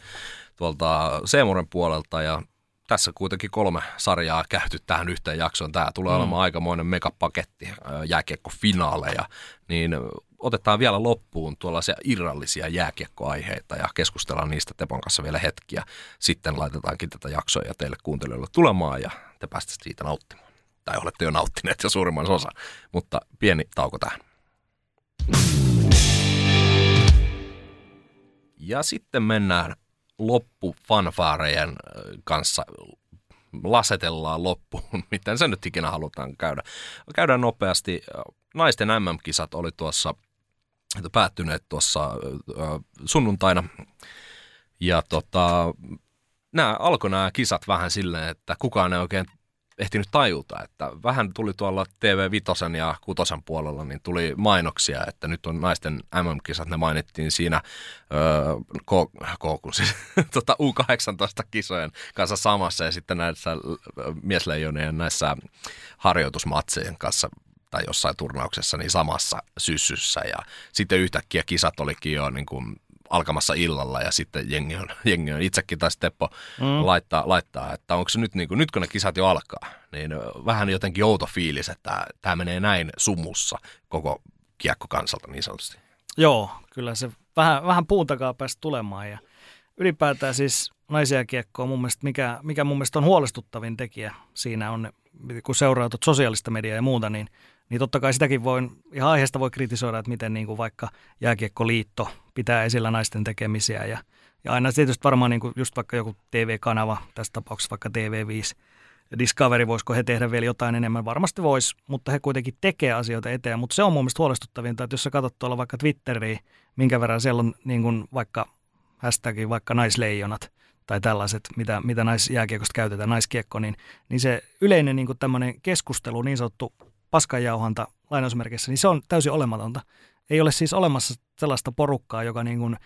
tuolta Seemoren puolelta ja tässä kuitenkin kolme sarjaa käyty tähän yhteen jaksoon. Tämä tulee mm. olemaan aikamoinen megapaketti jääkiekkofinaaleja, niin otetaan vielä loppuun tuollaisia irrallisia jääkiekkoaiheita ja keskustellaan niistä Tepon kanssa vielä hetkiä. Sitten laitetaankin tätä jaksoa ja teille kuuntelijoille tulemaan ja te päästette siitä nauttimaan. Tai olette jo nauttineet jo suurimman osan, mutta pieni tauko tähän. Ja sitten mennään loppufanfaarejen kanssa, lasetellaan loppuun, miten se nyt ikinä halutaan käydä. Käydään nopeasti. Naisten M M-kisat oli tuossa, päättyneet tuossa sunnuntaina. Ja tota, nämä, alkoi nämä kisat vähän silleen, että kukaan ei oikein ehtinyt tajuta, että vähän tuli tuolla T V viisi ja kuusi puolella, niin tuli mainoksia, että nyt on naisten M M-kisat, ne mainittiin siinä öö, K, K, siis, tota U kahdeksantoista-kisojen kanssa samassa ja sitten näissä miesleijonien näissä harjoitusmatsien kanssa tai jossain turnauksessa niin samassa syssyssä ja sitten yhtäkkiä kisat olikin jo niin kuin alkamassa illalla ja sitten jengi on, jengi on itsekin taisi Teppo mm. laittaa, laittaa, että onko se nyt niin kuin, nyt kun ne kisat jo alkaa, niin vähän jotenkin outo fiilis, että tämä menee näin sumussa koko kiekkokansalta niin sanotusti. Joo, kyllä se vähän, vähän puun takaa pääsi tulemaan ja ylipäätään siis naisjääkiekko on mun mielestä, mikä, mikä mun mielestä on huolestuttavin tekijä siinä on, kun seuraa sosiaalista mediaa ja muuta, niin, niin totta kai sitäkin voi, ihan aiheesta voi kritisoida, että miten niin kuin vaikka jääkiekkoliitto pitää esillä naisten tekemisiä ja, ja aina tietysti varmaan niin kuin just vaikka joku T V-kanava, tässä tapauksessa vaikka T V viisi, Discovery, voisiko he tehdä vielä jotain enemmän, varmasti voisi, mutta he kuitenkin tekee asioita eteen, mutta se on mun mielestä huolestuttavinta, että jos sä katsot tuolla vaikka Twitteriä, minkä verran siellä on niin kuin vaikka hashtagin vaikka naisleijonat, tai tällaiset, mitä, mitä naisjääkiekosta käytetään, naiskiekko, niin, niin se yleinen niin kuin tämmöinen keskustelu, niin sanottu paskanjauhanta lainausmerkissä, niin se on täysin olematonta. Ei ole siis olemassa sellaista porukkaa, joka niin kuin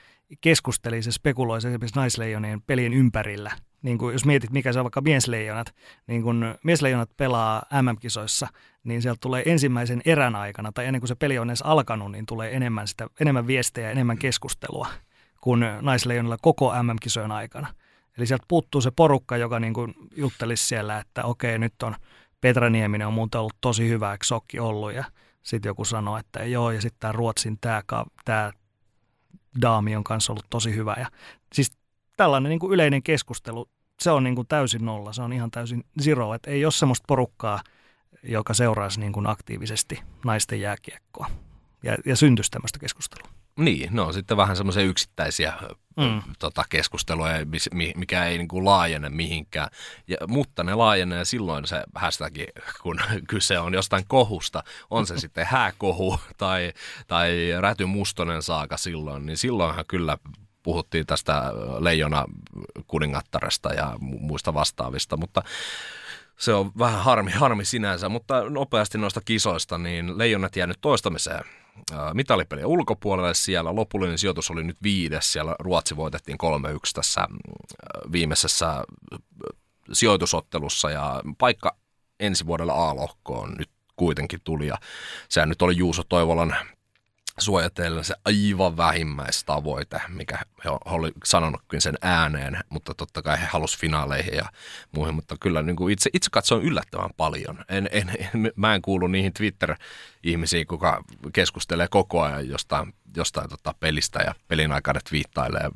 keskustelisi ja spekuloisi esimerkiksi naisleijonien pelien ympärillä. Niin kuin jos mietit, mikä se on vaikka miesleijonat, niin kun miesleijonat pelaa M M-kisoissa, niin sieltä tulee ensimmäisen erän aikana, tai ennen kuin se peli on edes alkanut, niin tulee enemmän, sitä, enemmän viestejä, enemmän keskustelua kuin naisleijonilla koko M M-kisojen aikana. Eli sieltä puuttuu se porukka, joka niin kuin juttelisi siellä, että okei, nyt on Petra Nieminen on muuten ollut tosi hyvä, eikö sokki ollut? Ja sitten joku sanoo, että joo, ja sitten tämä Ruotsin tämä, tämä daami on kanssa ollut tosi hyvä. Ja siis tällainen niin kuin yleinen keskustelu, se on niin kuin täysin nolla, se on ihan täysin zero, että ei ole sellaista porukkaa, joka seuraisi niin kuin aktiivisesti naisten jääkiekkoa ja, ja syntyisi tämmöistä keskustelua. Niin, no sitten vähän semmoisia yksittäisiä mm. tota, keskusteluja, mikä ei niin kuin laajene mihinkään, ja, mutta ne laajenee silloin se hashtag, kun kyse on jostain kohusta, on se sitten hääkohu tai, tai Räty Mustonen saaka silloin, niin silloinhan kyllä puhuttiin tästä leijona kuningattaresta ja muista vastaavista, mutta se on vähän harmi, harmi sinänsä, mutta nopeasti noista kisoista, niin leijonat jäänyt toistamiseen mitalipelien ulkopuolelle siellä. Lopullinen sijoitus oli nyt viides, siellä Ruotsi voitettiin kolme yksi tässä viimeisessä sijoitusottelussa ja paikka ensi vuodella A-lohkoon nyt kuitenkin tuli ja sehän nyt oli Juuso Toivolan suojatellen se aivan vähimmäistavoite, mikä he oli sanonutkin sen ääneen, mutta totta kai he halusivat finaaleihin ja muihin, mutta kyllä niin kuin itse, itse katsoin yllättävän paljon. En, en, en, mä en kuulu niihin Twitter-ihmisiin, kuka keskustelee koko ajan jostain, jostain tota pelistä ja pelin aikana twiittailee.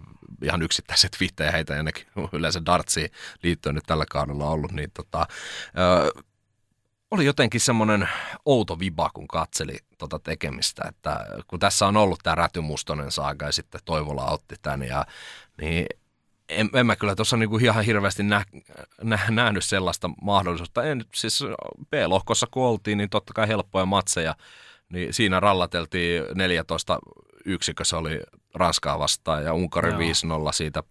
Ihan yksittäiset twiittejä heitä ennenkin yleensä dartsiin liittyen nyt tällä kaudella ollut, niin tota... Öö, oli jotenkin semmoinen outo viba, kun katseli tota tekemistä, että kun tässä on ollut tämä Räty Mustonen saaga ja sitten Toivola otti tämän, ja, niin en, en mä kyllä tuossa niinku ihan hirveästi nä, nä, nähnyt sellaista mahdollisuutta. En, siis B-lohkossa kun oltiin, niin totta kai helppoja matseja, niin siinä rallateltiin neljätoista yksikössä oli Ranskaa vastaan ja Unkari viisi nolla siitä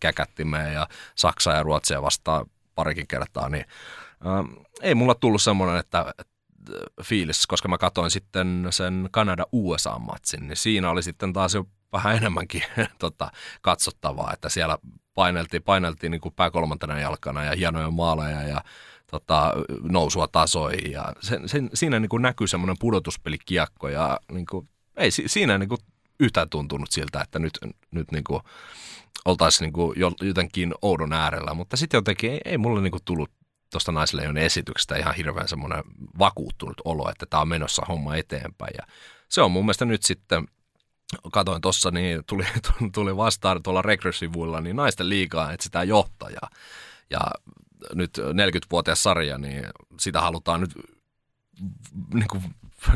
käkättimeen ja Saksaa ja Ruotsia vastaan parikin kertaa, niin ähm, ei mulla tullut semmoinen, että fiilis, koska mä katsoin sitten sen Kanada-U S A-matsin, niin siinä oli sitten taas jo vähän enemmänkin tota, katsottavaa, että siellä paineltiin, paineltiin niin kuin pääkolmantena jalkana ja hienoja maaleja ja tota, nousua tasoihin. Ja sen, sen, siinä niin kuin näkyy semmoinen pudotuspelikiekko ja niin kuin, ei siinä niin kuin yhtään tuntunut siltä, että nyt, nyt niin kuin oltaisiin niin kuin jotenkin oudon äärellä, mutta sitten jotenkin ei, ei mulle niin kuin tullut tuosta Naisleijonin esityksestä ihan hirveän semmoinen vakuuttunut olo, että tämä on menossa homma eteenpäin. Ja se on mun mielestä nyt sitten, katoin tuossa, niin tuli, tuli vastaan tuolla regressivuilla, niin naisten liigaa etsitään johtajaa. Ja nyt neljäkymmentävuotias sarja, niin sitä halutaan nyt niin kuin,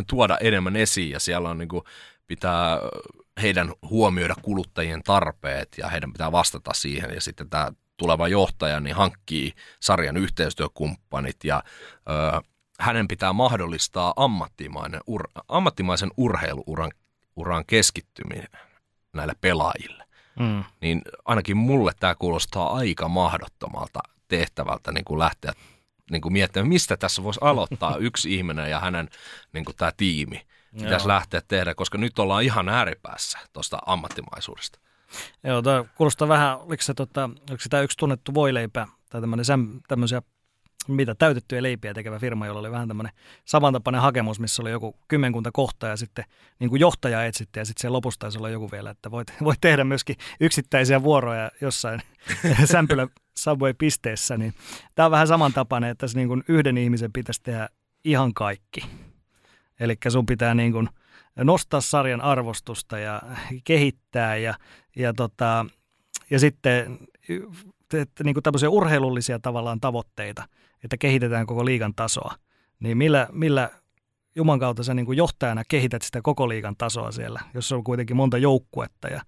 tuoda enemmän esiin ja siellä on niin kuin, pitää heidän huomioida kuluttajien tarpeet ja heidän pitää vastata siihen ja sitten tämä tuleva johtaja niin hankkii sarjan yhteistyökumppanit ja ö, hänen pitää mahdollistaa ammattimainen ur, ammattimaisen urheiluuran uran keskittyminen näille pelaajille. Mm. Niin ainakin mulle tämä kuulostaa aika mahdottomalta tehtävältä niin kuin lähteä niin kuin miettimään, mistä tässä voisi aloittaa yksi ihminen ja hänen niin kuin tämä tiimi pitäisi lähteä tehdä, koska nyt ollaan ihan ääripäässä tuosta ammattimaisuudesta. Joo, tämä kuulostaa vähän, oliko se, tota, oliko se tämä yksi tunnettu voileipä tai tämmöisiä mitä täytettyjä leipiä tekevä firma, jolla oli vähän tämmöinen samantapainen hakemus, missä oli joku kymmenkunta kohtaa ja sitten niin kuin johtajaa etsittiin ja sitten se lopussa taisi olla joku vielä, että voit, voit tehdä myöskin yksittäisiä vuoroja jossain sämpylä Subway-pisteessä, niin tämä on vähän samantapainen, että tässä niin kuin yhden ihmisen pitäisi tehdä ihan kaikki. Eli sun pitää niin kuin nostaa sarjan arvostusta ja kehittää ja, ja, tota, ja sitten että niin kuin tämmöisiä urheilullisia tavallaan tavoitteita, että kehitetään koko liigan tasoa, niin millä, millä juman kautta sä niin kuin johtajana kehität sitä koko liigan tasoa siellä, jos on kuitenkin monta joukkuetta ja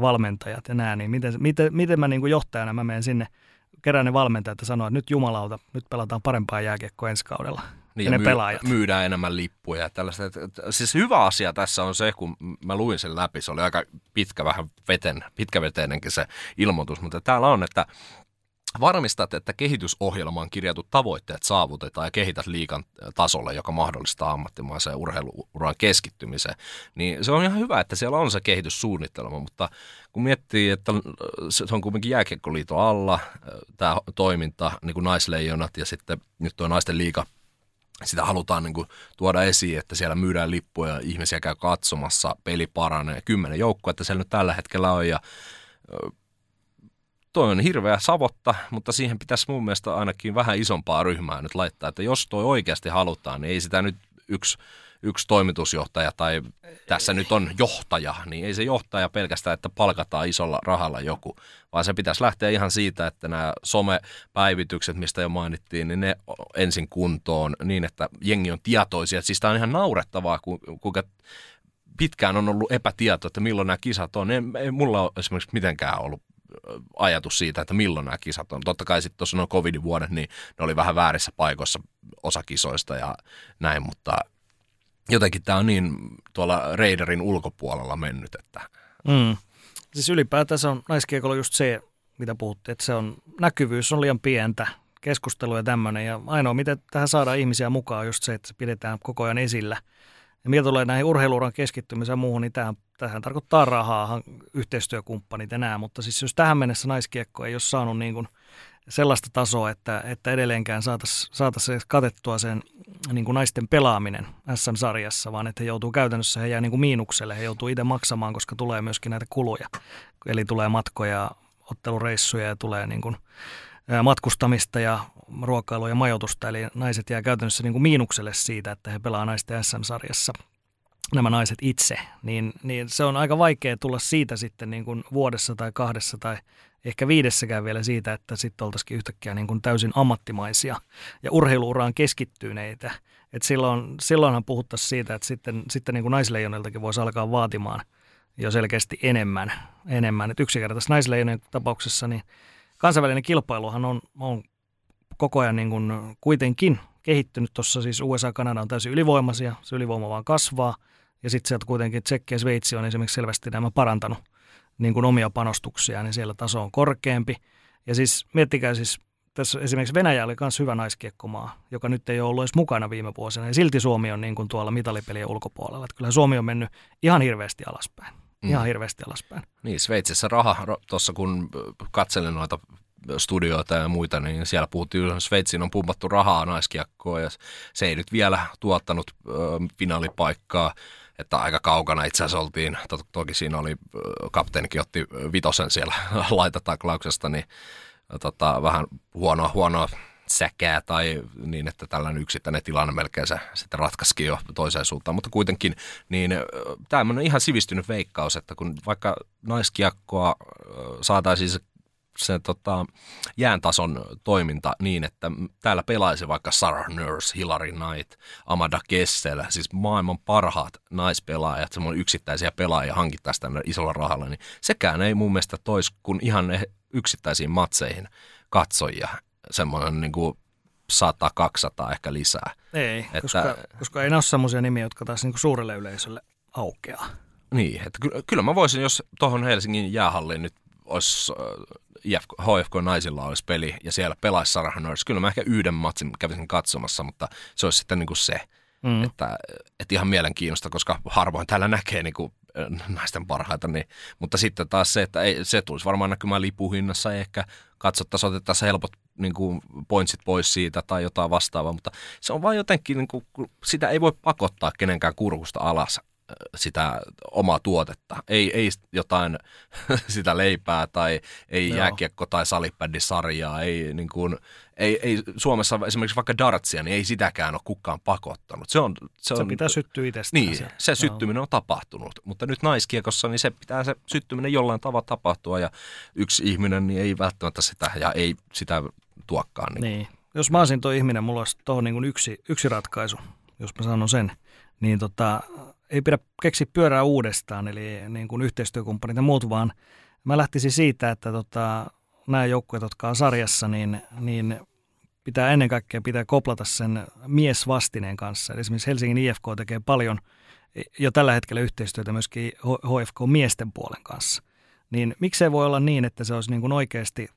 valmentajat ja nää, niin miten, miten, miten mä niin kuin johtajana mä menen sinne, kerään ne valmentajat ja sanon, että nyt jumalauta, nyt pelataan parempaa jääkiekkoa ensi kaudella. Niin, ja myy- pelaajat. Myydään enemmän lippuja ja tällaista. Siis hyvä asia tässä on se, kun mä luin sen läpi, se oli aika pitkä, vähän veten, pitkäveteinenkin se ilmoitus, mutta täällä on, että varmistat, että kehitysohjelmaan kirjatut tavoitteet saavutetaan ja kehität liigan tasolle, joka mahdollistaa ammattimaisen urheiluuran keskittymisen. Niin se on ihan hyvä, että siellä on se kehityssuunnitelma, mutta kun miettii, että se on kuitenkin jääkiekkoliiton alla tämä toiminta, niin kuin Naisleijonat ja sitten nyt tuo naisten liiga, sitä halutaan niin kuin tuoda esiin, että siellä myydään lippuja, ihmisiä käy katsomassa, peli paranee, kymmenen joukkoa, että siellä nyt tällä hetkellä on ja toi on hirveä savotta, mutta siihen pitäisi mun mielestä ainakin vähän isompaa ryhmää nyt laittaa, että jos toi oikeasti halutaan, niin ei sitä nyt yksi, yksi toimitusjohtaja tai tässä nyt on johtaja, niin ei se johtaja pelkästään, että palkataan isolla rahalla joku, vaan se pitäisi lähteä ihan siitä, että nämä somepäivitykset, mistä jo mainittiin, niin ne ensin kuntoon niin, että jengi on tietoisia. Siis tämä on ihan naurettavaa, kuinka pitkään on ollut epätieto, että milloin nämä kisat on. Ei mulla ole esimerkiksi mitenkään ollut ajatus siitä, että milloin nämä kisat on. Totta kai sitten tuossa noin covidin vuodet, niin ne oli vähän väärissä paikoissa osa kisoista ja näin, mutta jotenkin tämä on niin tuolla Raiderin ulkopuolella mennyt. Että. Mm. Siis ylipäätään se on naiskiekolla just se, mitä puhuttiin, että se on, näkyvyys on liian pientä, keskustelu ja tämmöinen, ja ainoa, miten tähän saadaan ihmisiä mukaan, just se, että se pidetään koko ajan esillä. Ja mitä tulee näihin urheiluuran keskittymiseen ja muuhun, niin tähän, tähän tarkoittaa rahaa, yhteistyökumppanit ja nämä, mutta siis jos tähän mennessä naiskiekko ei ole saanut niin kuin sellaista tasoa, että, että edelleenkään saataisiin saatais katettua sen niin kuin naisten pelaaminen äs äm-sarjassa, vaan että he joutuu käytännössä, he jää niin kuin miinukselle, he joutuu itse maksamaan, koska tulee myöskin näitä kuluja. Eli tulee matkoja, ottelureissuja ja tulee niin kuin matkustamista ja ruokailua ja majoitusta, eli naiset jää käytännössä niin kuin miinukselle siitä, että he pelaa naisten äs äm-sarjassa, nämä naiset itse, niin, niin se on aika vaikea tulla siitä sitten niin kuin vuodessa tai kahdessa tai ehkä viidessäkään vielä siitä, että sitten oltaisikin yhtäkkiä niin kuin täysin ammattimaisia ja urheiluuraan keskittyneitä. Et silloin, silloinhan puhuttaisiin siitä, että sitten, sitten niin kuin Naisleijoniltakin voisi alkaa vaatimaan jo selkeästi enemmän. enemmän. Et yksinkertaisesti Naisleijonin tapauksessa niin kansainvälinen kilpailuhan on, on koko ajan niin kuin kuitenkin kehittynyt. Tuossa siis U S A ja Kanada on täysin ylivoimaisia, se ylivoima vaan kasvaa. Ja sitten sieltä kuitenkin Tsekki ja Sveitsi on esimerkiksi selvästi nämä parantanut niin kuin omia panostuksia, niin siellä taso on korkeampi. Ja siis miettikää siis, tässä esimerkiksi Venäjä oli myös hyvä naiskiekkomaa, joka nyt ei ole ollut edes mukana viime vuosina. Ja silti Suomi on niin kuin tuolla mitalipelien ulkopuolella. Että kyllä Suomi on mennyt ihan hirveästi alaspäin. Ihan mm. hirveästi alaspäin. Niin, Sveitsissä raha, tuossa kun katselen noita studioita ja muita, niin siellä puhuttiin, että Sveitsiin on pumpattu rahaa naiskiekkoon ja se ei nyt vielä tuottanut ö, finaalipaikkaa, että aika kaukana itse asiassa oltiin. Toki siinä oli, kapteenikin otti vitosen siellä laitataklauksesta, niin tota, vähän huonoa, huonoa säkää tai niin, että tällainen yksittäinen tilanne melkein se sitten ratkaisikin jo toiseen suuntaan, mutta kuitenkin niin tämähän on ihan sivistynyt veikkaus, että kun vaikka naiskiekkoa saataisiin se, se tota, jääntason toiminta niin, että täällä pelaisi vaikka Sarah Nurse, Hilary Knight, Amanda Kessel, siis maailman parhaat naispelaajat, semmoinen yksittäisiä pelaajia hankittaisiin tänne isolla rahalla, niin sekään ei mun mielestä toisi kun ihan yksittäisiin matseihin katsojia semmoinen niin kuin sata kaksisataa ehkä lisää. Ei, että, koska, koska ei ne ole semmoisia nimiä, jotka taas niin kuin suurelle yleisölle aukeaa. Niin, että kyllä, kyllä mä voisin, jos tuohon Helsingin jäähalliin nyt olisi H F K-naisilla olisi peli ja siellä pelaisi Sarah Nurse, kyllä mä ehkä yhden matsin kävisin katsomassa, mutta se olisi sitten niin kuin se, mm. että, että ihan mielenkiinnosta, koska harvoin täällä näkee niin kuin naisten parhaita, niin, mutta sitten taas se, että ei, se tulisi varmaan näkymään lipuhinnassa, ei ehkä katsottaisiin, otettaisiin helpot niin kuin pointsit pois siitä tai jotain vastaavaa, mutta se on vaan jotenkin, niin kuin, sitä ei voi pakottaa kenenkään kurkusta alas sitä omaa tuotetta. Ei, ei jotain sitä leipää tai ei no. jääkiekko- tai salibändisarjaa, ei, niin kuin, ei, ei Suomessa esimerkiksi vaikka dartsia, niin ei sitäkään ole kukaan pakottanut. Se, on, se, se on, pitää syttyä itsestään. Niin, se, se syttyminen no. on tapahtunut, mutta nyt naiskiekossa niin se pitää se syttyminen jollain tavalla tapahtua ja yksi ihminen niin ei välttämättä sitä ja ei sitä tuokkaan. Niin. Niin. Jos mä olisin tuo ihminen, mulla olisi tuohon niin kuin yksi, yksi ratkaisu, jos mä sanon sen, niin tota... ei pidä keksiä pyörää uudestaan, eli niin kuin yhteistyökumppanit ja muut, vaan mä lähtisin siitä, että tota, nämä joukkueet, jotka on sarjassa, niin, niin pitää ennen kaikkea pitää koplata sen miesvastineen kanssa. Eli esimerkiksi Helsingin I F K tekee paljon jo tällä hetkellä yhteistyötä myöskin H F K-miesten puolen kanssa. Niin miksei voi olla niin, että se olisi niin kuin oikeasti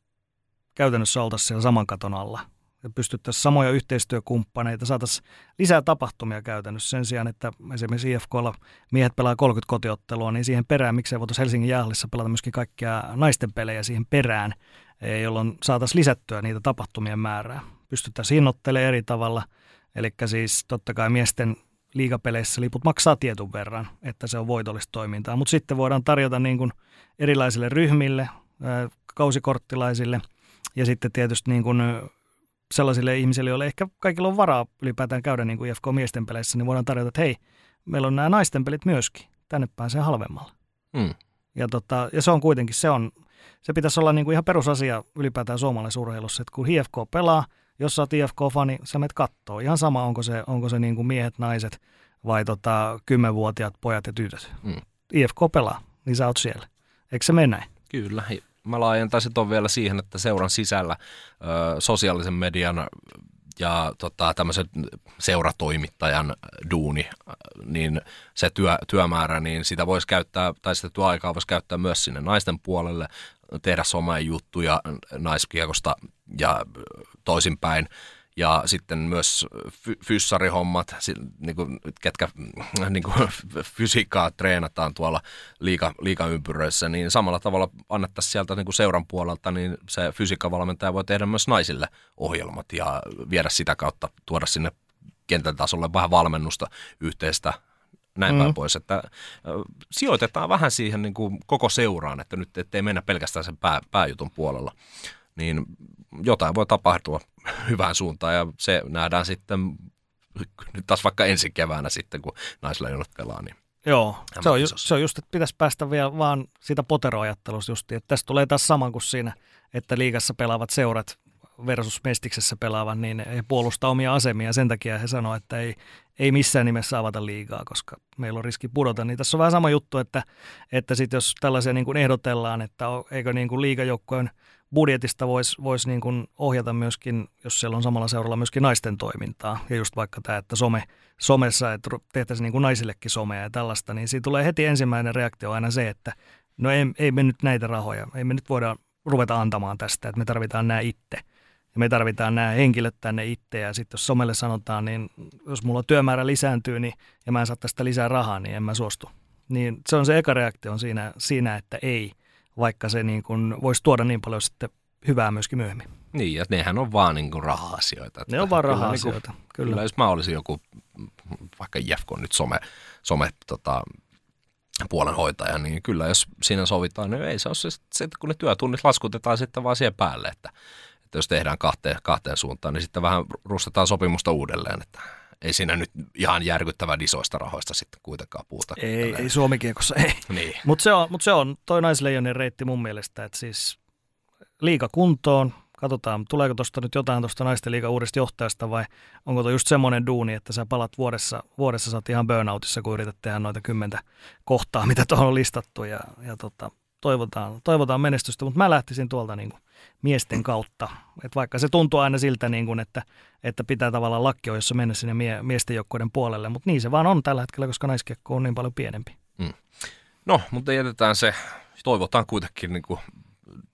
käytännössä oltaisiin siellä saman katon alla. Pystyttäisiin samoja yhteistyökumppaneita, saataisiin lisää tapahtumia käytännössä sen sijaan, että esimerkiksi I F K:lla miehet pelaa kolmekymmentä kotiottelua, niin siihen perään, miksei voitaisiin Helsingin jäähallissa pelata myöskin kaikkia naisten pelejä siihen perään, jolloin saataisiin lisättyä niitä tapahtumien määrää. Pystyttäisiin hinnoittelemaan eri tavalla, eli siis totta kai miesten liigapeleissä liput maksaa tietyn verran, että se on voitollista toimintaa, mutta sitten voidaan tarjota niin kuin erilaisille ryhmille, kausikorttilaisille ja sitten tietysti niin kuin sellaisille ihmisille, joille ehkä kaikilla on varaa ylipäätään käydä niin kuin I F K-miesten peleissä, niin voidaan tarjota, että hei, meillä on nämä naisten pelit myöskin. Tänne pääsee halvemmalla. Mm. Ja, tota, ja se on kuitenkin, se, on, se pitäisi olla niin kuin ihan perusasia ylipäätään suomalaisurheilussa, että kun I F K pelaa, jos sä oot I F K-fani, sä menet kattoo. Ihan sama, onko se, onko se niin kuin miehet, naiset vai tota, kymmenvuotiaat pojat ja tytöt. Mm. I F K pelaa, niin sä oot siellä. Eikö se mene näin? Kyllä, mä laajentaisin tuon vielä siihen, että seuran sisällä ö, sosiaalisen median ja tota, tämmöisen seuratoimittajan duuni, niin se työ, työmäärä, niin sitä voisi käyttää, tai sitä työaikaa voisi käyttää myös sinne naisten puolelle, tehdä somea juttuja naiskiekosta ja toisinpäin. Ja sitten myös fyssarihommat, niin kuin, ketkä niin kuin, fysiikkaa treenataan tuolla liiga, liigaympyröissä, niin samalla tavalla annettaisiin sieltä niin kuin seuran puolelta, niin se fysiikkavalmentaja voi tehdä myös naisille ohjelmat ja viedä sitä kautta, tuoda sinne kentän tasolle vähän valmennusta yhteistä näin mm. päin pois. Että sijoitetaan vähän siihen niin kuin koko seuraan, että nyt ettei mennä pelkästään sen pää, pääjutun puolella. Niin jotain voi tapahtua hyvään suuntaan ja se nähdään sitten nyt taas vaikka ensi keväänä sitten, kun naisleijonat pelaa. Niin joo, se on, ju- se on just, että pitäisi päästä vielä vaan siitä poteroajattelusta justiin, että tässä tulee taas saman kuin siinä, että liigassa pelaavat seurat versus mestiksessä pelaavat, niin he puolustaa omia asemia sen takia he sanoo, että ei, ei missään nimessä avata liigaa, koska meillä on riski pudota. Niin tässä on vähän sama juttu, että, että sit jos tällaisia niin kuin ehdotellaan, että eikö niin kuin liigajoukkojen budjetista voisi vois niin kuin ohjata myöskin, jos siellä on samalla seuralla myöskin naisten toimintaa. Ja just vaikka tämä, että some, somessa, että tehtäisiin niin kuin naisillekin somea ja tällaista, niin siitä tulee heti ensimmäinen reaktio aina se, että no ei, ei me nyt näitä rahoja, ei me nyt voida ruveta antamaan tästä, että me tarvitaan nämä itse. Ja me tarvitaan nämä henkilöt tänne itse, ja sitten jos somelle sanotaan, niin jos mulla työmäärä lisääntyy, niin ja mä en saa tästä lisää rahaa, niin en mä suostu. Niin se on se eka reaktio on siinä, siinä että ei, vaikka se niin kuin voisi tuoda niin paljon sitten hyvää myöskin myöhemmin. Niin, ja nehän on vaan niin kuin raha-asioita. Ne on vaan raha-asioita, kyllä, niin kuin, kyllä. Kyllä, jos mä olisin joku, vaikka I F K on nyt some, some tota, puolen hoitaja, niin kyllä jos siinä sovitaan, niin ei se ole se, että kun ne työtunnit laskutetaan sitten vaan siihen päälle, että jos tehdään kahteen, kahteen suuntaan, niin sitten vähän rustataan sopimusta uudelleen, että ei siinä nyt ihan järkyttävän isoista rahoista sitten kuitenkaan puhuta. Ei, ei Suomi-kiekossa, ei. Niin. Mutta se on, mut se on toi naisleijonien reitti mun mielestä, että siis liigakuntoon, katsotaan, tuleeko tuosta nyt jotain tuosta naisten liigan uudesta johtajasta vai onko tuo just semmoinen duuni, että sä palat vuodessa, vuodessa sä oot ihan burnoutissa, kun yrität tehdä noita kymmentä kohtaa, mitä tuohon on listattu ja, ja tota, toivotaan, toivotaan menestystä, mutta mä lähtisin tuolta niin kuin miesten kautta. Et vaikka se tuntuu aina siltä, niin kuin, että, että pitää tavallaan lakkio, jossa mennä sinne mie- miesten joukkueiden puolelle, mutta niin se vaan on tällä hetkellä, koska naiskiekko on niin paljon pienempi. Mm. No, mutta jätetään se, toivotaan kuitenkin niin kuin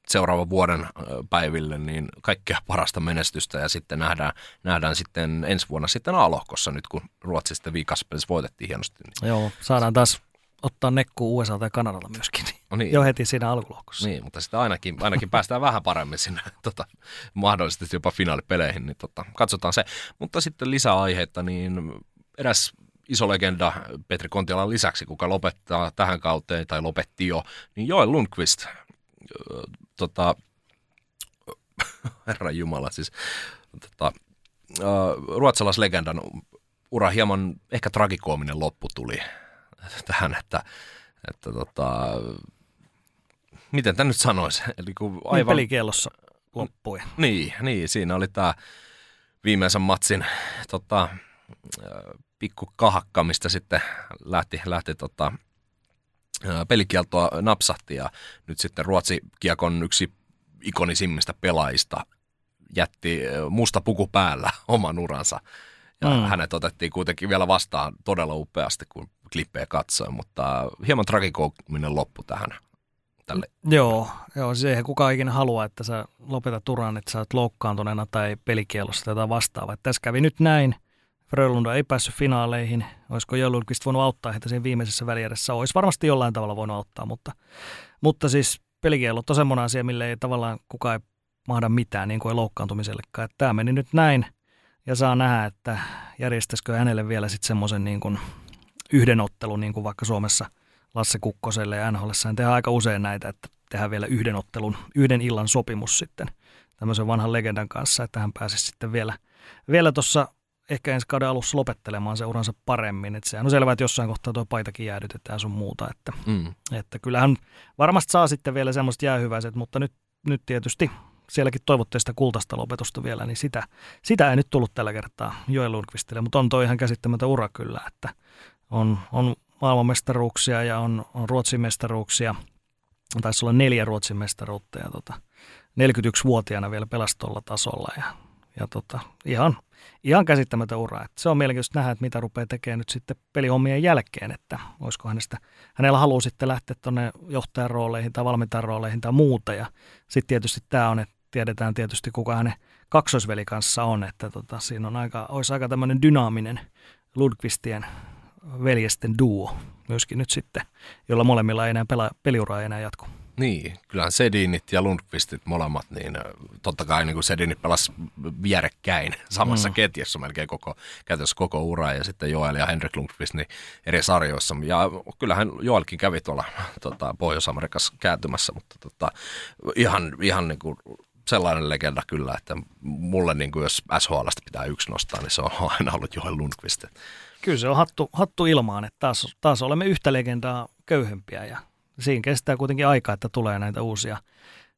seuraavan vuoden päiville niin kaikkea parasta menestystä ja sitten nähdään, nähdään sitten ensi vuonna sitten A-lohkossa nyt, kun Ruotsista viikaspelissä voitettiin hienosti. Niin joo, saadaan taas ottaa nekkuun U S A tai Kanadalla myöskin. No niin. Jo heti siinä alkulohkossa. Niin, mutta sitten ainakin, ainakin päästään vähän paremmin sinne tota, mahdollisesti jopa finaalipeleihin, niin tota, katsotaan se. Mutta sitten lisäaiheita, niin eräs iso legenda Petri Kontialan lisäksi, kuka lopettaa tähän kauteen tai lopetti jo, niin Joel Lundqvist, öö, tota, herran jumala, siis tota, öö, ruotsalaislegendan ura hieman ehkä tragikoominen loppu tuli tähän, että Että tota, miten tämä nyt sanoisi? Eli kun aivan, niin pelikielossa loppui. Niin, niin, siinä oli tämä viimeisen matsin tota, pikku kahakka, mistä sitten lähti, lähti tota, pelikieltoa napsahti. Ja nyt sitten Ruotsi-kiekon yksi ikonisimmista pelaajista jätti musta puku päällä oman uransa. Ja mm. hänet otettiin kuitenkin vielä vastaan todella upeasti, kun klippejä katsoin, mutta hieman tragikoominen loppu tähän. Tälle. Joo, joo, siis eihän kukaan ikinä halua, että sä lopetat uran, että sä oot loukkaantuneena tai pelikielossa tai vastaavaa. Tässä kävi nyt näin. Frölunda ei päässyt finaaleihin. Olisiko Lundqvist voinut auttaa heitä siinä viimeisessä väliedessä? Olisi varmasti jollain tavalla voinut auttaa, mutta, mutta siis pelikielot on semmoinen asia, mille ei tavallaan kukaan ei mahda mitään, niin kuin ei loukkaantumisellekaan. Tämä meni nyt näin. Ja saa nähdä, että järjestäisikö hänelle vielä sitten semmoisen niin kuin yhden ottelun, niin kuin vaikka Suomessa Lasse Kukkoselle ja N H L:ssä tehdään aika usein näitä, että tehdään vielä yhden ottelun, yhden illan sopimus sitten tämmöisen vanhan legendan kanssa, että hän pääsisi sitten vielä, vielä tuossa ehkä ensi kauden alussa lopettelemaan se uransa paremmin. Että sehän on selvää, että jossain kohtaa tuo paitakin jäädytetään sun muuta, että, mm. että kyllähän varmasti saa sitten vielä semmoiset jäähyväiset, mutta nyt, nyt tietysti sielläkin toivottiin sitä kultaista lopetusta vielä, niin sitä, sitä ei nyt tullut tällä kertaa Joel Lundqvistille, mutta on toi ihan käsittämätön ura kyllä, että on, on maailmanmestaruuksia ja on, on Ruotsin mestaruuksia, taisi olla neljä Ruotsin mestaruutta ja tota, neljäkymmentäyksivuotiaana vielä pelasi tuolla tasolla ja, ja tota, ihan, ihan käsittämätön ura. Et se on mielenkiintoista nähdä, että mitä rupeaa tekemään nyt sitten pelihommien jälkeen, että olisiko hänestä, hänellä haluaa sitten lähteä tuonne johtajan rooleihin tai valmentajan rooleihin tai muuta ja sitten tietysti tämä on, että tiedetään tietysti, kuka hänen kaksoisveli kanssa on, että tota, siinä on aika, olisi aika tämmöinen dynaaminen Lundqvistien veljesten duo myöskin nyt sitten, jolla molemmilla ei enää pela, peliuraa ei enää jatku. Niin, kyllähän Sedinit ja Lundqvistit molemmat, niin totta kai niin kuin Sedinit pelasi vierekkäin samassa mm. ketjessä melkein koko, käytössä koko uraa ja sitten Joel ja Henrik Lundqvist niin eri sarjoissa. Ja kyllähän Joelkin kävi tuolla tota, Pohjois-Amerikassa kääntymässä, mutta tota, ihan, ihan niin kuin sellainen legenda kyllä, että mulle niin kuin jos S H L:stä pitää yksi nostaa, niin se on aina ollut Joel Lundqvist. Kyllä se on hattu, hattu ilmaan, että taas, taas olemme yhtä legendaa köyhempiä ja siinä kestää kuitenkin aikaa, että tulee näitä uusia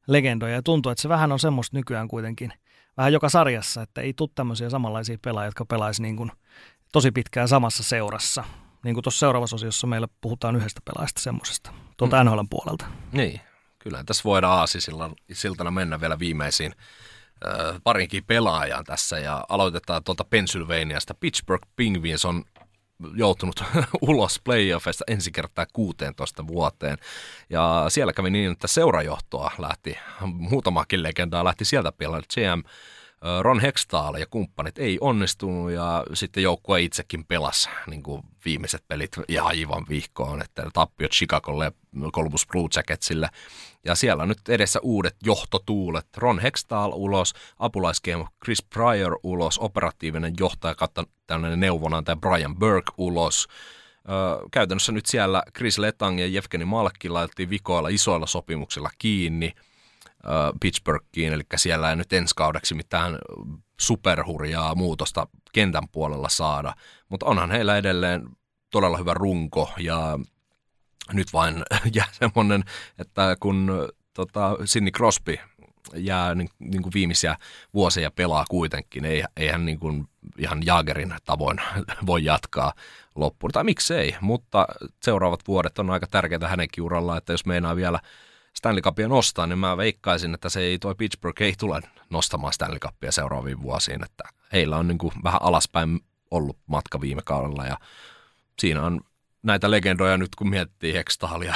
legendoja ja tuntuu, että se vähän on semmoista nykyään kuitenkin vähän joka sarjassa, että ei tule tämmöisiä samanlaisia pelaajia, jotka pelaisi niin kuin tosi pitkään samassa seurassa. Niin kuin tuossa seuraavassa osiossa meillä puhutaan yhdestä pelaajasta semmoisesta tuolta mm. N H L:n puolelta. Niin. kyllähän tässä voidaan aasisiltana mennä vielä viimeisiin äh, parinkin pelaajaan tässä ja aloitetaan tuolta Pennsylvaniasta. Pittsburgh Penguins on joutunut ulos playoffeista ensi kertaa kuuteentoista vuoteen ja siellä kävi niin, että seurajohtoa lähti, muutamakin legendaa lähti sieltä pelaajat. G M Ron Hextall ja kumppanit ei onnistunut ja sitten joukkue itsekin pelasi niin kuin viimeiset pelit ja aivan vihkoon, että tappio Chicagolle, Columbus Blue Jacketsille. Ja siellä on nyt edessä uudet johtotuulet. Ron Hextall ulos, apulaiskeemo Chris Pryor ulos, operatiivinen johtaja kautta tällainen neuvonantaja Brian Burke ulos. Öö, käytännössä nyt siellä Chris Letang ja Jevgeni Malkki laitettiin vikoilla isoilla sopimuksilla kiinni Pittsburghiin, eli siellä ei nyt ensi kaudeksi mitään superhurjaa muutosta kentän puolella saada, mutta onhan heillä edelleen todella hyvä runko ja nyt vain jää semmoinen, että kun tota, Sidney Crosby jää niin, niin kuin viimeisiä vuosia pelaa kuitenkin, ei, eihän niin kuin ihan Jaagerin tavoin voi jatkaa loppuun, tai miksei, mutta seuraavat vuodet on aika tärkeitä hänenkin uralla, että jos meinaa vielä Stanley Cupia nostaa, niin mä veikkaisin, että se ei, toi Pittsburgh ei tule nostamaan Stanley Cupia seuraaviin vuosiin, että heillä on niin kuin vähän alaspäin ollut matka viime kaudella ja siinä on näitä legendoja nyt, kun miettii Hextallia,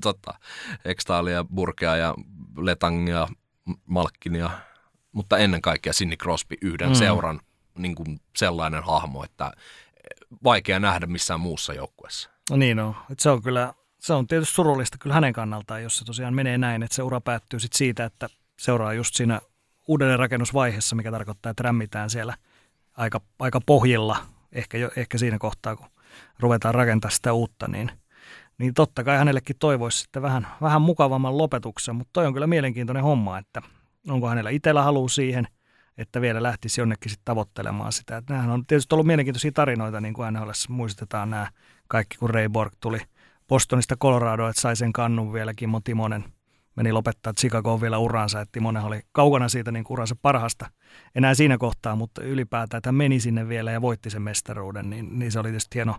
tota, Hextallia, Burkea ja Letangia, Malkkinia, mutta ennen kaikkea Sidney Crosby yhden mm. seuran niin kuin sellainen hahmo, että vaikea nähdä missään muussa joukkueessa. No niin on, no. Se on kyllä... Se on tietysti surullista kyllä hänen kannaltaan, jos se tosiaan menee näin, että se ura päättyy sit siitä, että seuraa just siinä uudelleenrakennusvaiheessa, mikä tarkoittaa, että rämmitään siellä aika, aika pohjilla, ehkä, jo, ehkä siinä kohtaa, kun ruvetaan rakentamaan sitä uutta, niin, niin totta kai hänellekin toivoisi sitten vähän, vähän mukavamman lopetuksen, mutta toi on kyllä mielenkiintoinen homma, että onko hänellä itsellä haluu siihen, että vielä lähtisi jonnekin sitten tavoittelemaan sitä. Että nämähän on tietysti ollut mielenkiintoisia tarinoita, niin kuin N H L:ssä muistetaan nämä kaikki, kun Ray Borg tuli Bostonista Coloradoa, että sai sen kannun vielä. Kimmo Timonen meni lopettaa Chicagoon vielä uraansa, että Timonen oli kaukana siitä niin uransa parhaasta enää siinä kohtaa, mutta ylipäätään, että meni sinne vielä ja voitti sen mestaruuden, niin, niin se oli tietysti hieno,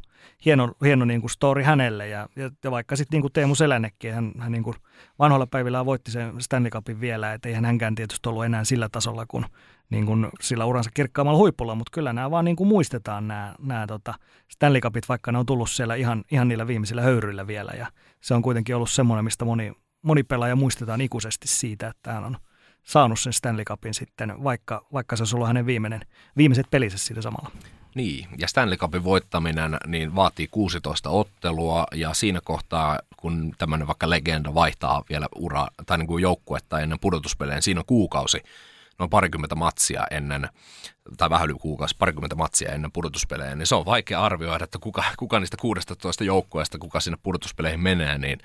hieno, hieno niin kuin story hänelle. Ja, ja, ja vaikka sitten niin kuin Teemu Selännekin, hän, hän niin kuin vanhoilla päivillä voitti sen Stanley Cupin vielä, että eihän hänkään tietysti ollut enää sillä tasolla kuin, niin kuin sillä uransa kirkkaammalla huipulla, mutta kyllä nämä vaan niin kuin muistetaan nämä, nämä tota Stanley Cupit, vaikka ne on tullut siellä ihan, ihan niillä viimeisillä höyryillä vielä, ja se on kuitenkin ollut semmoinen, mistä moni Moni pelaaja muistetaan ikuisesti siitä, että hän on saanut sen Stanley Cupin sitten, vaikka, vaikka se olisi ollut hänen viimeinen, viimeiset pelinsä siitä samalla. Niin, ja Stanley Cupin voittaminen niin vaatii kuusitoista ottelua, ja siinä kohtaa, kun tämmöinen vaikka legenda vaihtaa vielä ura, tai niin kuin joukkuetta ennen pudotuspeleen, siinä on kuukausi, noin parikymmentä matsia ennen, tai vähän yli kuukausi, parikymmentä matsia ennen pudotuspeleen, niin se on vaikea arvioida, että kuka, kuka niistä kuudestatoista joukkueesta, kuka sinne pudotuspeleihin menee, niin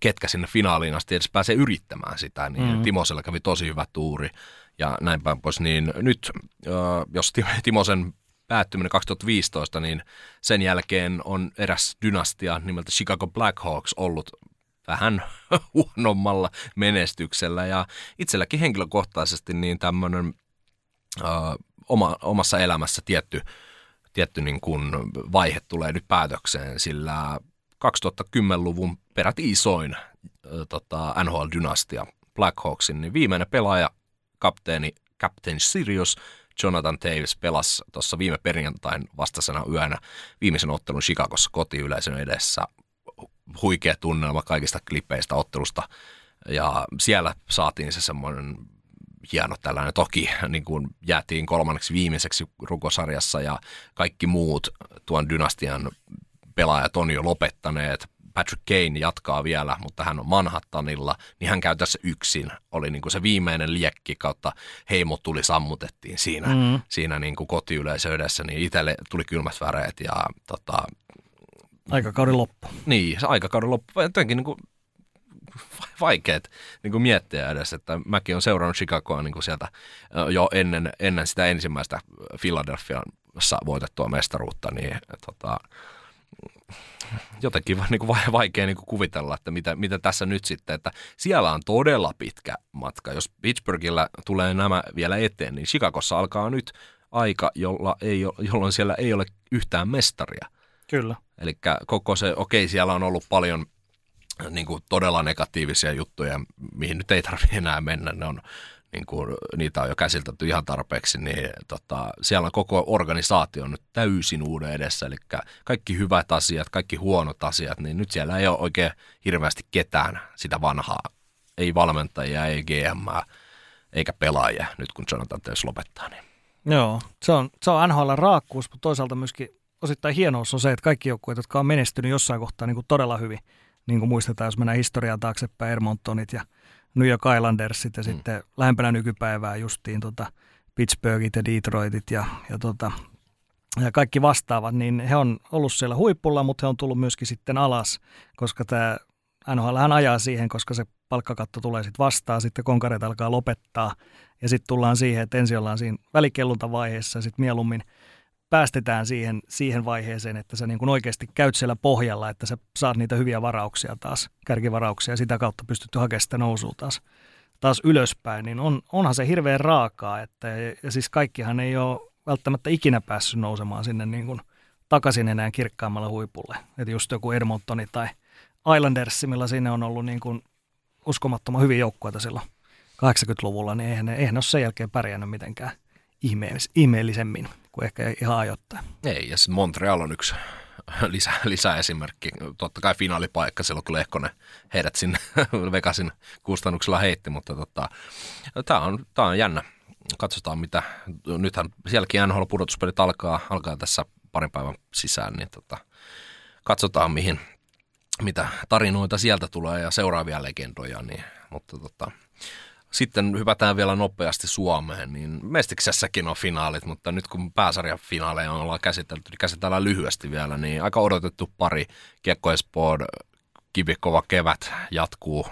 ketkä sinne finaaliin asti edes pääsee yrittämään sitä, niin mm-hmm. Timosella kävi tosi hyvä tuuri ja näin päin pois, niin nyt jos Timosen päättyminen kaksituhattaviisitoista, niin sen jälkeen on eräs dynastia nimeltä Chicago Blackhawks ollut vähän huonommalla menestyksellä ja itselläkin henkilökohtaisesti niin tämmöinen ö, oma, omassa elämässä tietty, tietty niin kuin vaihe tulee nyt päätökseen, sillä kaksituhattakymmenluvun peräti isoin ö, tota, N H L-dynastia Blackhawksin, niin viimeinen pelaaja, kapteeni Captain Sirius, Jonathan Taves pelasi tuossa viime perjantain vastaisena yönä viimeisen ottelun Chicagossa kotiyleisön edessä. Huikea tunnelma kaikista klipeistä ottelusta ja siellä saatiin se semmoinen hieno tällainen, toki niin kuin jäätiin kolmanneksi viimeiseksi runkosarjassa ja kaikki muut tuon dynastian pelaajat on jo lopettaneet. Patrick Kane jatkaa vielä, mutta hän on Manhattanilla, niin hän käy tässä yksin. Oli niin kuin se viimeinen liekki kautta heimo tuli, sammutettiin siinä, mm. siinä niin kuin kotiyleisö edessä, niin itselle tuli kylmät väreet ja tota... Aikakauden loppu. Niin, se aikakauden loppu. Jotenkin niin kuin vaikeat niin kuin miettiä edes, että mäkin olen seurannut Chicagoa niin kuin sieltä jo ennen, ennen sitä ensimmäistä Philadelphiassa voitettua mestaruutta, niin tota, jotenkin niin kuin vaikea niin kuin kuvitella, että mitä, mitä tässä nyt sitten, että siellä on todella pitkä matka. Jos Pittsburghillä tulee nämä vielä eteen, niin Chicagossa alkaa nyt aika, jolla ei, jolloin siellä ei ole yhtään mestaria. Kyllä. Eli koko se, okei, siellä on ollut paljon niin kuin todella negatiivisia juttuja, mihin nyt ei tarvitse enää mennä, ne on, niin kuin, niitä on jo käsitelty ihan tarpeeksi, niin tota, siellä on koko organisaatio nyt täysin uuden edessä, eli kaikki hyvät asiat, kaikki huonot asiat, niin nyt siellä ei ole oikein hirveästi ketään sitä vanhaa, ei valmentajia, ei G M:ää, eikä pelaajia, nyt kun sanotaan, että jos lopettaa. Niin. Joo, se on, se on N H L:n raakkuus, mutta toisaalta myöskin osittain hienous on se, että kaikki joukkueet, jotka on menestynyt jossain kohtaa niin kuin todella hyvin, niin kuin muistetaan, jos mennään historiaan taaksepäin, Edmontonit ja New York Islandersit ja mm. sitten lähempänä nykypäivää justiin tota Pittsburghit ja Detroitit ja, ja, tota, ja kaikki vastaavat, niin he on ollut siellä huipulla, mutta he on tullut myöskin sitten alas, koska tämä N H L:hän ajaa siihen, koska se palkkakatto tulee sitten vastaan, sitten konkareet alkaa lopettaa ja sitten tullaan siihen, että ensin ollaan siinä välikellunta-vaiheessa ja sitten mieluummin päästetään siihen, siihen vaiheeseen, että sä niin kuin oikeasti käyt siellä pohjalla, että sä saat niitä hyviä varauksia taas, kärkivarauksia, ja sitä kautta pystyt hakemaan sitä nousua taas, taas ylöspäin, niin on, onhan se hirveän raakaa, että ja, ja siis kaikkihan ei ole välttämättä ikinä päässyt nousemaan sinne niin kuin takaisin enää kirkkaammalla huipulle, että just joku Edmontoni tai Islanders, millä siinä on ollut niin kuin uskomattoman hyviä joukkueita silloin kahdeksankymmentäluvulla, niin eihän ne, eihän ne ole sen jälkeen pärjännyt mitenkään ihmeellisemmin kuin ehkä ihan ajoittain. Ei, ja Montreal on yksi lisä, lisäesimerkki. Totta kai finaalipaikka, silloin kyllä Lehkonen heidät sinne Vegasin kustannuksella heitti, mutta tota, tämä on, on jännä. Katsotaan mitä, nythän sielläkin N H L-pudotuspelit alkaa, alkaa tässä parin päivän sisään, niin tota, katsotaan mihin, mitä tarinoita sieltä tulee ja seuraavia legendoja, niin, mutta tota... Sitten hypätään vielä nopeasti Suomeen, niin Mestiksessäkin on finaalit, mutta nyt kun pääsarjan finaaleja ollaan käsitelty, niin käsitellään lyhyesti vielä, niin aika odotettu pari. Kiekko Espoon kivikova kevät jatkuu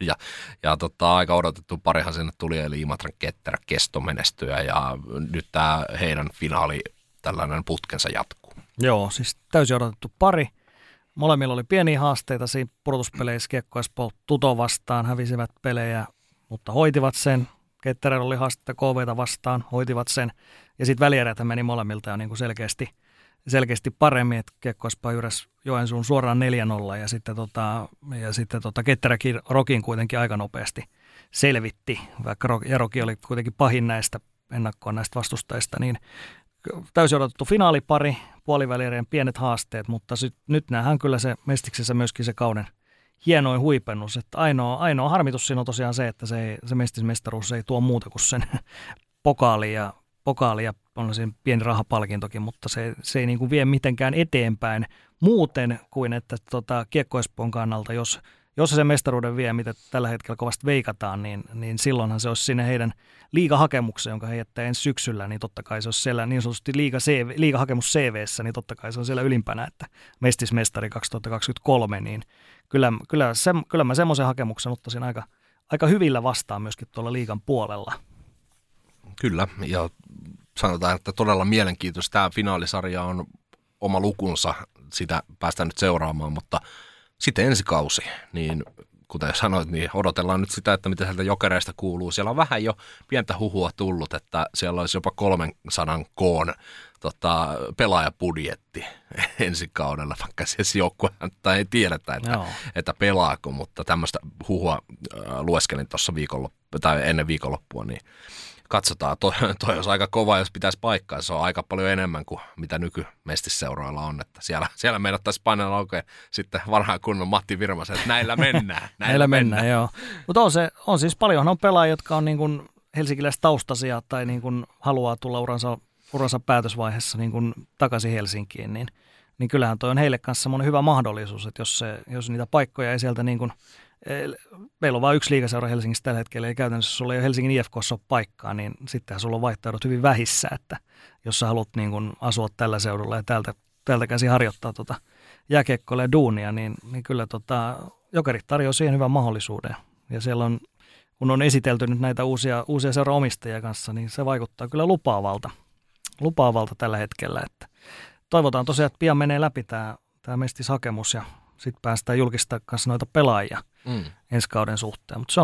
ja, ja tota, aika odotettu parihan sinne tuli, eli Imatran Ketterä Kesto menestyä ja nyt tämä heidän finaali tällainen putkensa jatkuu. Joo, siis täysin odotettu pari. Molemmilla oli pieniä haasteita siinä pudotuspeleissä. Kiekko Espoon Tuto vastaan hävisivät pelejä, mutta hoitivat sen. Ketterä oli haastetta K V:tä vastaan, hoitivat sen. Ja sitten välieräthän meni molemmilta jo niin kuin selkeästi, selkeästi paremmin, että Kiekko Espoo jyräsi Joensuun suoraan neljä nolla ja sitten, tota, ja sitten tota Ketteräkin Rokin kuitenkin aika nopeasti selvitti, vaikka Roki, ja Roki oli kuitenkin pahin näistä ennakkoon näistä vastustajista, niin täysin odotettu finaalipari, puolivälierien pienet haasteet, mutta sit, nyt nähdään kyllä se Mestiksessä myöskin se kauden hienoin huipennus, että ainoa, ainoa harmitus siinä on tosiaan se, että se, se mestismestaruus ei tuo muuta kuin sen pokaali ja, pokaali ja on siinä pieni rahapalkintokin, mutta se, se ei niin kuin vie mitenkään eteenpäin muuten kuin, että tota, Kiekko Espoon kannalta, jos, jos se mestaruuden vie, mitä tällä hetkellä kovasti veikataan, niin, niin silloinhan se olisi sinne heidän liigahakemukseen, jonka he jättää ensi syksyllä, niin totta kai se olisi siellä niin sanotusti liigahakemus C V:ssä, niin totta kai se on siellä ylimpänä, että mestismestari kaksituhattakaksikymmentäkolme, niin Kyllä, kyllä, se, kyllä mä semmoisen hakemuksen ottaisin aika, aika hyvillä vastaan myöskin tuolla liigan puolella. Kyllä, ja sanotaan, että todella mielenkiintoista. Tämä finaalisarja on oma lukunsa, sitä päästään nyt seuraamaan, mutta sitten ensi kausi, niin kuten sanoit, niin odotellaan nyt sitä, että mitä sieltä Jokereista kuuluu. Siellä on vähän jo pientä huhua tullut, että siellä olisi jopa kolmesataa koon tota, pelaajapudjetti ensi kaudella, vaikka siis joukkuehan ei tiedetä, että, että pelaako, mutta tämmöistä huhua äh, lueskelin tuossa viikonloppu- tai ennen viikonloppua, niin katsotaan. Toi, toi olisi aika kova, jos pitäisi paikkaa. Se on aika paljon enemmän kuin mitä nykymestisseuroilla on. Että siellä, siellä meinattaisiin painella oikein sitten vanhaan kunnon Matti Virmasen, että näillä mennään. Näillä, näillä mennään, mennään, joo. Mutta on, on siis paljon on pelaajia, jotka on niin kuin helsinkiläistaustaisia tai niin kuin haluaa tulla uransa, uransa päätösvaiheessa niin kuin takaisin Helsinkiin. Niin, niin kyllähän toi on heille kanssa semmoinen hyvä mahdollisuus, että jos, se, jos niitä paikkoja ei sieltä niin kuin meillä on vain yksi liigaseura Helsingissä tällä hetkellä, ja käytännössä sulla ei ole Helsingin I F K:ssa ole paikkaa, niin sittenhän sulla on vaihtoehdot hyvin vähissä, että jos sä haluat niin kun asua tällä seudulla ja täältä, täältä käsin harjoittaa tota jääkiekkoilla ja duunia, niin, niin kyllä tota, Jokerit tarjoaa siihen hyvän mahdollisuuden. Ja siellä on, kun on esitelty nyt näitä uusia, uusia seuraomistajia kanssa, niin se vaikuttaa kyllä lupaavalta, lupaavalta tällä hetkellä. Että toivotaan tosiaan, että pian menee läpi tämä, tämä mestishakemus ja sitten päästään julkistamaan kanssa noita pelaajia mm. ensi kauden suhteen. Mutta se,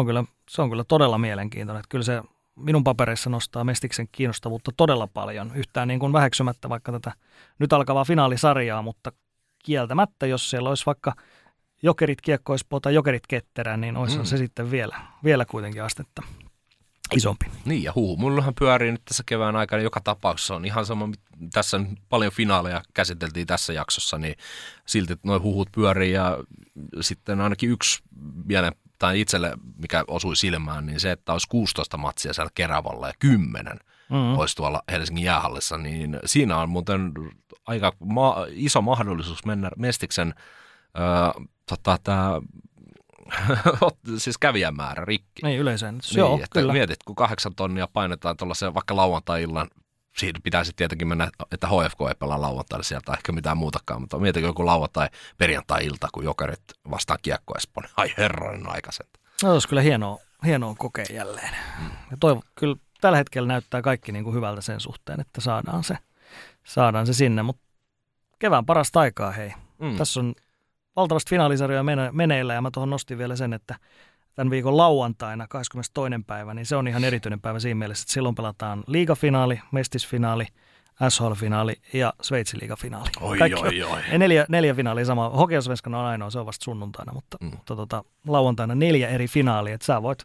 se on kyllä todella mielenkiintoinen. Että kyllä se minun papereissa nostaa Mestiksen kiinnostavuutta todella paljon. Yhtään niin kuin väheksymättä vaikka tätä nyt alkavaa finaalisarjaa, mutta kieltämättä, jos siellä olisi vaikka jokerit kiekkoispoo tai jokerit ketterään, niin olisihan mm. se sitten vielä, vielä kuitenkin astetta isompi. Niin ja huu, mullahan pyörii nyt tässä kevään aikana joka tapauksessa on ihan sama, tässä paljon finaaleja käsiteltiin tässä jaksossa, niin silti nuo huhut pyörii ja sitten ainakin yksi vielä, tai itselle mikä osui silmään, niin se, että olisi kuusitoista matsia siellä Keravalla ja kymmenen mm-hmm. olisi tuolla Helsingin jäähallissa, niin siinä on muuten aika ma- iso mahdollisuus mennä Mestiksen öö, tota, tää, siis kävijämäärä rikki. Niin yleisäännötys, joo, että kyllä. Mietit, kun kahdeksan tonnia painetaan tuollaisen vaikka lauantai-illan, siitä pitäisi tietenkin mennä, että H F K ei pelaa lauantaina sieltä ehkä mitään muutakaan, mutta mietitkö joku lauantai-perjantai-ilta, kun jokerit vastaan kiekko Espoon. Ai herranen aikaisenta. No olisi kyllä hienoa, hienoa kokea jälleen. Mm. Ja toivon, kyllä tällä hetkellä näyttää kaikki niin kuin hyvältä sen suhteen, että saadaan se, saadaan se sinne, mutta kevään parasta aikaa hei. Mm. Tässä on valtavasti finaalisarjoja meneillä ja mä tuohon nostin vielä sen, että tämän viikon lauantaina kahdeskymmenestoinen päivä, niin se on ihan erityinen päivä siinä mielessä, että silloin pelataan liigafinaali, mestisfinaali, S H L-finaali ja Sveitsin liigafinaali. Oi, oi, oi. Neljä, neljä finaalia sama. Hockeyallsvenskan on ainoa, se on vasta sunnuntaina, mutta, mm. mutta tota, lauantaina neljä eri finaalia. Että sä voit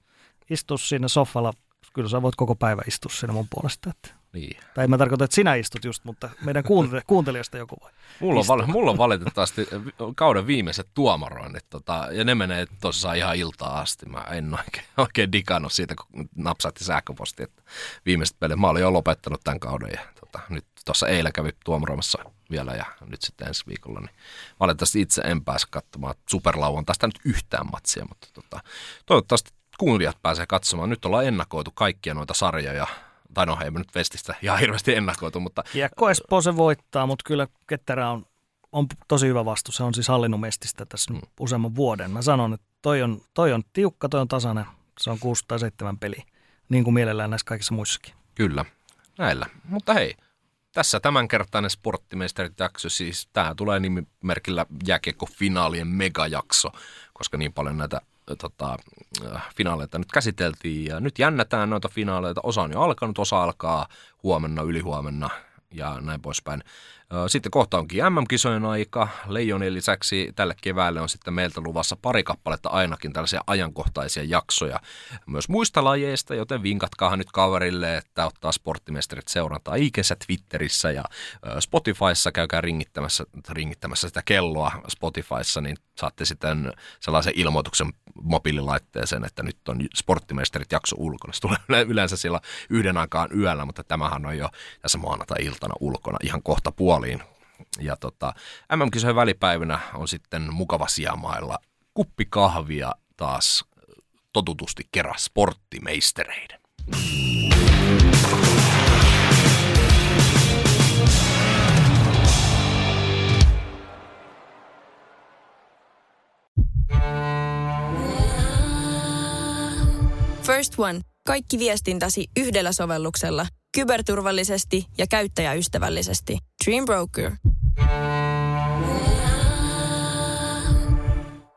istua siinä sofalla, kyllä sä voit koko päivä istua siinä mun puolesta. Että. Niin. Tai en mä tarkoita, että sinä istut just, mutta meidän kuuntelijasta joku voi. Mulla on, val- mulla on valitettavasti kauden viimeiset tuomaroinnit, tota, ja ne menee tuossa ihan iltaa asti. Mä en oikein, oikein digannut siitä, kun napsahti sähköposti, että viimeiset pelit. Mä olin jo lopettanut tämän kauden, ja tota, nyt tuossa eilen kävi tuomaroimassa vielä, ja nyt sitten ensi viikolla. Niin valitettavasti itse en pääse katsomaan superlauantaista nyt yhtään matsia, mutta tota, toivottavasti kuulijat pääsee katsomaan. Nyt ollaan ennakoitu kaikkia noita sarjoja. Tai no, ei me nyt Vestistä ihan hirveästi ennakoitu, mutta... Kiekko Espoo se voittaa, mutta kyllä Ketterä on, on tosi hyvä vastus. Se on siis hallinnut Mestistä tässä mm. useamman vuoden. Mä sanon, että toi on, toi on tiukka, toi on tasainen. Se on kuusi tai seitsemän peliä, niin kuin mielellään näissä kaikissa muissakin. Kyllä, näillä. Mutta hei, tässä tämänkertainen sporttimestarijakso, siis tämä tulee nimimerkillä jääkiekkofinaalien megajakso, koska niin paljon näitä... Tota, finaaleita nyt käsiteltiin ja nyt jännätään noita finaaleita. Osa on jo alkanut, osa alkaa huomenna, ylihuomenna ja näin poispäin. Sitten kohta onkin M M-kisojen aika. Leijonien lisäksi tälle keväälle on sitten meiltä luvassa pari kappaletta ainakin tällaisia ajankohtaisia jaksoja myös muista lajeista, joten vinkatkaahan nyt kaverille, että ottaa sporttimestarit seurantaa I G:ssä, Twitterissä ja Spotifyssa. Käykää ringittämässä, ringittämässä sitä kelloa Spotifyssa, niin saatte sitten sellaisen ilmoituksen mobiililaitteeseen, että nyt on sporttimestarit jakso ulkona. Se tulee yleensä siellä yhden aikaan yöllä, mutta tämähän on jo tässä maanantai-iltana ulkona ihan kohta puolella. Ja tota, M M-kisojen välipäivänä on sitten mukava sijamailla kuppi kahvia taas totutusti kerran sporttimeistereiden. First One. Kaikki viestintäsi yhdellä sovelluksella. Kyberturvallisesti ja käyttäjäystävällisesti. Dream Broker.